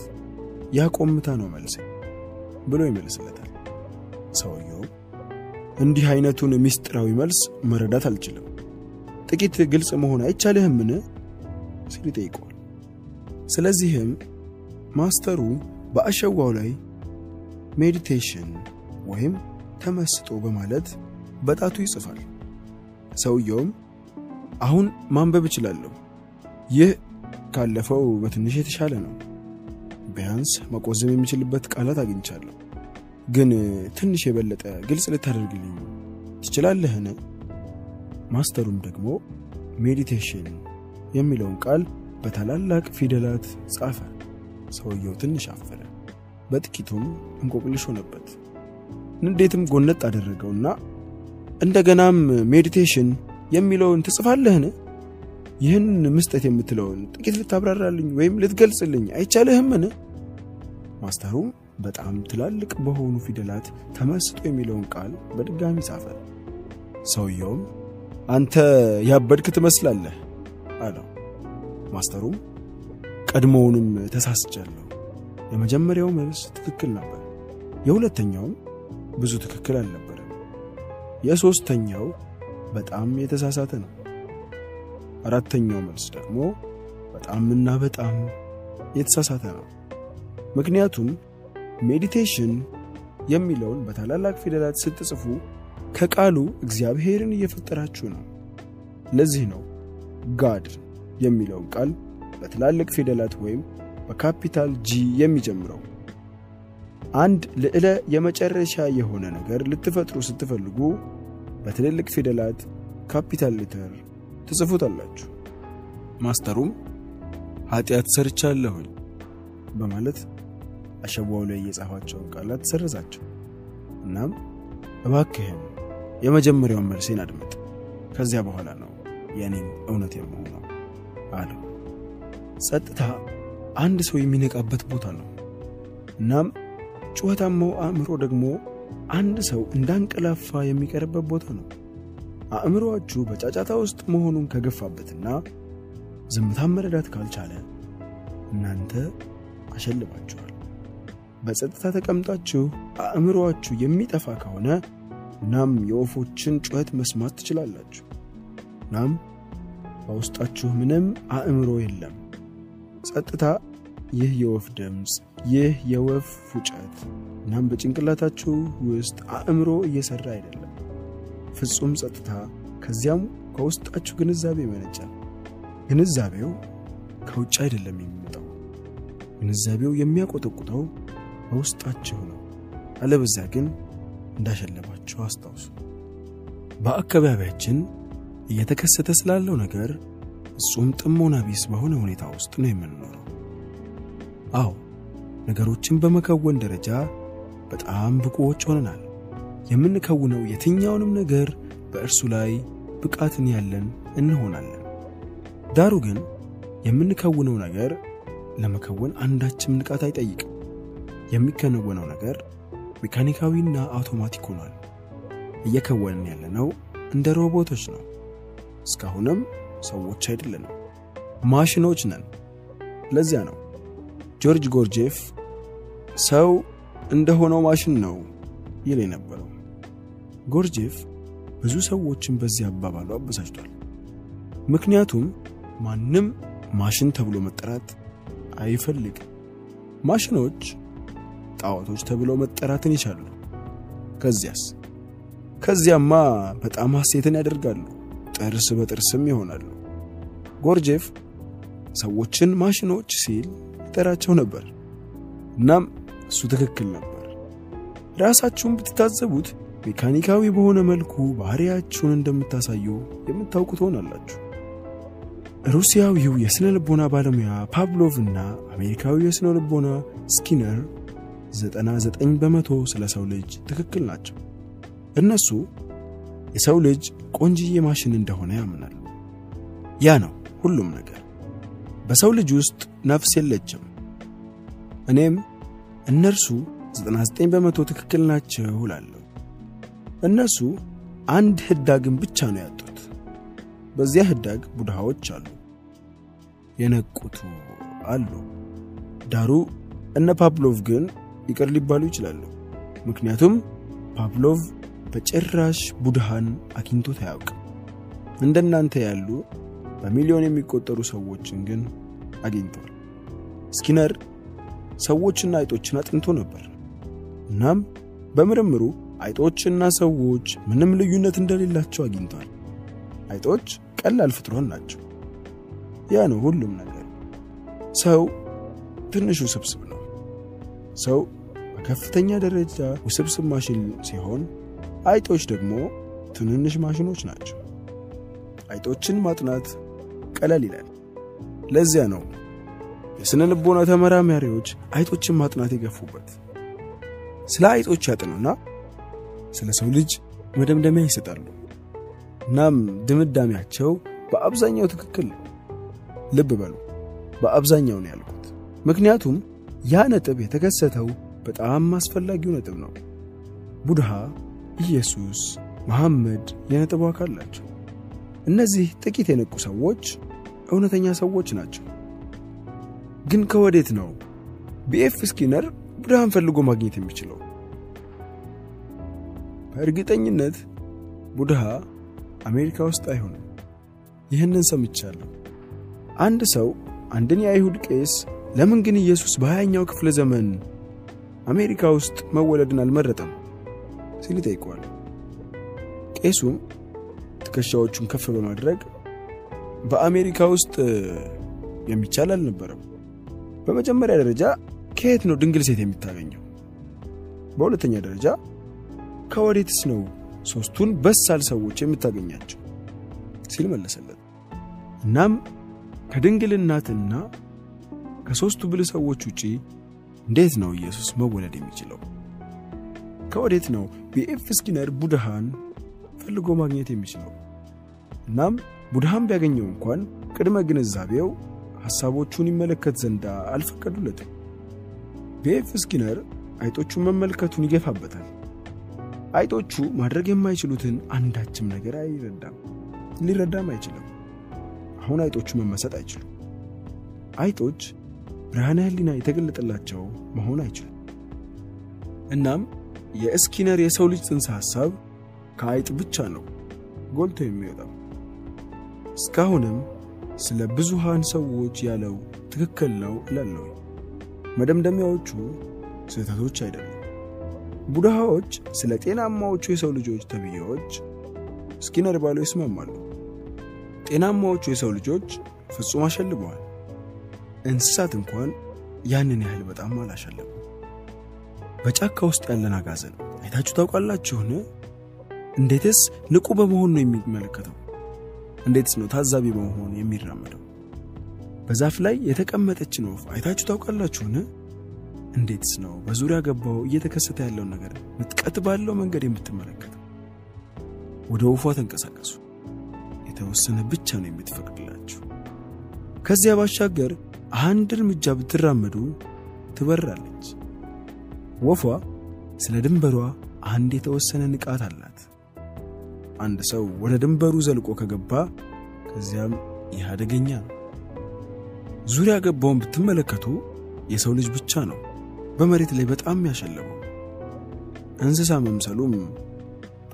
ያ ቆምታ ነው መልሴ ብሎ ይመልስለታል። ሰውየው እንዲህ አይነቱን ምስጢራዊ መልስ መረዳት አልችልም፣ ጥቂት ግልጽ መሆን አይቻልህምን ሲል ይጠይቀዋል። ስለዚህም ማስተሩ በአሸዋው ላይ ሜዲቴሽን ወይም ተመስጦ በማለት በጣቱ ይጽፋል። ሰውየውም አሁን ማንበብ እችላለሁ፣ ይህ ካለፈው በትንሽ የተሻለ ነው፣ ቢያንስ መቆዘም የሚችልበት ቃላት አግኝቻለሁ፣ ግን ትንሽ የበለጠ ግልጽ ልታደርግልኝ ትችላለህን? ማስተሩም ደግሞ ሜዲቴሽን የሚለውን ቃል በታላላቅ ፊደላት ጻፈ። ሰውየው ትንሽ አፈረ፣ በጥቂቱም እንቆቅልሽ ሆነበት። ንዴትም ጎነጥ አደረገውና እንደገናም ሜዲቴሽን የሚለውን ትጽፋለህን? ይህን ምስጢር የምትለውን ጥቂት ልታብራራልኝ ወይም ልትገልጽልኝ አይቻልህምን? ማስተሩም በጣም ትላልቅ በሆኑ ፊደላት ተመስጦ የሚለውን ቃል በድጋሚ ጻፈ። ሰውየውም አንተ ያበድክ ትመስላለህ አለው። ማስተሩም ቀድሞውንም ተሳስቻለሁ፣ የመጀመሪያው መልስ ትክክል ነበር፣ የሁለተኛውም ብዙ ትክክል አልነበረም፣ የሶስተኛው በጣም የተሳሳተ ነው፣ አራተኛው መልስ ደግሞ በጣም እና በጣም የተሳሳተ ነው። ምክንያቱም ሜዲቴሽን የሚለውን በታላላቅ ፊደላት ስትጽፉ ከቃሉ እግዚአብሔርን እየፈጠራችሁ ነው። ለዚህ ነው ጋድ የሚለውን ቃል በትላልቅ ፊደላት ወይም በካፒታል ጂ የሚጀምረው። አንድ ልዕለ የመጨረሻ የሆነ ነገር ልትፈጥሩ ስትፈልጉ በትልልቅ ፊደላት ካፒታል ሌተር ትጽፉታላችሁ። ማስተሩም ኃጢአት ሰርቻለሁኝ በማለት አሸዋው ላይ የጻፋቸውን ቃላት ሰረዛቸው። እናም እባክህን የመጀመሪያውን መልሴን አድምጥ ከዚያ በኋላ ነው የኔም እውነት የምሆነው አለው። ጸጥታ አንድ ሰው የሚነቃበት ቦታ ነው። እናም ጩኸታማው አእምሮ ደግሞ አንድ ሰው እንዳንቀላፋ የሚቀርበት ቦታ ነው። አእምሮአችሁ በጫጫታ ውስጥ መሆኑን ከገፋበትና ዝምታን መረዳት ካልቻለ እናንተ አሸልባችኋል። በጸጥታ ተቀምጣችሁ አእምሮአችሁ የሚጠፋ ከሆነ እናም የወፎችን ጩኸት መስማት ትችላላችሁ። እናም በውስጣችሁ ምንም አእምሮ የለም። ጸጥታ ይህ የወፍ ድምጽ፣ ይህ የወፍ ፉጨት እናም በጭንቅላታችሁ ውስጥ አእምሮ እየሰራ አይደለም። ፍጹም ጸጥታ ከዚያም ከውስጣችሁ ግንዛቤ ይመነጫል። ግንዛቤው ከውጭ አይደለም የሚመጣው። ግንዛቤው የሚያቆጠቁጠው በውስጣችሁ ነው። አለበለዚያ ግን እንዳሸለባችሁ አስታውሱ። በአካባቢያችን እየተከሰተ ስላለው ነገር እሱም ጥሞና ቢስ በሆነ ሁኔታ ውስጥ ነው የምንኖረው። አዎ ነገሮችን በመከወን ደረጃ በጣም ብቁዎች ሆነናል። የምንከውነው የትኛውንም ነገር በእርሱ ላይ ብቃትን ያለን እንሆናለን። ዳሩ ግን የምንከውነው ነገር ለመከወን አንዳችም ንቃት አይጠይቅም። የሚከነወነው ነገር ሜካኒካዊና አውቶማቲክ ሆኗል። እየከወንን ያለነው እንደ ሮቦቶች ነው። እስካሁንም ሰዎች አይደለንም፣ ማሽኖች ነን። ለዚያ ነው ጆርጅ ጎርጄፍ ሰው እንደሆነው ማሽን ነው ይል የነበረው። ጎርጄፍ ብዙ ሰዎችን በዚህ አባባሉ አበሳጭቷል። ምክንያቱም ማንም ማሽን ተብሎ መጠራት አይፈልግም። ማሽኖች ጣዖቶች ተብሎ መጠራትን ይሻሉ። ከዚያማ በጣም ሐሴትን ያደርጋሉ፣ ጥርስ በጥርስም ይሆናሉ። ጎርጄፍ ሰዎችን ማሽኖች ሲል ይጠራቸው ነበር። እናም እሱ ትክክል ነበር። ራሳችሁን ብትታዘቡት ሜካኒካዊ በሆነ መልኩ ባህሪያችሁን እንደምታሳዩ የምታውቁ ትሆናላችሁ። ሩሲያዊው የስነ ልቦና ባለሙያ ፓቭሎቭ እና አሜሪካዊው የስነ ልቦና ስኪነር 99% ስለ ሰው ልጅ ትክክል ናቸው። እነሱ የሰው ልጅ ቆንጂዬ ማሽን እንደሆነ ያምናሉ። ያ ነው ሁሉም ነገር። በሰው ልጅ ውስጥ ነፍስ የለችም። እኔም እነርሱ 99% ትክክል ናቸው እላለሁ። እነሱ አንድ ህዳግን ብቻ ነው ያጡት። በዚያ ህዳግ ቡድሃዎች አሉ፣ የነቁቱ አሉ። ዳሩ እነ ፓቭሎቭ ግን ይቅር ሊባሉ ይችላሉ። ምክንያቱም ፓቭሎቭ በጭራሽ ቡድሃን አግኝቶ አያውቅም። እንደናንተ ያሉ በሚሊዮን የሚቆጠሩ ሰዎችን ግን አግኝቷል። ስኪነር ሰዎችና አይጦችን አጥንቶ ነበር። እናም በምርምሩ አይጦችና ሰዎች ምንም ልዩነት እንደሌላቸው አግኝቷል። አይጦች ቀላል ፍጥሮች ናቸው። ያ ነው ሁሉም ነገር። ሰው ትንሹ ስብስብ ነው። ሰው በከፍተኛ ደረጃ ውስብስብ ማሽን ሲሆን አይጦች ደግሞ ትንንሽ ማሽኖች ናቸው። አይጦችን ማጥናት ቀላል ይላል። ለዚያ ነው የስነ ልቦና ተመራማሪዎች አይጦችን ማጥናት የገፉበት። ስለ አይጦች ያጠኑና ስለ ሰው ልጅ መደምደሚያ ይሰጣሉ። እናም ድምዳሜያቸው በአብዛኛው ትክክል ነው። ልብ በሉ በአብዛኛው ነው ያልኩት፣ ምክንያቱም ያ ነጥብ የተከሰተው በጣም አስፈላጊው ነጥብ ነው። ቡድሃ፣ ኢየሱስ፣ መሐመድ የነጥቡ አካል ናቸው። እነዚህ ጥቂት የነቁ ሰዎች እውነተኛ ሰዎች ናቸው። ግን ከወዴት ነው ቢኤፍ ስኪነር ቡድሃን ፈልጎ ማግኘት የሚችለው? በእርግጠኝነት ቡድሃ አሜሪካ ውስጥ አይሆንም። ይህንን ሰምቻለሁ። አንድ ሰው አንድን የአይሁድ ቄስ ለምን ግን ኢየሱስ በ20ኛው ክፍለ ዘመን አሜሪካ ውስጥ መወለድን አልመረጠም ሲል ጠይቋል። ቄሱም ትከሻዎቹን ከፍ በማድረግ በአሜሪካ ውስጥ የሚቻል አልነበረም። በመጀመሪያ ደረጃ ከየት ነው ድንግል ሴት የምታገኘው? በሁለተኛ ደረጃ ከወዴትስ ነው ሶስቱን በሳል ሰዎች የምታገኛቸው ሲል መለሰለት። እናም ከድንግልናትና ከሶስቱ ብልህ ሰዎች ውጪ እንዴት ነው ኢየሱስ መወለድ የሚችለው? ከወዴት ነው ቢኤፍ ስኪነር ቡድሃን ፈልጎ ማግኘት የሚችለው? እናም ቡድሃም ቢያገኘው እንኳን ቅድመ ግንዛቤው ሐሳቦቹን ይመለከት ዘንድ አልፈቀዱለትም። ቤፍ ስኪነር አይጦቹን መመልከቱን ይገፋበታል። አይጦቹ ማድረግ የማይችሉትን አንዳችም ነገር ሊረዳም አይችልም። አሁን አይጦቹ መመሰጥ አይችሉም። አይጦች ብርሃነ ህሊና የተገለጠላቸው መሆን አይችሉም። እናም የስኪነር የሰው ልጅ ጽንሰ ሐሳብ ከአይጥ ብቻ ነው ጎልቶ የሚወጣው። እስካሁንም ስለ ብዙሃን ሰዎች ያለው ትክክል ነው እላለሁ። መደምደሚያዎቹ ስህተቶች አይደሉም። ቡድሃዎች ስለ ጤናማዎቹ የሰው ልጆች ተብዬዎች ስኪነር ባለው ይስማማሉ። ጤናማዎቹ የሰው ልጆች ፍጹም አሸልበዋል። እንስሳት እንኳን ያንን ያህል በጣም አላሸለቡ። በጫካ ውስጥ ያለን አጋዘን አይታችሁ ታውቃላችሁን? እንዴትስ ንቁ በመሆን ነው የሚመለከተው? እንዴትስ ነው ታዛቢ በመሆን የሚራመደው? በዛፍ ላይ የተቀመጠችን ወፍ አይታችሁ ታውቃላችሁን? እንዴትስ ነው በዙሪያ ገባው እየተከሰተ ያለውን ነገር ምጥቀት ባለው መንገድ የምትመለከተው? ወደ ወፏ ተንቀሳቀሱ። የተወሰነ ብቻ ነው የምትፈቅድላችሁ። ከዚያ ባሻገር አንድ እርምጃ ብትራመዱ ትበራለች። ወፏ ስለ ድንበሯ አንድ የተወሰነ ንቃት አላት። አንድ ሰው ወደ ድንበሩ ዘልቆ ከገባ ከዚያም ያደገኛ ዙሪያ ገባውን ብትመለከቱ የሰው ልጅ ብቻ ነው በመሬት ላይ በጣም ያሸለበው። እንስሳ መምሰሉም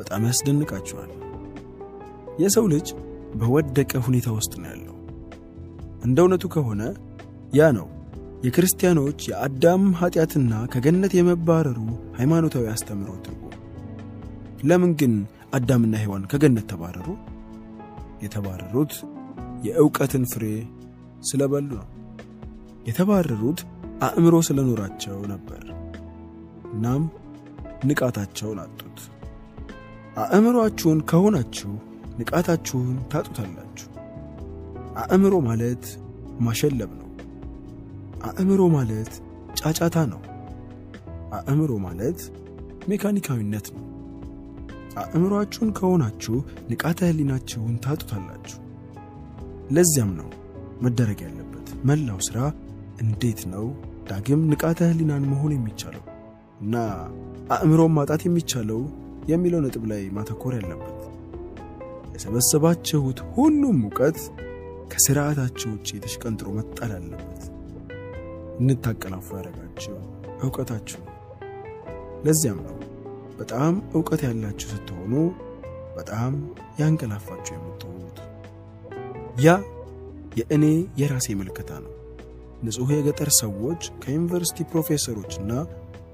በጣም ያስደንቃቸዋል። የሰው ልጅ በወደቀ ሁኔታ ውስጥ ነው ያለው። እንደ እውነቱ ከሆነ ያ ነው የክርስቲያኖች የአዳም ኃጢአትና ከገነት የመባረሩ ሃይማኖታዊ አስተምሮ ትርጉም። ለምን ግን አዳምና ሔዋን ከገነት ተባረሩ? የተባረሩት የእውቀትን ፍሬ ስለበሉ ነው። የተባረሩት አእምሮ ስለኖራቸው ነበር። እናም ንቃታቸውን አጡት። አእምሮአችሁን ከሆናችሁ ንቃታችሁን ታጡታላችሁ። አእምሮ ማለት ማሸለብ ነው። አእምሮ ማለት ጫጫታ ነው። አእምሮ ማለት ሜካኒካዊነት ነው። አእምሮአችሁን ከሆናችሁ ንቃተ ህሊናችሁን ታጡታላችሁ። ለዚያም ነው መደረግ ያለበት መላው ስራ እንዴት ነው ዳግም ንቃተ ህሊናን መሆን የሚቻለው እና አእምሮን ማጣት የሚቻለው የሚለው ነጥብ ላይ ማተኮር ያለበት። የሰበሰባችሁት ሁሉም ዕውቀት ከሥርዓታችሁ ውጪ ተሽቀንጥሮ መጣል አለበት። እንታቀላፉ ያደረጋችሁ ዕውቀታችሁ። ለዚያም ነው በጣም ዕውቀት ያላችሁ ስትሆኑ በጣም ያንቀላፋችሁ የምትሆኑት። ያ የእኔ የራሴ ምልከታ ነው። ንጹህ የገጠር ሰዎች ከዩኒቨርሲቲ ፕሮፌሰሮችና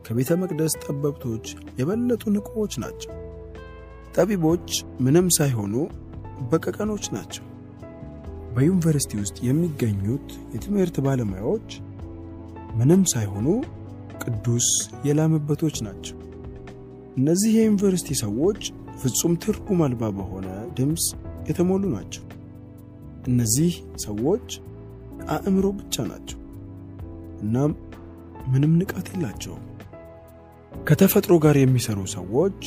ከቤተ መቅደስ ጠበብቶች የበለጡ ንቁዎች ናቸው። ጠቢቦች ምንም ሳይሆኑ በቀቀኖች ናቸው። በዩኒቨርሲቲ ውስጥ የሚገኙት የትምህርት ባለሙያዎች ምንም ሳይሆኑ ቅዱስ የላመበቶች ናቸው። እነዚህ የዩኒቨርሲቲ ሰዎች ፍጹም ትርጉም አልባ በሆነ ድምጽ የተሞሉ ናቸው። እነዚህ ሰዎች አእምሮ ብቻ ናቸው። እናም ምንም ንቃት የላቸውም። ከተፈጥሮ ጋር የሚሰሩ ሰዎች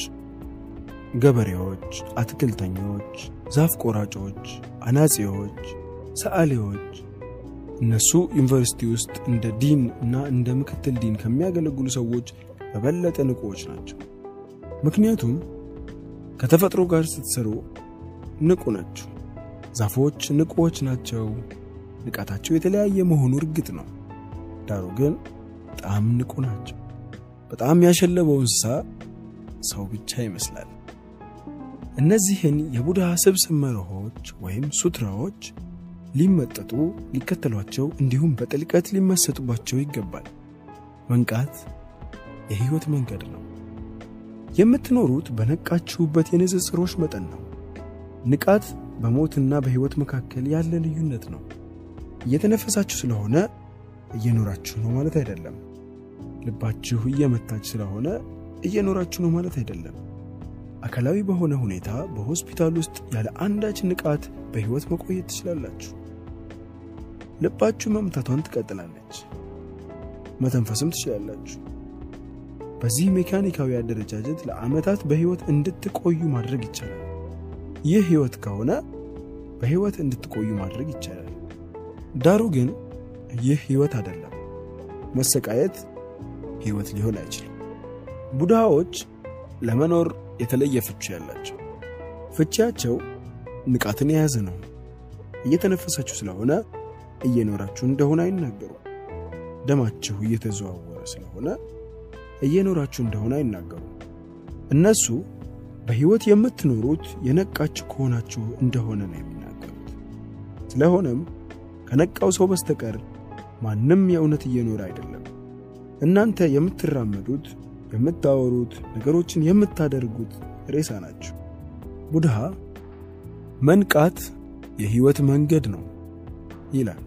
ገበሬዎች፣ አትክልተኞች፣ ዛፍ ቆራጮች፣ አናጺዎች፣ ሰዓሊዎች እነሱ ዩኒቨርሲቲ ውስጥ እንደ ዲን እና እንደ ምክትል ዲን ከሚያገለግሉ ሰዎች በበለጠ ንቁዎች ናቸው። ምክንያቱም ከተፈጥሮ ጋር ስትሰሩ ንቁ ናቸው። ዛፎች ንቁዎች ናቸው። ንቃታቸው የተለያየ መሆኑ እርግጥ ነው። ዳሩ ግን በጣም ንቁ ናቸው። በጣም ያሸለበው እንስሳ ሰው ብቻ ይመስላል። እነዚህን የቡድሃ ስብስብ መርሆች ወይም ሱትራዎች ሊመጠጡ፣ ሊከተሏቸው እንዲሁም በጥልቀት ሊመሰጡባቸው ይገባል። መንቃት የህይወት መንገድ ነው። የምትኖሩት በነቃችሁበት የንጽጽሮች መጠን ነው። ንቃት በሞትና በህይወት መካከል ያለ ልዩነት ነው። እየተነፈሳችሁ ስለሆነ እየኖራችሁ ነው ማለት አይደለም። ልባችሁ እየመታች ስለሆነ እየኖራችሁ ነው ማለት አይደለም። አካላዊ በሆነ ሁኔታ በሆስፒታል ውስጥ ያለ አንዳች ንቃት በህይወት መቆየት ትችላላችሁ። ልባችሁ መምታቷን ትቀጥላለች። መተንፈስም ትችላላችሁ። በዚህ ሜካኒካዊ አደረጃጀት ለዓመታት በህይወት እንድትቆዩ ማድረግ ይቻላል። ይህ ህይወት ከሆነ በህይወት እንድትቆዩ ማድረግ ይቻላል። ዳሩ ግን ይህ ህይወት አይደለም። መሰቃየት ህይወት ሊሆን አይችልም። ቡድሃዎች ለመኖር የተለየ ፍቺ ያላቸው ፍቺያቸው ንቃትን የያዘ ነው። እየተነፈሳችሁ ስለሆነ እየኖራችሁ እንደሆነ አይናገሩ። ደማችሁ እየተዘዋወረ ስለሆነ እየኖራችሁ እንደሆነ አይናገሩ። እነሱ በህይወት የምትኖሩት የነቃችሁ ከሆናችሁ እንደሆነ ነው የሚናገሩት። ስለሆነም ከነቃው ሰው በስተቀር ማንም የእውነት እየኖረ አይደለም። እናንተ የምትራመዱት፣ የምታወሩት፣ ነገሮችን የምታደርጉት ሬሳ ናችሁ። ቡድሃ መንቃት የህይወት መንገድ ነው ይላል።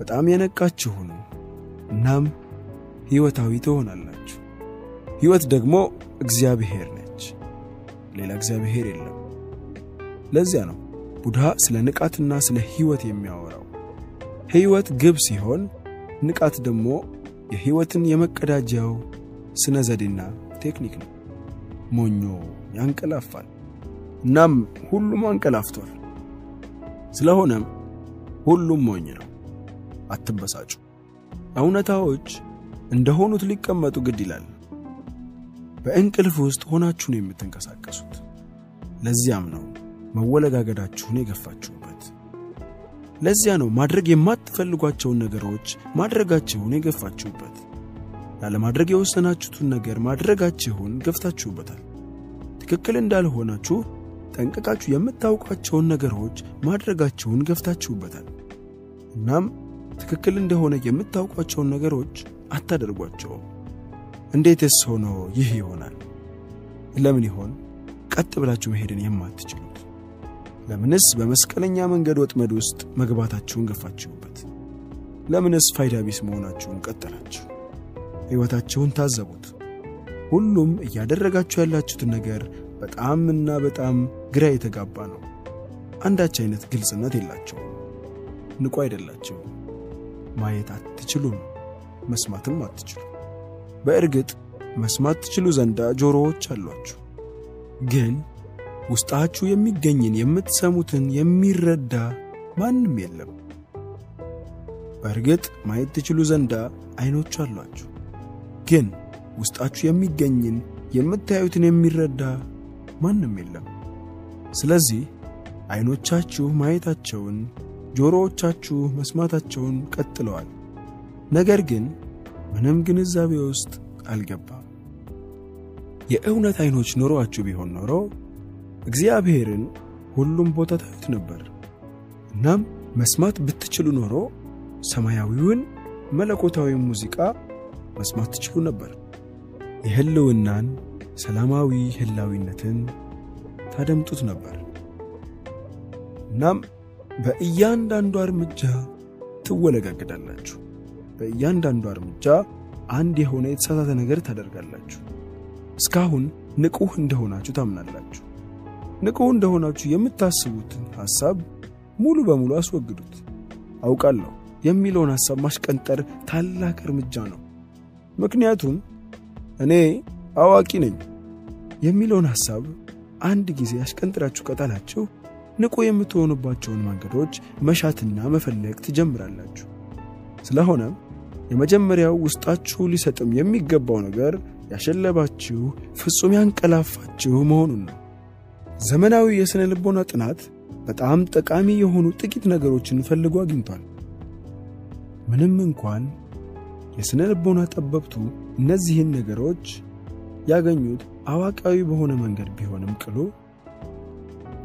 በጣም የነቃችሁ ሁኑ እናም ህይወታዊ ትሆናላችሁ። ህይወት ደግሞ እግዚአብሔር ነች፣ ሌላ እግዚአብሔር የለም። ለዚያ ነው ቡድሃ ስለ ንቃትና ስለ ህይወት የሚያወራው። ህይወት ግብ ሲሆን ንቃት ደግሞ የህይወትን የመቀዳጃው ስነ ዘዴና ቴክኒክ ነው። ሞኞ ያንቀላፋል እናም ሁሉም አንቀላፍቷል። ስለሆነም ሁሉም ሞኝ ነው። አትበሳጩ። እውነታዎች እንደሆኑት ሊቀመጡ ግድ ይላል። በእንቅልፍ ውስጥ ሆናችሁ ነው የምትንቀሳቀሱት። ለዚያም ነው መወለጋገዳችሁን የገፋችሁበት። ለዚያ ነው ማድረግ የማትፈልጓቸውን ነገሮች ማድረጋችሁን የገፋችሁበት። ያለማድረግ የወሰናችሁትን ነገር ማድረጋችሁን ገፍታችሁበታል። ትክክል እንዳልሆናችሁ ጠንቅቃችሁ የምታውቋቸውን ነገሮች ማድረጋችሁን ገፍታችሁበታል። እናም ትክክል እንደሆነ የምታውቋቸውን ነገሮች አታደርጓቸውም። እንዴትስ ሆኖ ይህ ይሆናል? ለምን ይሆን ቀጥ ብላችሁ መሄድን የማትችሉት? ለምንስ በመስቀለኛ መንገድ ወጥመድ ውስጥ መግባታችሁን ገፋችሁበት? ለምንስ ፋይዳ ቢስ መሆናችሁን ቀጠላችሁ? ህይወታችሁን ታዘቡት። ሁሉም እያደረጋችሁ ያላችሁትን ነገር በጣም ግራ የተጋባ ነው። አንዳች አይነት ግልጽነት የላችሁ። ንቁ አይደላችሁ። ማየት አትችሉም፣ መስማትም አትችሉም። በእርግጥ መስማት ትችሉ ዘንዳ ጆሮዎች አሏችሁ፣ ግን ውስጣችሁ የሚገኝን የምትሰሙትን የሚረዳ ማንም የለም። በእርግጥ ማየት ትችሉ ዘንዳ አይኖች አሏችሁ፣ ግን ውስጣችሁ የሚገኝን የምታዩትን የሚረዳ ማንም የለም። ስለዚህ አይኖቻችሁ ማየታቸውን፣ ጆሮዎቻችሁ መስማታቸውን ቀጥለዋል። ነገር ግን ምንም ግንዛቤ ውስጥ አልገባም። የእውነት አይኖች ኖሯችሁ ቢሆን ኖሮ እግዚአብሔርን ሁሉም ቦታ ታዩት ነበር። እናም መስማት ብትችሉ ኖሮ ሰማያዊውን መለኮታዊ ሙዚቃ መስማት ትችሉ ነበር። የህልውናን ሰላማዊ ህላዊነትን ታደምጡት ነበር። እናም በእያንዳንዱ እርምጃ ትወለጋገዳላችሁ። በእያንዳንዱ እርምጃ አንድ የሆነ የተሳሳተ ነገር ታደርጋላችሁ። እስካሁን ንቁ እንደሆናችሁ ታምናላችሁ። ንቁ እንደሆናችሁ የምታስቡትን ሐሳብ ሙሉ በሙሉ አስወግዱት። አውቃለሁ የሚለውን ሐሳብ ማስቀንጠር ታላቅ እርምጃ ነው። ምክንያቱም እኔ አዋቂ ነኝ የሚለውን ሐሳብ አንድ ጊዜ አስቀንጥራችሁ ከጣላችሁ ንቁ የምትሆኑባቸውን መንገዶች መሻትና መፈለግ ትጀምራላችሁ። ስለሆነ የመጀመሪያው ውስጣችሁ ሊሰጥም የሚገባው ነገር ያሸለባችሁ፣ ፍጹም ያንቀላፋችሁ መሆኑን ነው። ዘመናዊ የስነ ልቦና ጥናት በጣም ጠቃሚ የሆኑ ጥቂት ነገሮችን ፈልጎ አግኝቷል። ምንም እንኳን የስነ ልቦና ጠበብቱ እነዚህን ነገሮች ያገኙት አዋቂያዊ በሆነ መንገድ ቢሆንም ቅሉ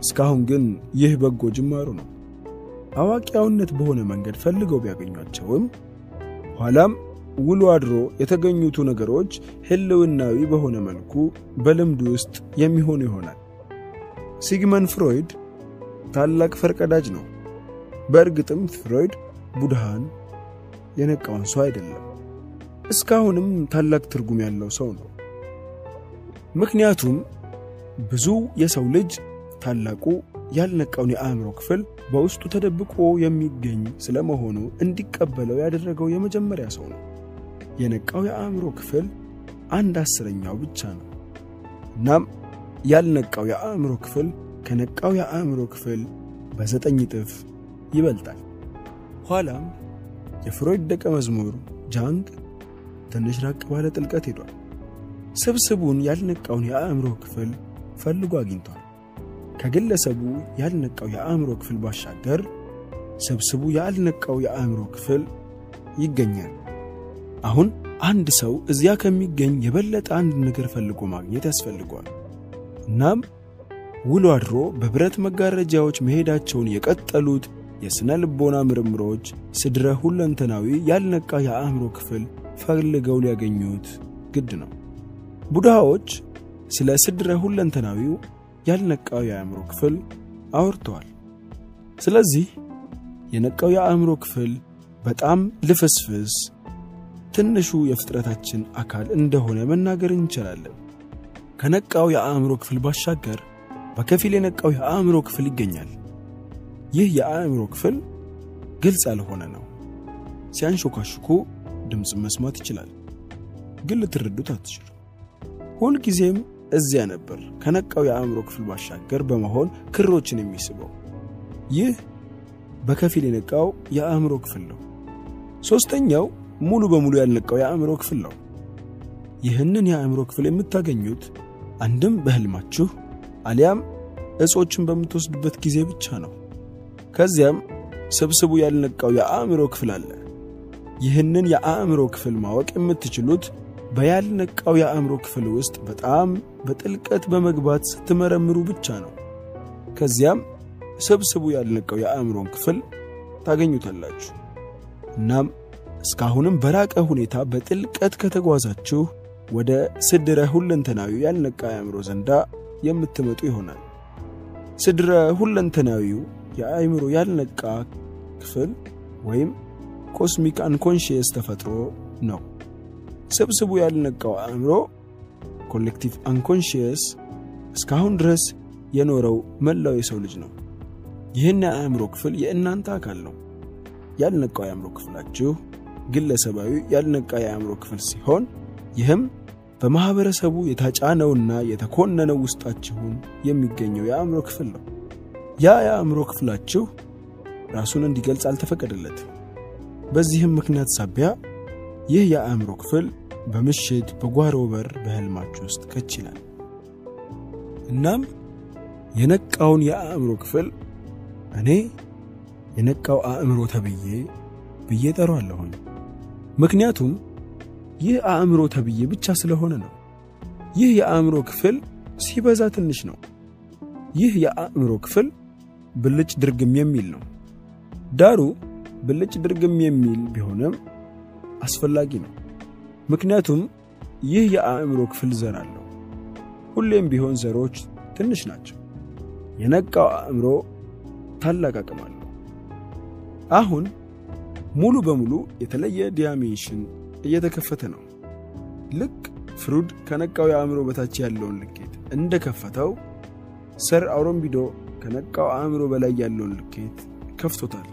እስካሁን ግን ይህ በጎ ጅማሩ ነው። አዋቂያውነት በሆነ መንገድ ፈልገው ቢያገኙአቸውም ኋላም ውሎ አድሮ የተገኙት ነገሮች ህልውናዊ በሆነ መልኩ በልምድ ውስጥ የሚሆኑ ይሆናል። ሲግመንድ ፍሮይድ ታላቅ ፈርቀዳጅ ነው። በእርግጥም ፍሮይድ ቡድሃን የነቃውን ሰው አይደለም፣ እስካሁንም ታላቅ ትርጉም ያለው ሰው ነው። ምክንያቱም ብዙ የሰው ልጅ ታላቁ ያልነቃውን የአእምሮ ክፍል በውስጡ ተደብቆ የሚገኝ ስለመሆኑ እንዲቀበለው ያደረገው የመጀመሪያ ሰው ነው። የነቃው የአእምሮ ክፍል 1/10 ብቻ ነው። እናም ያልነቃው የአእምሮ ክፍል ከነቃው የአእምሮ ክፍል በዘጠኝ ጥፍ ይበልጣል። ኋላም የፍሮይድ ደቀ መዝሙር ጃንግ ትንሽ ራቅ ባለ ጥልቀት ሄዷል። ስብስቡን ያልነቃውን የአእምሮ ክፍል ፈልጎ አግኝቷል። ከግለሰቡ ያልነቃው የአእምሮ ክፍል ባሻገር ስብስቡ ያልነቃው የአእምሮ ክፍል ይገኛል። አሁን አንድ ሰው እዚያ ከሚገኝ የበለጠ አንድ ነገር ፈልጎ ማግኘት ያስፈልገዋል። እናም ውሎ አድሮ በብረት መጋረጃዎች መሄዳቸውን የቀጠሉት የስነ ልቦና ምርምሮች ስድረ ሁለንተናዊ ያልነቃ የአእምሮ ክፍል ፈልገው ሊያገኙት ግድ ነው። ቡድሃዎች ስለ ስድረ ሁለንተናዊው ያልነቃው የአእምሮ ክፍል አውርተዋል። ስለዚህ የነቃው የአእምሮ ክፍል በጣም ልፍስፍስ ትንሹ የፍጥረታችን አካል እንደሆነ መናገር እንችላለን። ከነቃው የአእምሮ ክፍል ባሻገር በከፊል የነቃው የአእምሮ ክፍል ይገኛል። ይህ የአእምሮ ክፍል ግልጽ ያልሆነ ነው። ሲያንሾካሹኩ ድምጽ መስማት ይችላል፣ ግን ልትረዱት አትችሉ። ሁልጊዜም እዚያ ነበር፣ ከነቃው የአእምሮ ክፍል ባሻገር በመሆን ክሮችን የሚስበው። ይህ በከፊል የነቃው የአእምሮ ክፍል ነው። ሶስተኛው ሙሉ በሙሉ ያልነቃው የአእምሮ ክፍል ነው። ይህንን የአእምሮ ክፍል የምታገኙት አንድም በህልማችሁ አሊያም እጾችን በምትወስዱበት ጊዜ ብቻ ነው። ከዚያም ስብስቡ ያልነቃው የአእምሮ ክፍል አለ። ይህንን የአእምሮ ክፍል ማወቅ የምትችሉት በያልነቃው የአእምሮ ክፍል ውስጥ በጣም በጥልቀት በመግባት ስትመረምሩ ብቻ ነው። ከዚያም ስብስቡ ያልነቃው የአእምሮን ክፍል ታገኙታላችሁ። እናም እስካሁንም በራቀ ሁኔታ በጥልቀት ከተጓዛችሁ ወደ ስድረ ሁለንተናዊ ያልነቃ የአእምሮ ዘንዳ የምትመጡ ይሆናል። ስድረ ሁለንተናዊው የአእምሮ ያልነቃ ክፍል ወይም ኮስሚክ አንኮንሺየስ ተፈጥሮ ነው። ስብስቡ ያልነቃው አእምሮ ኮሌክቲቭ አንኮንሺየስ እስካሁን ድረስ የኖረው መላው የሰው ልጅ ነው። ይህን የአእምሮ ክፍል የእናንተ አካል ነው። ያልነቃው የአእምሮ ክፍላችሁ ግለሰባዊ ያልነቃ የአእምሮ ክፍል ሲሆን ይህም በማህበረሰቡ የታጫነውና የተኮነነው ውስጣችሁን የሚገኘው የአእምሮ ክፍል ነው። ያ የአእምሮ ክፍላችሁ ራሱን እንዲገልጽ አልተፈቀደለትም። በዚህም ምክንያት ሳቢያ ይህ የአእምሮ ክፍል በምሽት በጓሮ በር በህልማችሁ ውስጥ ከች ይላል። እናም የነቃውን የአእምሮ ክፍል እኔ የነቃው አእምሮ ተብዬ ጠራዋለሁ። ምክንያቱም ይህ አእምሮ ተብዬ ብቻ ስለሆነ ነው። ይህ የአእምሮ ክፍል ሲበዛ ትንሽ ነው። ይህ የአእምሮ ክፍል ብልጭ ድርግም የሚል ነው። ዳሩ ብልጭ ድርግም የሚል ቢሆንም አስፈላጊ ነው። ምክንያቱም ይህ የአእምሮ ክፍል ዘር አለው። ሁሌም ቢሆን ዘሮች ትንሽ ናቸው። የነቃው አእምሮ ታላቅ አቅም አለው። አሁን ሙሉ በሙሉ የተለየ ዲያሜንሽን እየተከፈተ ነው። ልክ ፍሩድ ከነቃው የአእምሮ በታች ያለውን ልኬት እንደከፈተው ሰር አውሮምቢዶ ከነቃው አእምሮ በላይ ያለውን ልኬት ከፍቶታል።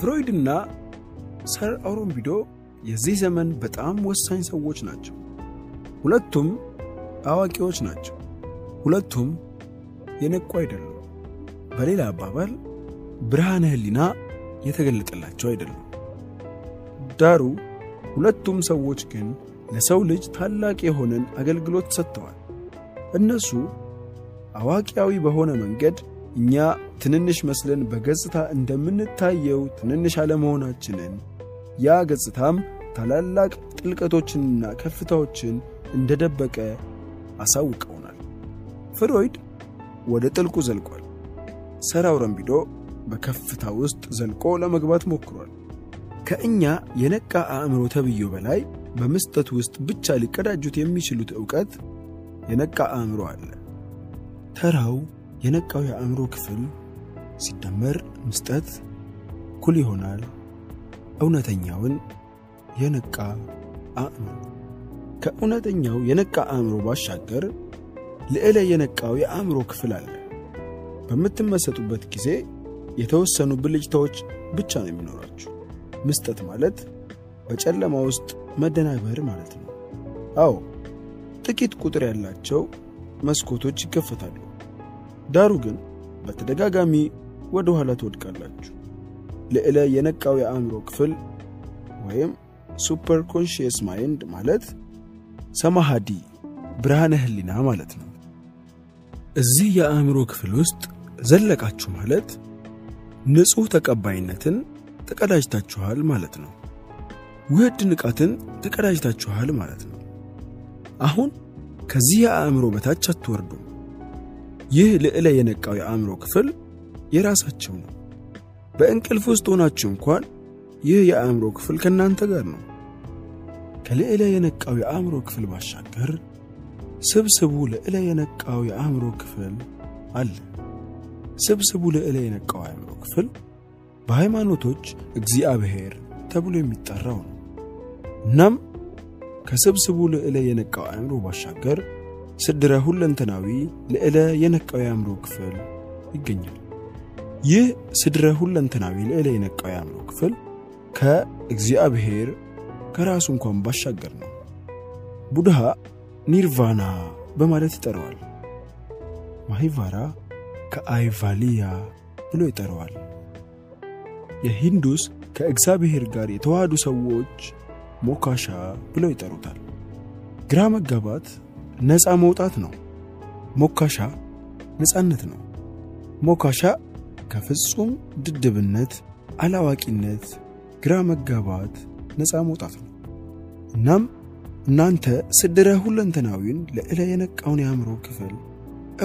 ፍሮይድና ሰር አውሮምቢዶ የዚህ ዘመን በጣም ወሳኝ ሰዎች ናቸው። ሁለቱም አዋቂዎች ናቸው። ሁለቱም የነቁ አይደሉም። በሌላ አባባል ብርሃነ ህሊና የተገለጠላቸው አይደሉም። ዳሩ ሁለቱም ሰዎች ግን ለሰው ልጅ ታላቅ የሆነን አገልግሎት ሰጥተዋል። እነሱ አዋቂያዊ በሆነ መንገድ እኛ ትንንሽ መስለን በገጽታ እንደምንታየው ትንንሽ አለመሆናችንን ያ ገጽታም ታላላቅ ጥልቀቶችንና ከፍታዎችን እንደደበቀ አሳውቀውናል። ፍሮይድ ወደ ጥልቁ ዘልቋል። ሰር አውሮምቢዶ በከፍታ ውስጥ ዘልቆ ለመግባት ሞክሯል። ከእኛ የነቃ አእምሮ ተብዬ በላይ በምስጠት ውስጥ ብቻ ሊቀዳጁት የሚችሉት ዕውቀት የነቃ አእምሮ አለ። ተራው የነቃው የአእምሮ ክፍል ሲደመር ምስጠት እኩል ይሆናል እውነተኛውን የነቃ አእምሮ። ከእውነተኛው የነቃ አእምሮ ባሻገር ልዕለ የነቃው የአእምሮ ክፍል አለ። በምትመሰጡበት ጊዜ የተወሰኑ ብልጭታዎች ብቻ ነው የሚኖራችሁ። ምስጠት ማለት በጨለማ ውስጥ መደናበር ማለት ነው። አዎ ጥቂት ቁጥር ያላቸው መስኮቶች ይከፈታሉ። ዳሩ ግን በተደጋጋሚ ወደ ኋላ ትወድቃላችሁ። ለእላ የነቃው የአእምሮ ክፍል ወይም ሱፐር ኮንሺየስ ማይንድ ማለት ሰማሃዲ ብርሃነ ህሊና ማለት ነው። እዚህ የአእምሮ ክፍል ውስጥ ዘለቃችሁ ማለት ንጹህ ተቀባይነትን ተቀዳጅታችኋል ማለት ነው። ውህድ ንቃትን ተቀዳጅታችኋል ማለት ነው። አሁን ከዚህ የአእምሮ በታች አትወርዱ። ይህ ለእላ የነቃው የአእምሮ ክፍል የራሳችሁ ነው። በእንቅልፍ ውስጥ ሆናችሁ እንኳን ይህ የአእምሮ ክፍል ከናንተ ጋር ነው። ከለእላ የነቃው የአእምሮ ክፍል ባሻገር ስብስቡ ለእላ የነቃው የአእምሮ ክፍል አለ። ስብስቡ ለእላ የነቃው የአእምሮ ክፍል በሃይማኖቶች እግዚአብሔር ተብሎ የሚጠራው ነው። እናም ከስብስቡ ለእላ የነቃው የአእምሮ ባሻገር ስድራ ሁለንተናዊ ለእላ የነቃው የአእምሮ ክፍል ይገኛል። ይህ ስድራ ሁለንተናዊ ለእላ የነቃው የአእምሮ ክፍል ከእግዚአብሔር ከራሱ እንኳን ባሻገር ነው። ቡድሃ ኒርቫና በማለት ይጠራዋል። ማሂቫራ ከአይቫሊያ ብሎ ይጠራዋል። የሂንዱስ ከእግዚአብሔር ጋር የተዋሃዱ ሰዎች ሞካሻ ብሎ ይጠሩታል። ግራ መጋባት ነፃ መውጣት ነው። ሞካሻ ነፃነት ነው። ሞካሻ ከፍጹም ድድብነት፣ አላዋቂነት፣ ግራ መጋባት ነፃ መውጣት ነው። እናም እናንተ ስድራ ሁለንተናዊን ለእላ የነቃውን የአእምሮ ክፍል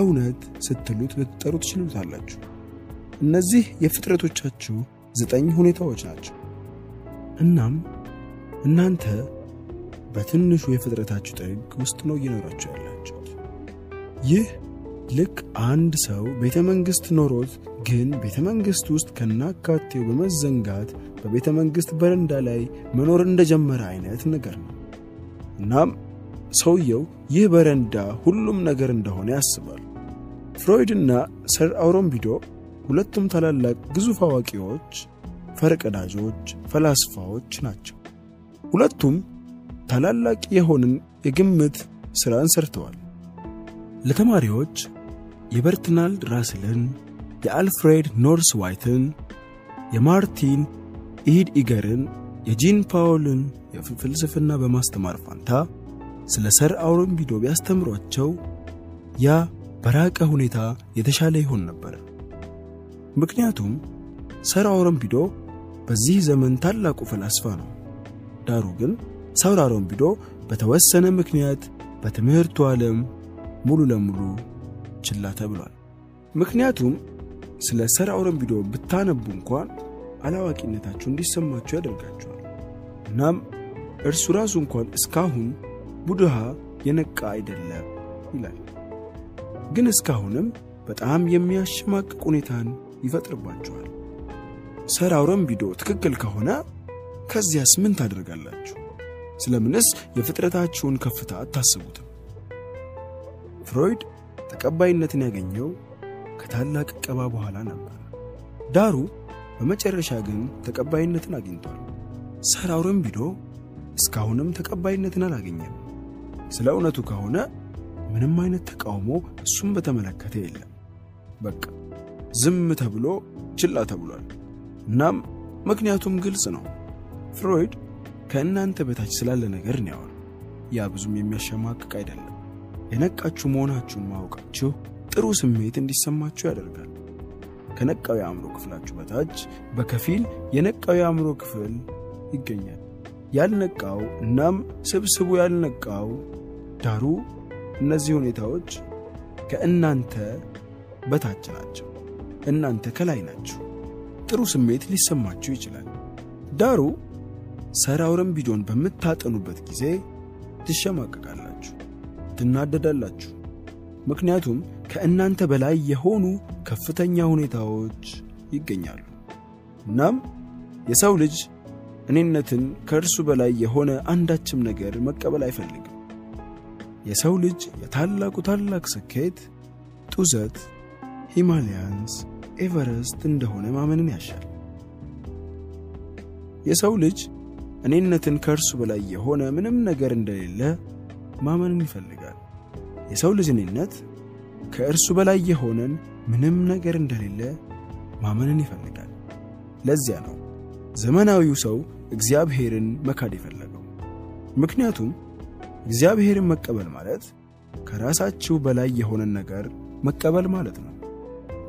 እውነት ስትሉት ልትጠሩት ትችላላችሁ። እነዚህ የፍጥረቶቻችሁ 9 ሁኔታዎች ናቸው። እናም እናንተ በትንሹ የፍጥረታችሁ ጥግ ውስጥ ነው እየኖራችሁ ያላችሁት። ይህ ልክ አንድ ሰው ቤተመንግስት ኖሮት ግን ቤተመንግስት ውስጥ ከናካቴው በመዘንጋት በቤተመንግስት በረንዳ ላይ መኖር እንደጀመረ አይነት ነገር ነው። እናም ሰውየው ይህ በረንዳ ሁሉም ነገር እንደሆነ ያስባል። ፍሮይድና ሰር አውሮምቢዶ ሁለቱም ታላላቅ ግዙፍ አዋቂዎች፣ ፈርቀዳጆች፣ ፈላስፋዎች ናቸው። ሁለቱም ታላላቅ የሆነን የግምት ስራን ሰርተዋል። ለተማሪዎች የበርትናልድ ራስልን፣ የአልፍሬድ ኖርስ ዋይትን፣ የማርቲን ኢድ ኢገርን፣ የጂን ፓውልን የፍልስፍና በማስተማር ፋንታ ስለ ሰር አውሮምቢዶ ቢያስተምሯቸው ያ በራቀ ሁኔታ የተሻለ ይሆን ነበር። ምክንያቱም ሰር አውሮምቢዶ በዚህ ዘመን ታላቁ ፈላስፋ ነው። ዳሩ ግን ሰር አውሮምቢዶ በተወሰነ ምክንያት በትምህርቱ ዓለም ሙሉ ለሙሉ ችላ ተብሏል። ምክንያቱም ስለ ሰር አውሮምቢዶ ብታነቡ እንኳን አላዋቂነታችሁ እንዲሰማችሁ ያደርጋችኋል። እናም እርሱ ራሱ እንኳን እስካሁን ቡድሃ የነቃ አይደለም ይላል። ግን እስካሁንም በጣም የሚያሸማቅቅ ሁኔታን ይፈጥርባችኋል። ሰር አውሮምቢዶ ትክክል ከሆነ ከዚያስ ምን ታደርጋላችሁ? ስለምንስ የፍጥረታችሁን ከፍታ አታስቡትም? ፍሮይድ ተቀባይነትን ያገኘው ከታላቅ ቀባ በኋላ ነበር። ዳሩ በመጨረሻ ግን ተቀባይነትን አግኝቷል። ሰር አውሮምቢዶ እስካሁንም ተቀባይነትን አላገኘም። ስለ እውነቱ ከሆነ ምንም አይነት ተቃውሞ እሱን በተመለከተ የለም። በቃ ዝም ተብሎ ችላ ተብሏል። እናም ምክንያቱም ግልጽ ነው። ፍሮይድ ከእናንተ በታች ስላለ ነገር ነው ያወራው። ያ ብዙም የሚያሸማቅቅ አይደለም። የነቃችሁ መሆናችሁን ማወቃችሁ ጥሩ ስሜት እንዲሰማችሁ ያደርጋል። ከነቃው የአእምሮ ክፍላችሁ በታች በከፊል የነቃው የአእምሮ ክፍል ይገኛል። ያልነቃው እናም ስብስቡ ያልነቃው። ዳሩ እነዚህ ሁኔታዎች ከእናንተ በታች ናቸው፣ እናንተ ከላይ ናችሁ። ጥሩ ስሜት ሊሰማችሁ ይችላል። ዳሩ ሰር አውሮምቢዶን በምታጠኑበት ጊዜ ትሸማቀቃላችሁ፣ ትናደዳላችሁ። ምክንያቱም ከእናንተ በላይ የሆኑ ከፍተኛ ሁኔታዎች ይገኛሉ። እናም የሰው ልጅ እኔነትን ከእርሱ በላይ የሆነ አንዳችም ነገር መቀበል አይፈልግም። የሰው ልጅ የታላቁ ታላቅ ስኬት ጡዘት፣ ሂማላያንስ፣ ኤቨረስት እንደሆነ ማመንን ያሻል። የሰው ልጅ እኔነትን ከእርሱ በላይ የሆነ ምንም ነገር እንደሌለ ማመንን ይፈልጋል። የሰው ልጅ እኔነት ከእርሱ በላይ የሆነን ምንም ነገር እንደሌለ ማመንን ይፈልጋል። ለዚያ ነው ዘመናዊው ሰው እግዚአብሔርን መካድ ይፈልጋል። ምክንያቱም እግዚአብሔርን መቀበል ማለት ከራሳቸው በላይ የሆነ ነገር መቀበል ማለት ነው።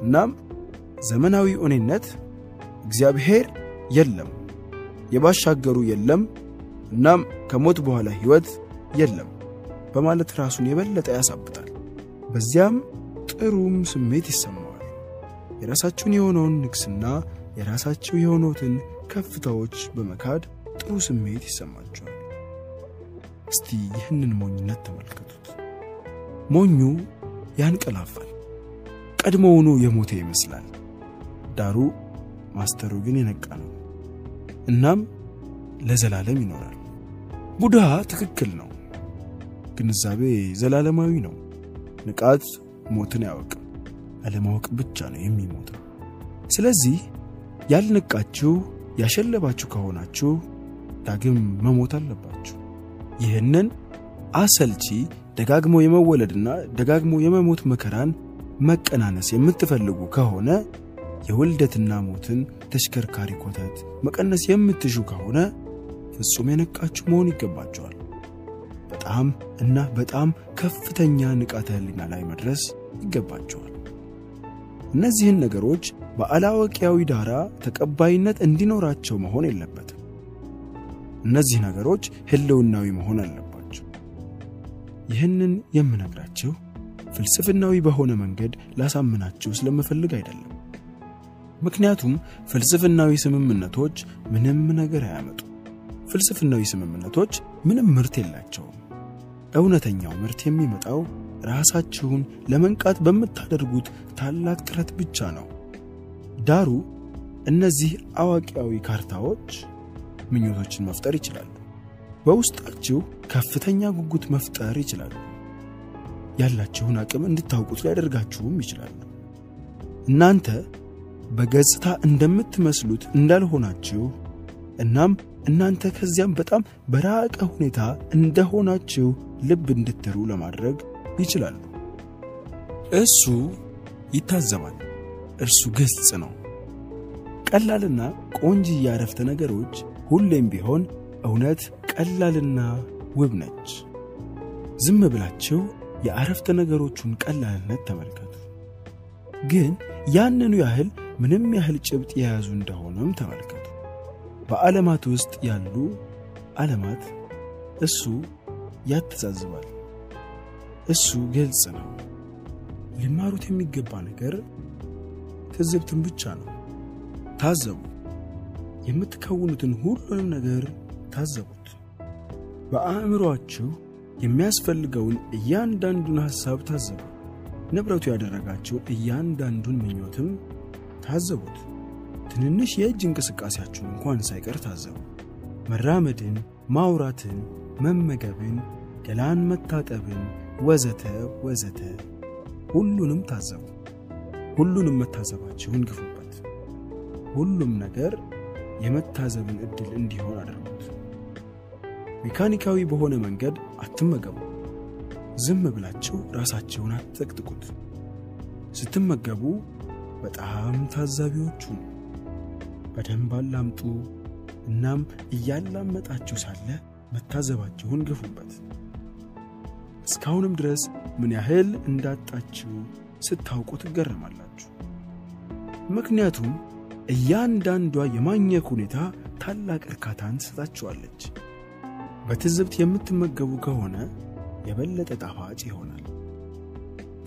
እናም ዘመናዊ ኦኔነት እግዚአብሔር የለም፣ የባሻገሩ የለም፣ እናም ከሞት በኋላ ህይወት የለም በማለት ራሱን የበለጠ ያሳብታል። በዚያም ጥሩም ስሜት ይሰማዋል። የራሳቸው የሆነውን ንግስና የራሳቸው የሆኑትን ከፍታዎች በመካድ ጥሩ ስሜት ይሰማቸዋል። እስቲ ይህንን ሞኝነት ተመልከቱት። ሞኙ ያንቀላፋል፣ ቀድሞውኑ የሞተ ይመስላል። ዳሩ ማስተሩ ግን የነቃ ነው፣ እናም ለዘላለም ይኖራል። ቡድሃ ትክክል ነው። ግንዛቤ ዘላለማዊ ነው። ንቃት ሞትን ያወቅም፣ አለማወቅ ብቻ ነው የሚሞተው። ስለዚህ ያልነቃችሁ ያሸለባችሁ ከሆናችሁ ዳግም መሞት አለባችሁ። ይህንን አሰልቺ ደጋግሞ የመወለድና ደጋግሞ የመሞት መከራን መቀናነስ የምትፈልጉ ከሆነ፣ የወልደትና ሞትን ተሽከርካሪ ኮተት መቀነስ የምትሹ ከሆነ ፍጹም የነቃችሁ መሆን ይገባችኋል። በጣም እና በጣም ከፍተኛ ንቃተ ህሊና ላይ መድረስ ይገባችኋል። እነዚህን ነገሮች በአላወቂያዊ ዳራ ተቀባይነት እንዲኖራቸው መሆን የለበትም። እነዚህ ነገሮች ህልውናዊ መሆን አለባቸው። ይህንን የምነግራችሁ ፍልስፍናዊ በሆነ መንገድ ላሳምናችሁ ስለምፈልግ አይደለም። ምክንያቱም ፍልስፍናዊ ስምምነቶች ምንም ነገር አያመጡም። ፍልስፍናዊ ስምምነቶች ምንም ምርት የላቸውም። እውነተኛው ምርት የሚመጣው ራሳችሁን ለመንቃት በምታደርጉት ታላቅ ጥረት ብቻ ነው። ዳሩ እነዚህ አዋቂያዊ ካርታዎች ምኞቶችን መፍጠር ይችላሉ፣ በውስጣችሁ ከፍተኛ ጉጉት መፍጠር ይችላሉ፣ ያላችሁን አቅም እንድታውቁት ሊያደርጋችሁም ይችላሉ። እናንተ በገጽታ እንደምትመስሉት እንዳልሆናችሁ እናም እናንተ ከዚያም በጣም በራቀ ሁኔታ እንደሆናችሁ ልብ እንድትሩ ለማድረግ ይችላሉ። እሱ ይታዘባል። እርሱ ግልጽ ነው። ቀላልና ቆንጂ ያረፍተ ነገሮች ሁሌም ቢሆን እውነት ቀላልና ውብ ነች። ዝም ብላችሁ ያረፍተ ነገሮችን ቀላልነት ተመልከቱ። ግን ያንኑ ያህል ምንም ያህል ጭብጥ የያዙ እንደሆነም ተመልከቱ። በዓለማት ውስጥ ያሉ ዓለማት እሱ ያተዛዝባል። እሱ ግልጽ ነው። ሊማሩት የሚገባ ነገር ትዝብትን ብቻ ነው። ታዘቡ። የምትከውኑትን ሁሉንም ነገር ታዘቡት። በአእምሮአችሁ የሚያስፈልገውን እያንዳንዱን ሐሳብ ታዘቡ። ንብረቱ ያደረጋችሁ እያንዳንዱን ምኞትም ታዘቡት። ትንንሽ የእጅ እንቅስቃሴያችሁን እንኳን ሳይቀር ታዘቡ። መራመድን፣ ማውራትን፣ መመገብን፣ ገላን መታጠብን ወዘተ ወዘተ ሁሉንም ታዘቡ። ሁሉንም መታዘባችሁን ግፉበት። ሁሉም ነገር የመታዘብን እድል እንዲሆን አድርጉት። ሜካኒካዊ በሆነ መንገድ አትመገቡ። ዝም ብላችሁ ራሳችሁን አትጠቅጥቁት። ስትመገቡ በጣም ታዛቢዎቹ ነው። በደንብ አላምጡ። እናም እያላመጣችሁ ሳለ መታዘባችሁን ግፉበት። እስካሁንም ድረስ ምን ያህል እንዳጣችሁ ስታውቁ ትገረማላችሁ። ምክንያቱም እያንዳንዷ የማግኘት ሁኔታ ታላቅ እርካታን ትሰጣችኋለች። በትዝብት የምትመገቡ ከሆነ የበለጠ ጣፋጭ ይሆናል።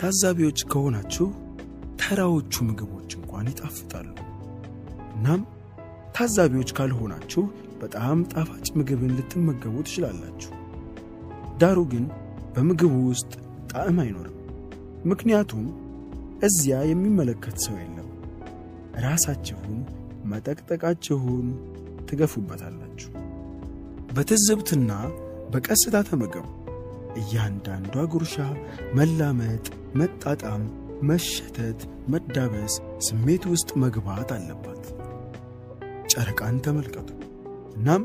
ታዛቢዎች ከሆናችሁ ተራዎቹ ምግቦች እንኳን ይጣፍጣሉ። እናም ታዛቢዎች ካልሆናችሁ በጣም ጣፋጭ ምግብን ልትመገቡ ትችላላችሁ። ዳሩ ግን በምግቡ ውስጥ ጣዕም አይኖርም፣ ምክንያቱም እዚያ የሚመለከት ሰው የለም። ራሳችሁን መጠቅጠቃችሁን ትገፉበታላችሁ። በትዝብትና በቀስታ ተመገቡ። እያንዳንዷ ጉርሻ መላመጥ፣ መጣጣም፣ መሸተት፣ መዳበስ ስሜት ውስጥ መግባት አለባት። ጨረቃን ተመልከቱ። እናም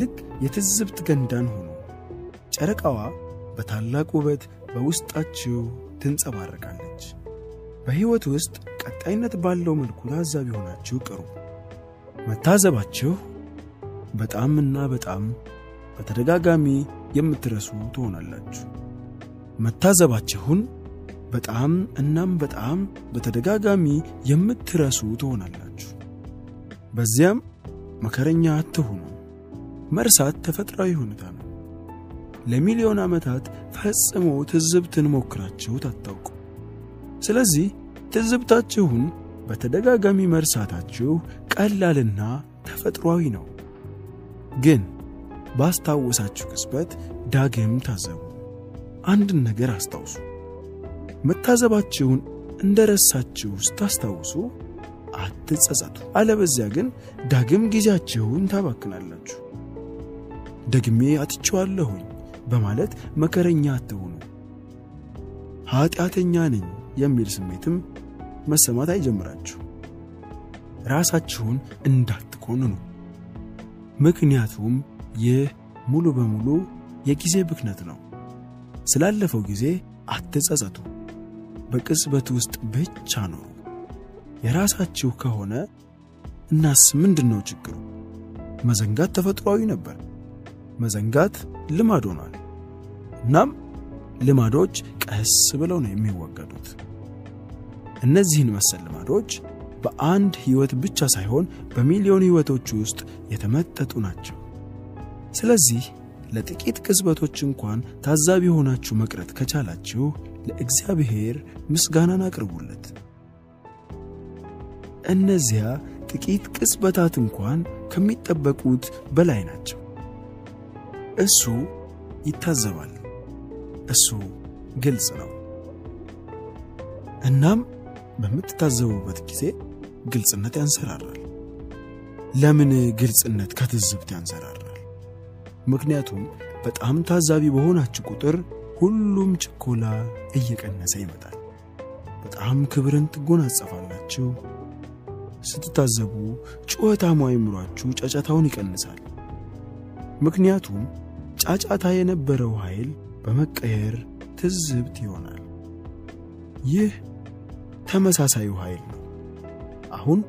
ልክ የትዝብት ገንዳን ሆኖ ጨረቃዋ በታላቅ ውበት በውስጣችሁ ትንጸባረቃለች። በህይወት ውስጥ ቀጣይነት ባለው መልኩ ታዛቢ ሆናችሁ ቀሩ። መታዘባችሁ በጣምና በጣም በተደጋጋሚ የምትረሱ ትሆናላችሁ። መታዘባችሁን በጣም እናም በጣም በተደጋጋሚ የምትረሱ ትሆናላችሁ። በዚያም መከረኛ አትሁኑ። መርሳት ተፈጥሯዊ ሁኔታ ነው። ለሚሊዮን ዓመታት ፈጽሞ ትዝብትን ሞክራችሁ ታጣቁ። ስለዚህ ትዝብታችሁን በተደጋጋሚ መርሳታችሁ ቀላልና ተፈጥሯዊ ነው። ግን ባስታወሳችሁ ቅጽበት ዳግም ታዘቡ። አንድ ነገር አስታውሱ። መታዘባችሁን እንደረሳችሁ ስታስታውሱ አትጸጸቱ። አለበለዚያ ግን ዳግም ጊዜያችሁን ታባክናላችሁ። ደግሜ አትቻለሁ በማለት መከረኛ አትሆኑ። ኃጢአተኛ ነኝ የሚል ስሜትም መሰማት አይጀምራችሁ። ራሳችሁን እንዳትኮንኑ። ምክንያቱም የሙሉ በሙሉ የጊዜ ብክነት ነው። ስላለፈው ጊዜ አትጸጸቱ። በቅጽበት ውስጥ ብቻ ነው። የራሳችሁ ከሆነ እናስ ምንድነው ችግሩ? መዘንጋት ተፈጥሯዊ ነበር። መዘንጋት ልማድ ሆኗል። እናም ልማዶች ቀስ ብለው ነው የሚወገዱት። እነዚህን መሰል ልማዶች በአንድ ህይወት ብቻ ሳይሆን በሚሊዮን ህይወቶች ውስጥ የተመጠጡ ናቸው። ስለዚህ ለጥቂት ቅጽበቶች እንኳን ታዛቢ ሆናችሁ መቅረት ከቻላችሁ ለእግዚአብሔር ምስጋናን አቅርቡለት። እነዚያ ጥቂት ቅጽበታት እንኳን ከሚጠበቁት በላይ ናቸው። እሱ ይታዘባል። እሱ ግልጽ ነው። እናም በምትታዘቡበት ጊዜ ግልጽነት ያንሰራራል። ለምን ግልጽነት ከትዝብት ያንሰራራል? ምክንያቱም በጣም ታዛቢ በሆናችሁ ቁጥር ሁሉም ችኮላ እየቀነሰ ይመጣል። በጣም ክብርን ትጎናጸፋላችሁ። ስትታዘቡ ጩኸታማ አይምሯችሁ ጫጫታውን ይቀንሳል። ምክንያቱም ጫጫታ የነበረው ኃይል በመቀየር ትዝብት ይሆናል። ይህ ተመሳሳዩ ኃይል ነው። አሁን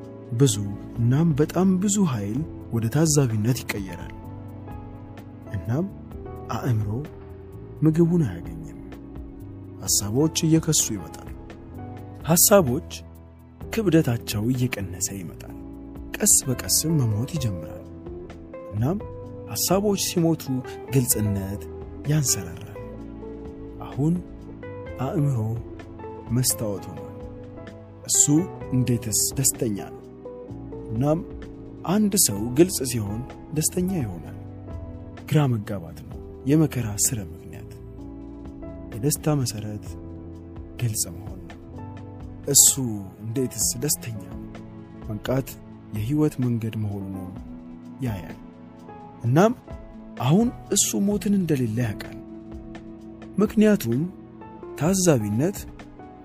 ብዙ እናም በጣም ብዙ ኃይል ወደ ታዛቢነት ይቀየራል። እናም አእምሮ ምግቡን አያገኝም። ሐሳቦች እየከሱ ይመጣል። ሐሳቦች ክብደታቸው እየቀነሰ ይመጣል። ቀስ በቀስም መሞት ይጀምራል። እናም ሐሳቦች ሲሞቱ ግልጽነት ያንሰራራል። አሁን አእምሮ መስታወት ሆኗል። እሱ እንዴትስ ደስተኛ ነው። እናም አንድ ሰው ግልጽ ሲሆን ደስተኛ ይሆናል። ግራ መጋባት ነው የመከራ ስረ ምክንያት። የደስታ መሰረት ግልጽ መሆን ነው። እሱ እንዴትስ ደስተኛ መንቃት የህይወት መንገድ መሆኑን ያያል። እናም አሁን እሱ ሞትን እንደሌለ ያውቃል። ምክንያቱም ታዛቢነት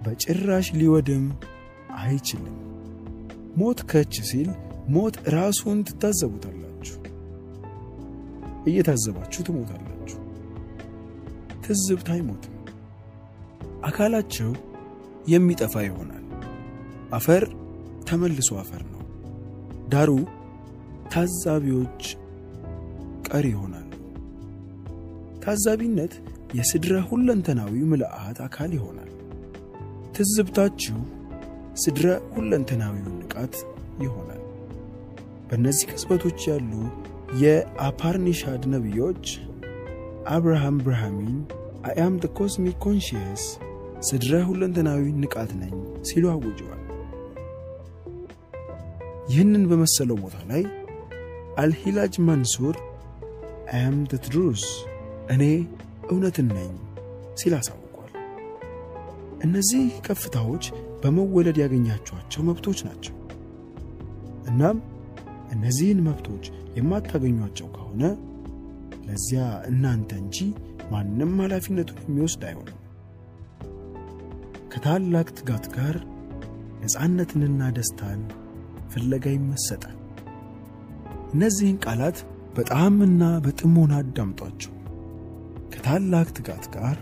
በጭራሽ ሊወድም አይችልም። ሞት ከች ሲል ሞት ራሱን ትታዘቡታላችሁ። እየታዘባችሁ ትሞታላችሁ። ትዝብት አይሞትም። አካላችሁ የሚጠፋ ይሆናል። አፈር ተመልሶ አፈር ነው። ዳሩ ታዛቢዎች ቀሪ ይሆናሉ። ታዛቢነት የስድራ ሁለንተናዊ ምልአት አካል ይሆናል። ትዝብታችሁ ስድራ ሁለንተናዊውን ንቃት ይሆናል። በእነዚህ ቅጽበቶች ያሉ የአፓርኒሻድ ነብዮች አብርሃም ብርሃሚን I am the cosmic conscious ስድራ ሁለንተናዊ ንቃት ነኝ ሲሉ አውጀዋል። ይህንን በመሰለው ቦታ ላይ አልሂላጅ መንሱር I am the truth እኔ እውነትን ነኝ ሲል አሳውቋል። እነዚህ ከፍታዎች በመወለድ ያገኛችኋቸው መብቶች ናቸው። እናም እነዚህን መብቶች የማታገኟቸው ከሆነ ለዚያ እናንተ እንጂ ማንም ኃላፊነቱን የሚወስድ አይሆንም። ከታላቅ ትጋት ጋር ነፃነትንና ደስታን ፍለጋ ይመሰጣል። እነዚህን ቃላት በጣምና በጥሞና አዳምጧቸው። ከታላቅ ትጋት ጋር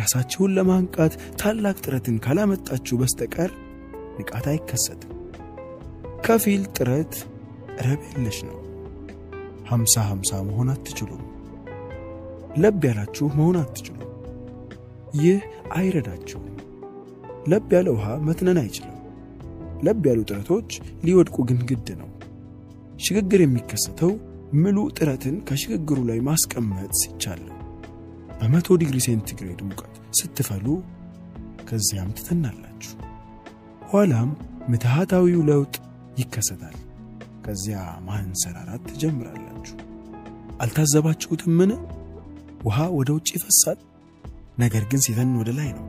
ራሳችሁን ለማንቃት ታላቅ ጥረትን ካላመጣችሁ በስተቀር ንቃት አይከሰትም። ከፊል ጥረት ረብልሽ ነው። 50-50 መሆን አትችሉም። ለብ ያላችሁ መሆን አትችሉም። ይህ አይረዳችሁም። ለብ ያለ ውሃ መትነን አይችልም። ለብ ያሉ ጥረቶች ሊወድቁ ግን ግድ ነው። ሽግግር የሚከሰተው ምሉ ጥረትን ከሽግግሩ ላይ ማስቀመጥ ሲቻል ነው። በ100 ዲግሪ ሴንቲግሬድ ሙቀት ስትፈሉ ከዚያም ትተናላችሁ። ኋላም ምትሃታዊው ለውጥ ይከሰታል። ከዚያ ማንሰራራት ትጀምራላችሁ። አልታዘባችሁትም? ምን ውሃ ወደ ውጭ ይፈሳል፣ ነገር ግን ሲተን ወደ ላይ ነው።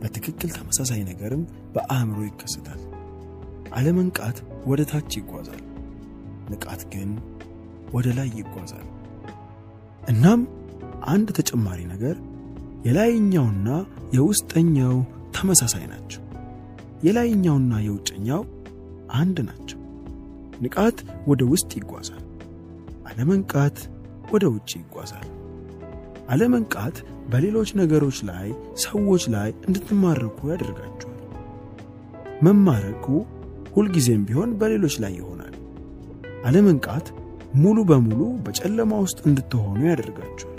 በትክክል ተመሳሳይ ነገርም በአእምሮ ይከሰታል። አለመንቃት ወደ ታች ይጓዛል፣ ንቃት ግን ወደ ላይ ይጓዛል። እናም አንድ ተጨማሪ ነገር የላይኛውና የውስጠኛው ተመሳሳይ ናቸው። የላይኛውና የውጭኛው አንድ ናቸው። ንቃት ወደ ውስጥ ይጓዛል፣ አለመንቃት ወደ ውጭ ይጓዛል። አለመንቃት በሌሎች ነገሮች ላይ፣ ሰዎች ላይ እንድትማረኩ ያደርጋችኋል። መማረኩ ሁልጊዜም ቢሆን በሌሎች ላይ ይሆናል። አለመንቃት ሙሉ በሙሉ በጨለማ ውስጥ እንድትሆኑ ያደርጋችኋል።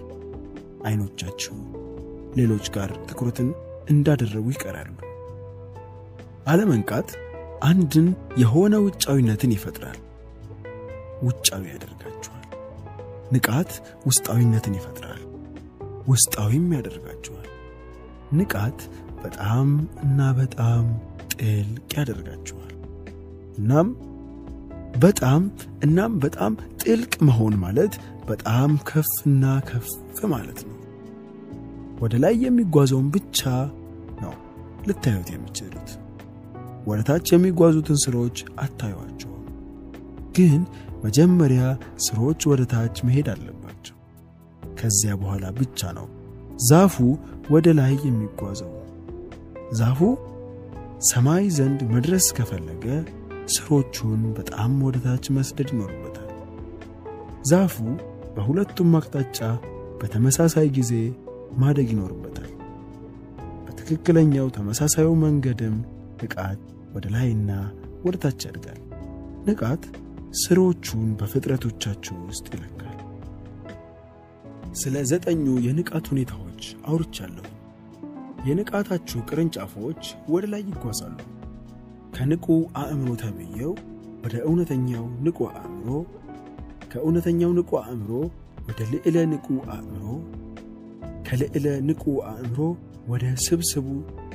አይኖቻችሁ ሌሎች ጋር ትኩረትን እንዳደረጉ ይቀራሉ። አለመንቃት አንድን የሆነ ውጫዊነትን ይፈጥራል፣ ውጫዊ ያደርጋችኋል። ንቃት ውስጣዊነትን ይፈጥራል፣ ውስጣዊም ያደርጋችኋል። ንቃት በጣም እና በጣም ጥልቅ ያደርጋችኋል። እናም በጣም ጥልቅ መሆን ማለት በጣም ከፍና ከፍ ማለት ነው። ወደ ላይ የሚጓዘውን ብቻ ነው ልታዩት የምትችሉት። ወደ ታች የሚጓዙትን ስሮች አታዩዋቸውም። ግን መጀመሪያ ስሮች ወደ ታች መሄድ አለባቸው። ከዚያ በኋላ ብቻ ነው ዛፉ ወደ ላይ የሚጓዘው። ዛፉ ሰማይ ዘንድ መድረስ ከፈለገ ስሮቹን በጣም ወደ ታች መስደድ ይኖርበታል። ዛፉ በሁለቱም አቅጣጫ በተመሳሳይ ጊዜ ማደግ ይኖርበታል። በትክክለኛው ተመሳሳዩ መንገድም ንቃት ወደ ላይና ወደ ታች ያድጋል። ንቃት ስሮቹን በፍጥረቶቻችሁ ውስጥ ይለካል። ስለ 9 የንቃት ሁኔታዎች አውርቻለሁ። የንቃታችሁ ቅርንጫፎች ወደ ላይ ይጓዛሉ። ከንቁ አእምሮ ተብየው ወደ እውነተኛው ንቁ አእምሮ፣ ከእውነተኛው ንቁ አእምሮ ወደ ልዕለ ንቁ አእምሮ፣ ከልዕለ ንቁ አእምሮ ወደ ስብስቡ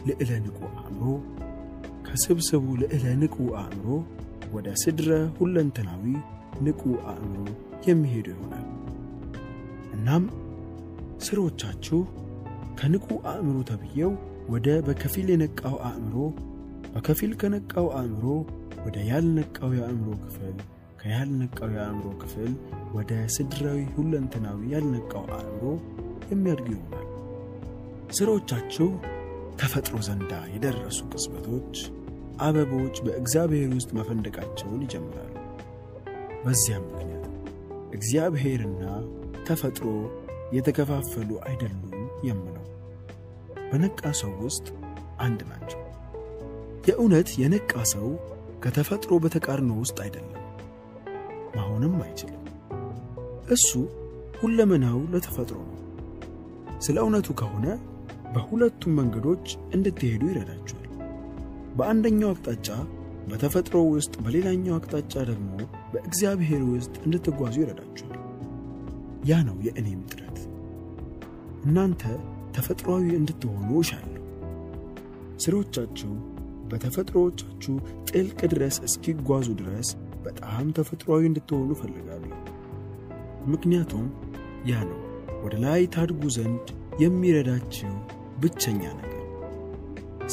ልዕለ ንቁ አእምሮ፣ ከስብስቡ ልዕለ ንቁ አእምሮ ወደ ስድረ ሁለንተናዊ ንቁ አእምሮ የሚሄዱ ይሆናል። እናም ስሮቻችሁ ከንቁ አእምሮ ተብየው ወደ በከፊል የነቃው አእምሮ፣ በከፊል ከነቃው አእምሮ ወደ ያልነቃው የአእምሮ ክፍል፣ ከያልነቃው የአእምሮ ክፍል ወደ ስድራዊ ሁለንተናዊ ያልነቃው አእምሮ የሚያድጉ ይሆናል። ስሮቻችሁ ተፈጥሮ ዘንዳ የደረሱ ቅጽበቶች፣ አበቦች በእግዚአብሔር ውስጥ መፈንደቃቸውን ይጀምራሉ። በዚያም ምክንያት እግዚአብሔርና ተፈጥሮ የተከፋፈሉ አይደሉም የምለው በነቃ ሰው ውስጥ አንድ ናቸው። የእውነት የነቃ ሰው ከተፈጥሮ በተቃርኖ ውስጥ አይደለም፣ መሆንም አይችልም። እሱ ሁለመናው ለተፈጥሮ ነው። ስለ እውነቱ ከሆነ በሁለቱም መንገዶች እንድትሄዱ ይረዳችኋል። በአንደኛው አቅጣጫ በተፈጥሮ ውስጥ፣ በሌላኛው አቅጣጫ ደግሞ በእግዚአብሔር ውስጥ እንድትጓዙ ይረዳችኋል። ያ ነው የእኔም ጥረት። እናንተ ተፈጥሯዊ እንድትሆኑ እሻለሁ። ስሮቻችሁ በተፈጥሮዎቻችሁ ጥልቅ ድረስ እስኪጓዙ ድረስ በጣም ተፈጥሯዊ እንድትሆኑ እፈልጋለሁ። ምክንያቱም ያ ነው ወደ ላይ ታድጉ ዘንድ የሚረዳችሁ ብቸኛ ነገር።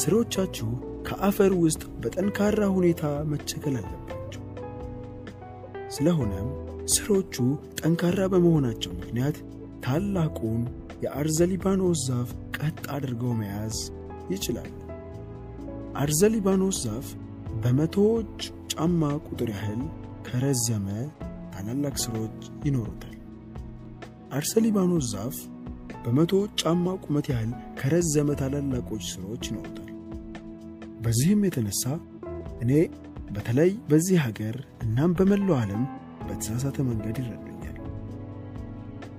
ስሮቻችሁ ከአፈር ውስጥ በጠንካራ ሁኔታ መቸከል አለባቸው። ስለሆነም ስሮቹ ጠንካራ በመሆናቸው ምክንያት ታላቁን የአርዘሊባኖስ ዛፍ ቀጥ አድርገው መያዝ ይችላሉ። አርዘሊባኖስ ዛፍ በመቶዎች ጫማ ቁጥር ያህል ከረዘመ ታላላቅ ስሮች ይኖሩታል። አርዘሊባኖስ ዛፍ በመቶዎች ጫማ ቁመት ያህል ከረዘመ ታላላቆች ስሮች ይኖሩታል። በዚህም የተነሳ እኔ በተለይ በዚህ ሀገር እናም በመላው ዓለም በተሳሳተ መንገድ ይረዱኛል።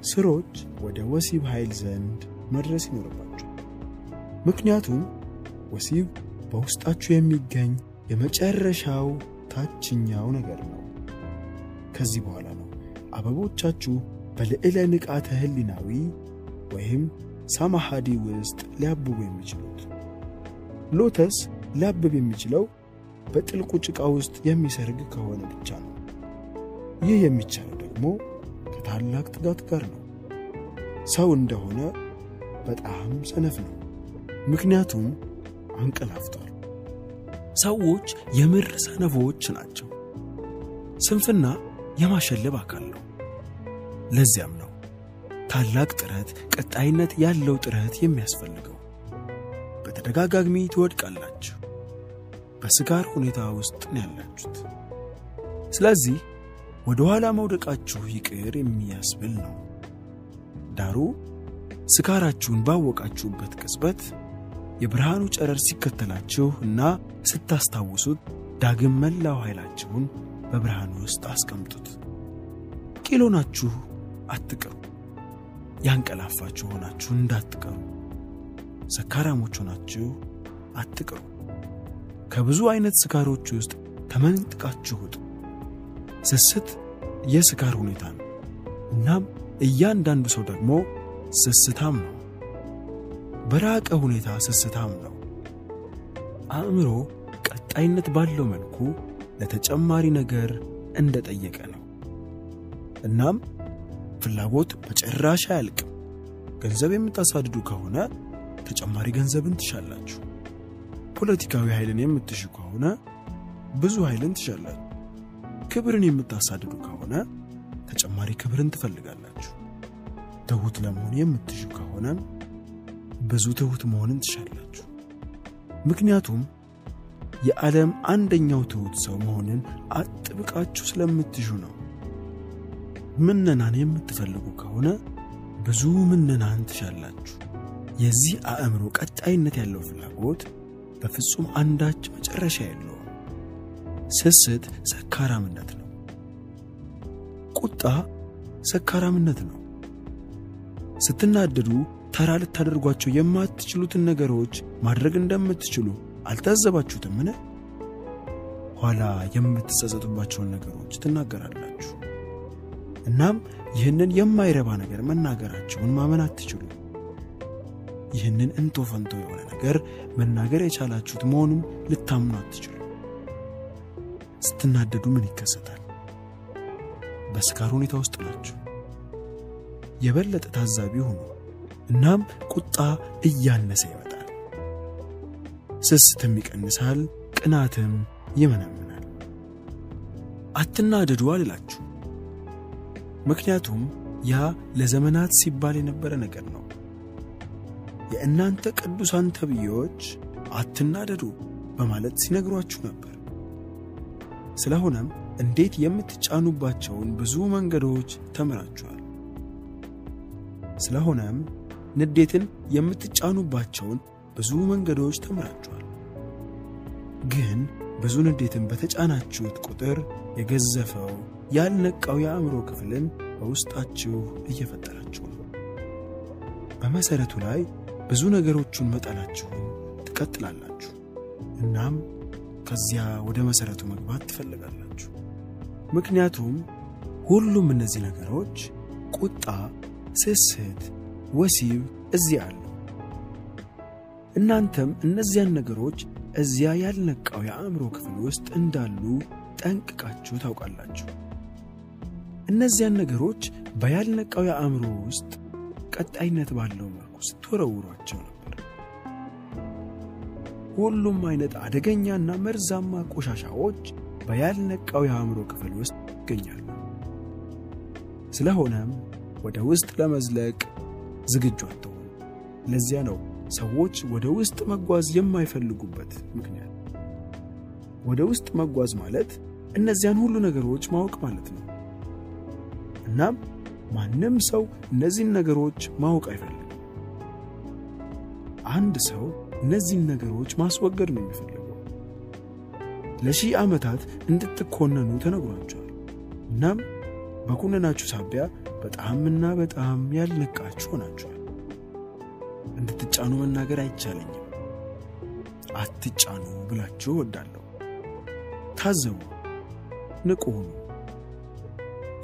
ስሮች ወደ ወሲብ ኃይል ዘንድ መድረስ ይኖርባቸው። ምክንያቱም ወሲብ በውስጣቸው የሚገኝ የመጨረሻው ታችኛው ነገር ነው። ከዚህ በኋላ ነው አበቦቻችሁ በልዕለ ንቃተ ህሊናዊ ወይም ሳማሃዲ ውስጥ ሊያብቡ የሚችሉት። ሎተስ ሊያብብ የሚችለው በጥልቁ ጭቃ ውስጥ የሚሰርግ ከሆነ ብቻ ነው። ይህ የሚቻለው ደግሞ ከታላቅ ትጋት ጋር ነው። ሰው እንደሆነ በጣም ሰነፍ ነው፣ ምክንያቱም አንቀላፍቷል። ሰዎች የምር ሰነፎች ናቸው። ስንፍና የማሸለብ አካል ነው። ለዚያም ነው ታላቅ ጥረት፣ ቀጣይነት ያለው ጥረት የሚያስፈልገው። በተደጋጋሚ ትወድቃላችሁ። በስካር ሁኔታ ውስጥ ያላችሁት ስለዚህ ወደ ኋላ መውደቃችሁ ይቅር የሚያስብል ነው። ዳሩ ስካራችሁን ባወቃችሁበት ቅጽበት የብርሃኑ ጨረር ሲከተላችሁ እና ስታስታውሱት ዳግም መላው ኃይላችሁን በብርሃኑ ውስጥ አስቀምጡት። ቂሎናችሁ አትቀሩ። ያንቀላፋችሁ ሆናችሁ እንዳትቀሩ። ሰካራሞች ሆናችሁ አትቀሩ። ከብዙ አይነት ስካሮች ውስጥ ተመንጥቃችሁ ውጡ። ስስት የስካር ሁኔታ ነው። እናም እያንዳንዱ ሰው ደግሞ ስስታም ነው። በራቀ ሁኔታ ስስታም ነው። አእምሮ ቀጣይነት ባለው መልኩ ለተጨማሪ ነገር እንደጠየቀ ነው። እናም ፍላጎት በጭራሽ አያልቅም። ገንዘብ የምታሳድዱ ከሆነ ተጨማሪ ገንዘብን ትሻላችሁ። ፖለቲካዊ ኃይልን የምትሹ ከሆነ ብዙ ኃይልን ትሻላችሁ። ክብርን የምታሳድዱ ከሆነ ተጨማሪ ክብርን ትፈልጋላችሁ። ትሁት ለመሆን የምትሹ ከሆነ ብዙ ትሁት መሆንን ትሻላችሁ። ምክንያቱም የዓለም አንደኛው ትሁት ሰው መሆንን አጥብቃችሁ ስለምትሹ ነው። ምነናን የምትፈልጉ ከሆነ ብዙ ምነናን ትሻላችሁ። የዚህ አእምሮ ቀጣይነት ያለው ፍላጎት በፍጹም አንዳች መጨረሻ የለውም። ስስት ሰካራምነት ነው። ቁጣ ሰካራምነት ነው። ስትናደዱ ተራ ልታደርጓቸው የማትችሉትን ነገሮች ማድረግ እንደምትችሉ አልታዘባችሁትምን? ኋላ የምትጸጸቱባቸውን ነገሮች ትናገራላችሁ። እናም ይህንን የማይረባ ነገር መናገራችሁን ማመን አትችሉ። ይህንን እንቶ ፈንቶ የሆነ ነገር መናገር የቻላችሁት መሆኑን ልታምኑ አትችሉ። ስትናደዱ ምን ይከሰታል? በስካር ሁኔታ ውስጥ ናችሁ። የበለጠ ታዛቢ ሁኑ። እናም ቁጣ እያነሰ ይመጣል። ስስትም ይቀንሳል፣ ቅናትም ይመነምናል። አትናደዱ አልላችሁ። ምክንያቱም ያ ለዘመናት ሲባል የነበረ ነገር ነው። የእናንተ ቅዱሳን ተብዬዎች አትናደዱ በማለት ሲነግሯችሁ ነበር። ስለሆነም እንዴት የምትጫኑባቸውን ብዙ መንገዶች ተምራችኋል። ስለሆነም ንዴትን የምትጫኑባቸውን ብዙ መንገዶች ተምራችኋል። ግን ብዙ ንዴትን በተጫናችሁት ቁጥር የገዘፈው ያልነቃው የአእምሮ ክፍልን በውስጣችሁ እየፈጠራችሁ ነው። በመሰረቱ ላይ ብዙ ነገሮችን መጣላችሁ ትቀጥላላችሁ። እናም ከዚያ ወደ መሰረቱ መግባት ትፈልጋላችሁ። ምክንያቱም ሁሉም እነዚህ ነገሮች ቁጣ፣ ስስት፣ ወሲብ እዚያ አሉ። እናንተም እነዚያን ነገሮች እዚያ ያልነቃው የአእምሮ ክፍል ውስጥ እንዳሉ ጠንቅቃችሁ ታውቃላችሁ። እነዚያን ነገሮች በያልነቃው የአእምሮ ውስጥ ቀጣይነት ባለው መልኩ ስትወረውሯቸው ነበር። ሁሉም አይነት አደገኛና መርዛማ ቆሻሻዎች በያልነቃው የአእምሮ ክፍል ውስጥ ይገኛሉ። ስለሆነም ወደ ውስጥ ለመዝለቅ ዝግጁ አትሆኑ። ለዚያ ነው ሰዎች ወደ ውስጥ መጓዝ የማይፈልጉበት ምክንያት። ወደ ውስጥ መጓዝ ማለት እነዚያን ሁሉ ነገሮች ማወቅ ማለት ነው። እናም ማንም ሰው እነዚህን ነገሮች ማወቅ አይፈልግም። አንድ ሰው እነዚህን ነገሮች ማስወገድ ነው የሚፈልገው። ለሺህ ዓመታት እንድትኮነኑ ተነግሯቸዋል። እናም በኩነናችሁ ሳቢያ በጣምና በጣም ያልነቃችሁ ሆናችኋል። እንድትጫኑ መናገር አይቻለኝም። አትጫኑ ብላችሁ እወዳለሁ። ታዘቡ፣ ንቁ ሁኑ።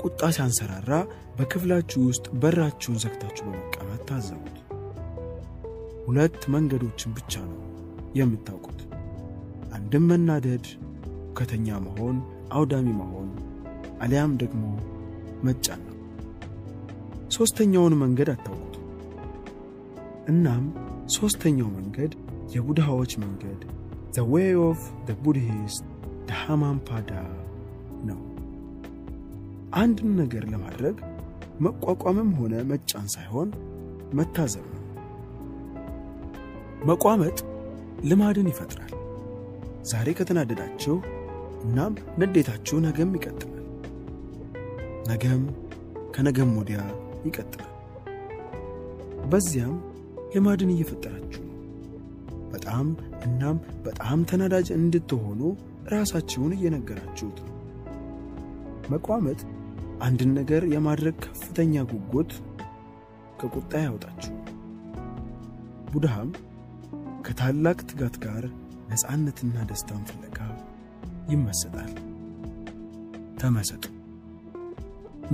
ቁጣ ሲያንሰራራ በክፍላችሁ ውስጥ በራችሁን ዘግታችሁ በመቀመጥ ታዘቡት። ሁለት መንገዶችን ብቻ ነው የምታውቁት። አንድም መናደድ፣ ሁከተኛ መሆን፣ አውዳሚ መሆን፣ አሊያም ደግሞ መጫን ነው። ሶስተኛውን መንገድ አታውቁት። እናም ሶስተኛው መንገድ የቡድሃዎች መንገድ The way of the Buddhist Dhammapada ነው። አንድን ነገር ለማድረግ መቋቋምም ሆነ መጫን ሳይሆን መታዘብ ነው። መቋመጥ ልማድን ይፈጥራል። ዛሬ ከተናደዳችሁ እናም ንዴታችሁ ነገም ይቀጥላል፣ ነገም ከነገም ወዲያ ይቀጥላል። በዚያም ልማድን እየፈጠራችሁ ነው። በጣም ተናዳጅ እንድትሆኑ ራሳችሁን እየነገራችሁት ነው። መቋመጥ አንድን ነገር የማድረግ ከፍተኛ ጉጉት ከቁጣ ያወጣችሁ። ቡድሃም ከታላቅ ትጋት ጋር ነፃነትና ደስታን ፍለጋ ይመሰጣል። ተመሰጡ።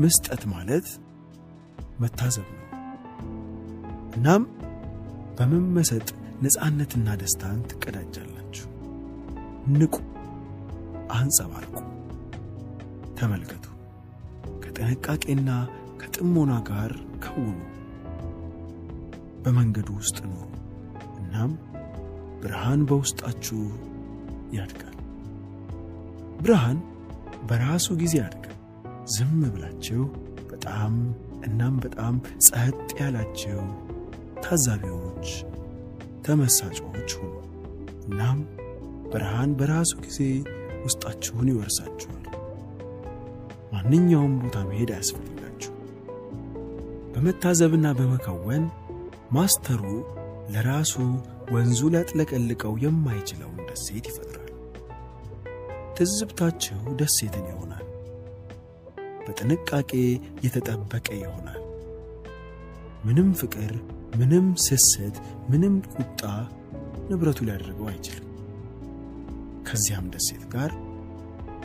መስጠት ማለት መታዘብ ነው። እናም በመመሰጥ ነፃነትና ደስታን ትቀዳጃላችሁ። ንቁ፣ አንጸባርቁ፣ ተመልከቱ። ከጥንቃቄና ከጥሞና ጋር ከውኑ። በመንገዱ ውስጥ ኑሩ። እናም ብርሃን በውስጣችሁ ያድጋል። ብርሃን በራሱ ጊዜ ያድጋል። ዝም ብላችሁ በጣም ጸጥ ያላችሁ ታዛቢዎች፣ ተመሳጮች ሁኑ። እናም ብርሃን በራሱ ጊዜ ውስጣችሁን ይወርሳችኋል። ማንኛውም ቦታ መሄድ አያስፈልጋችሁ። በመታዘብና በመከወን ማስተሩ ለራሱ ወንዙ ሊያጥለቀልቀው የማይችለውን ደሴት ይፈጥራል። ትዝብታችሁ ደሴትን ይሆናል። በጥንቃቄ የተጠበቀ ይሆናል። ምንም ፍቅር፣ ምንም ስስት፣ ምንም ቁጣ ንብረቱ ሊያደርገው አይችልም። ከዚያም ደሴት ጋር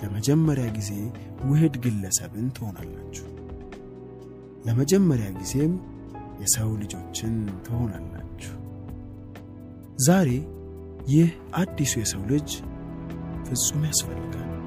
ለመጀመሪያ ጊዜ ውህድ ግለሰብን ትሆናላችሁ። ለመጀመሪያ ጊዜም የሰው ልጆችን ትሆናላችሁ። ዛሬ ይህ አዲሱ የሰው ልጅ ፍጹም ያስፈልጋል።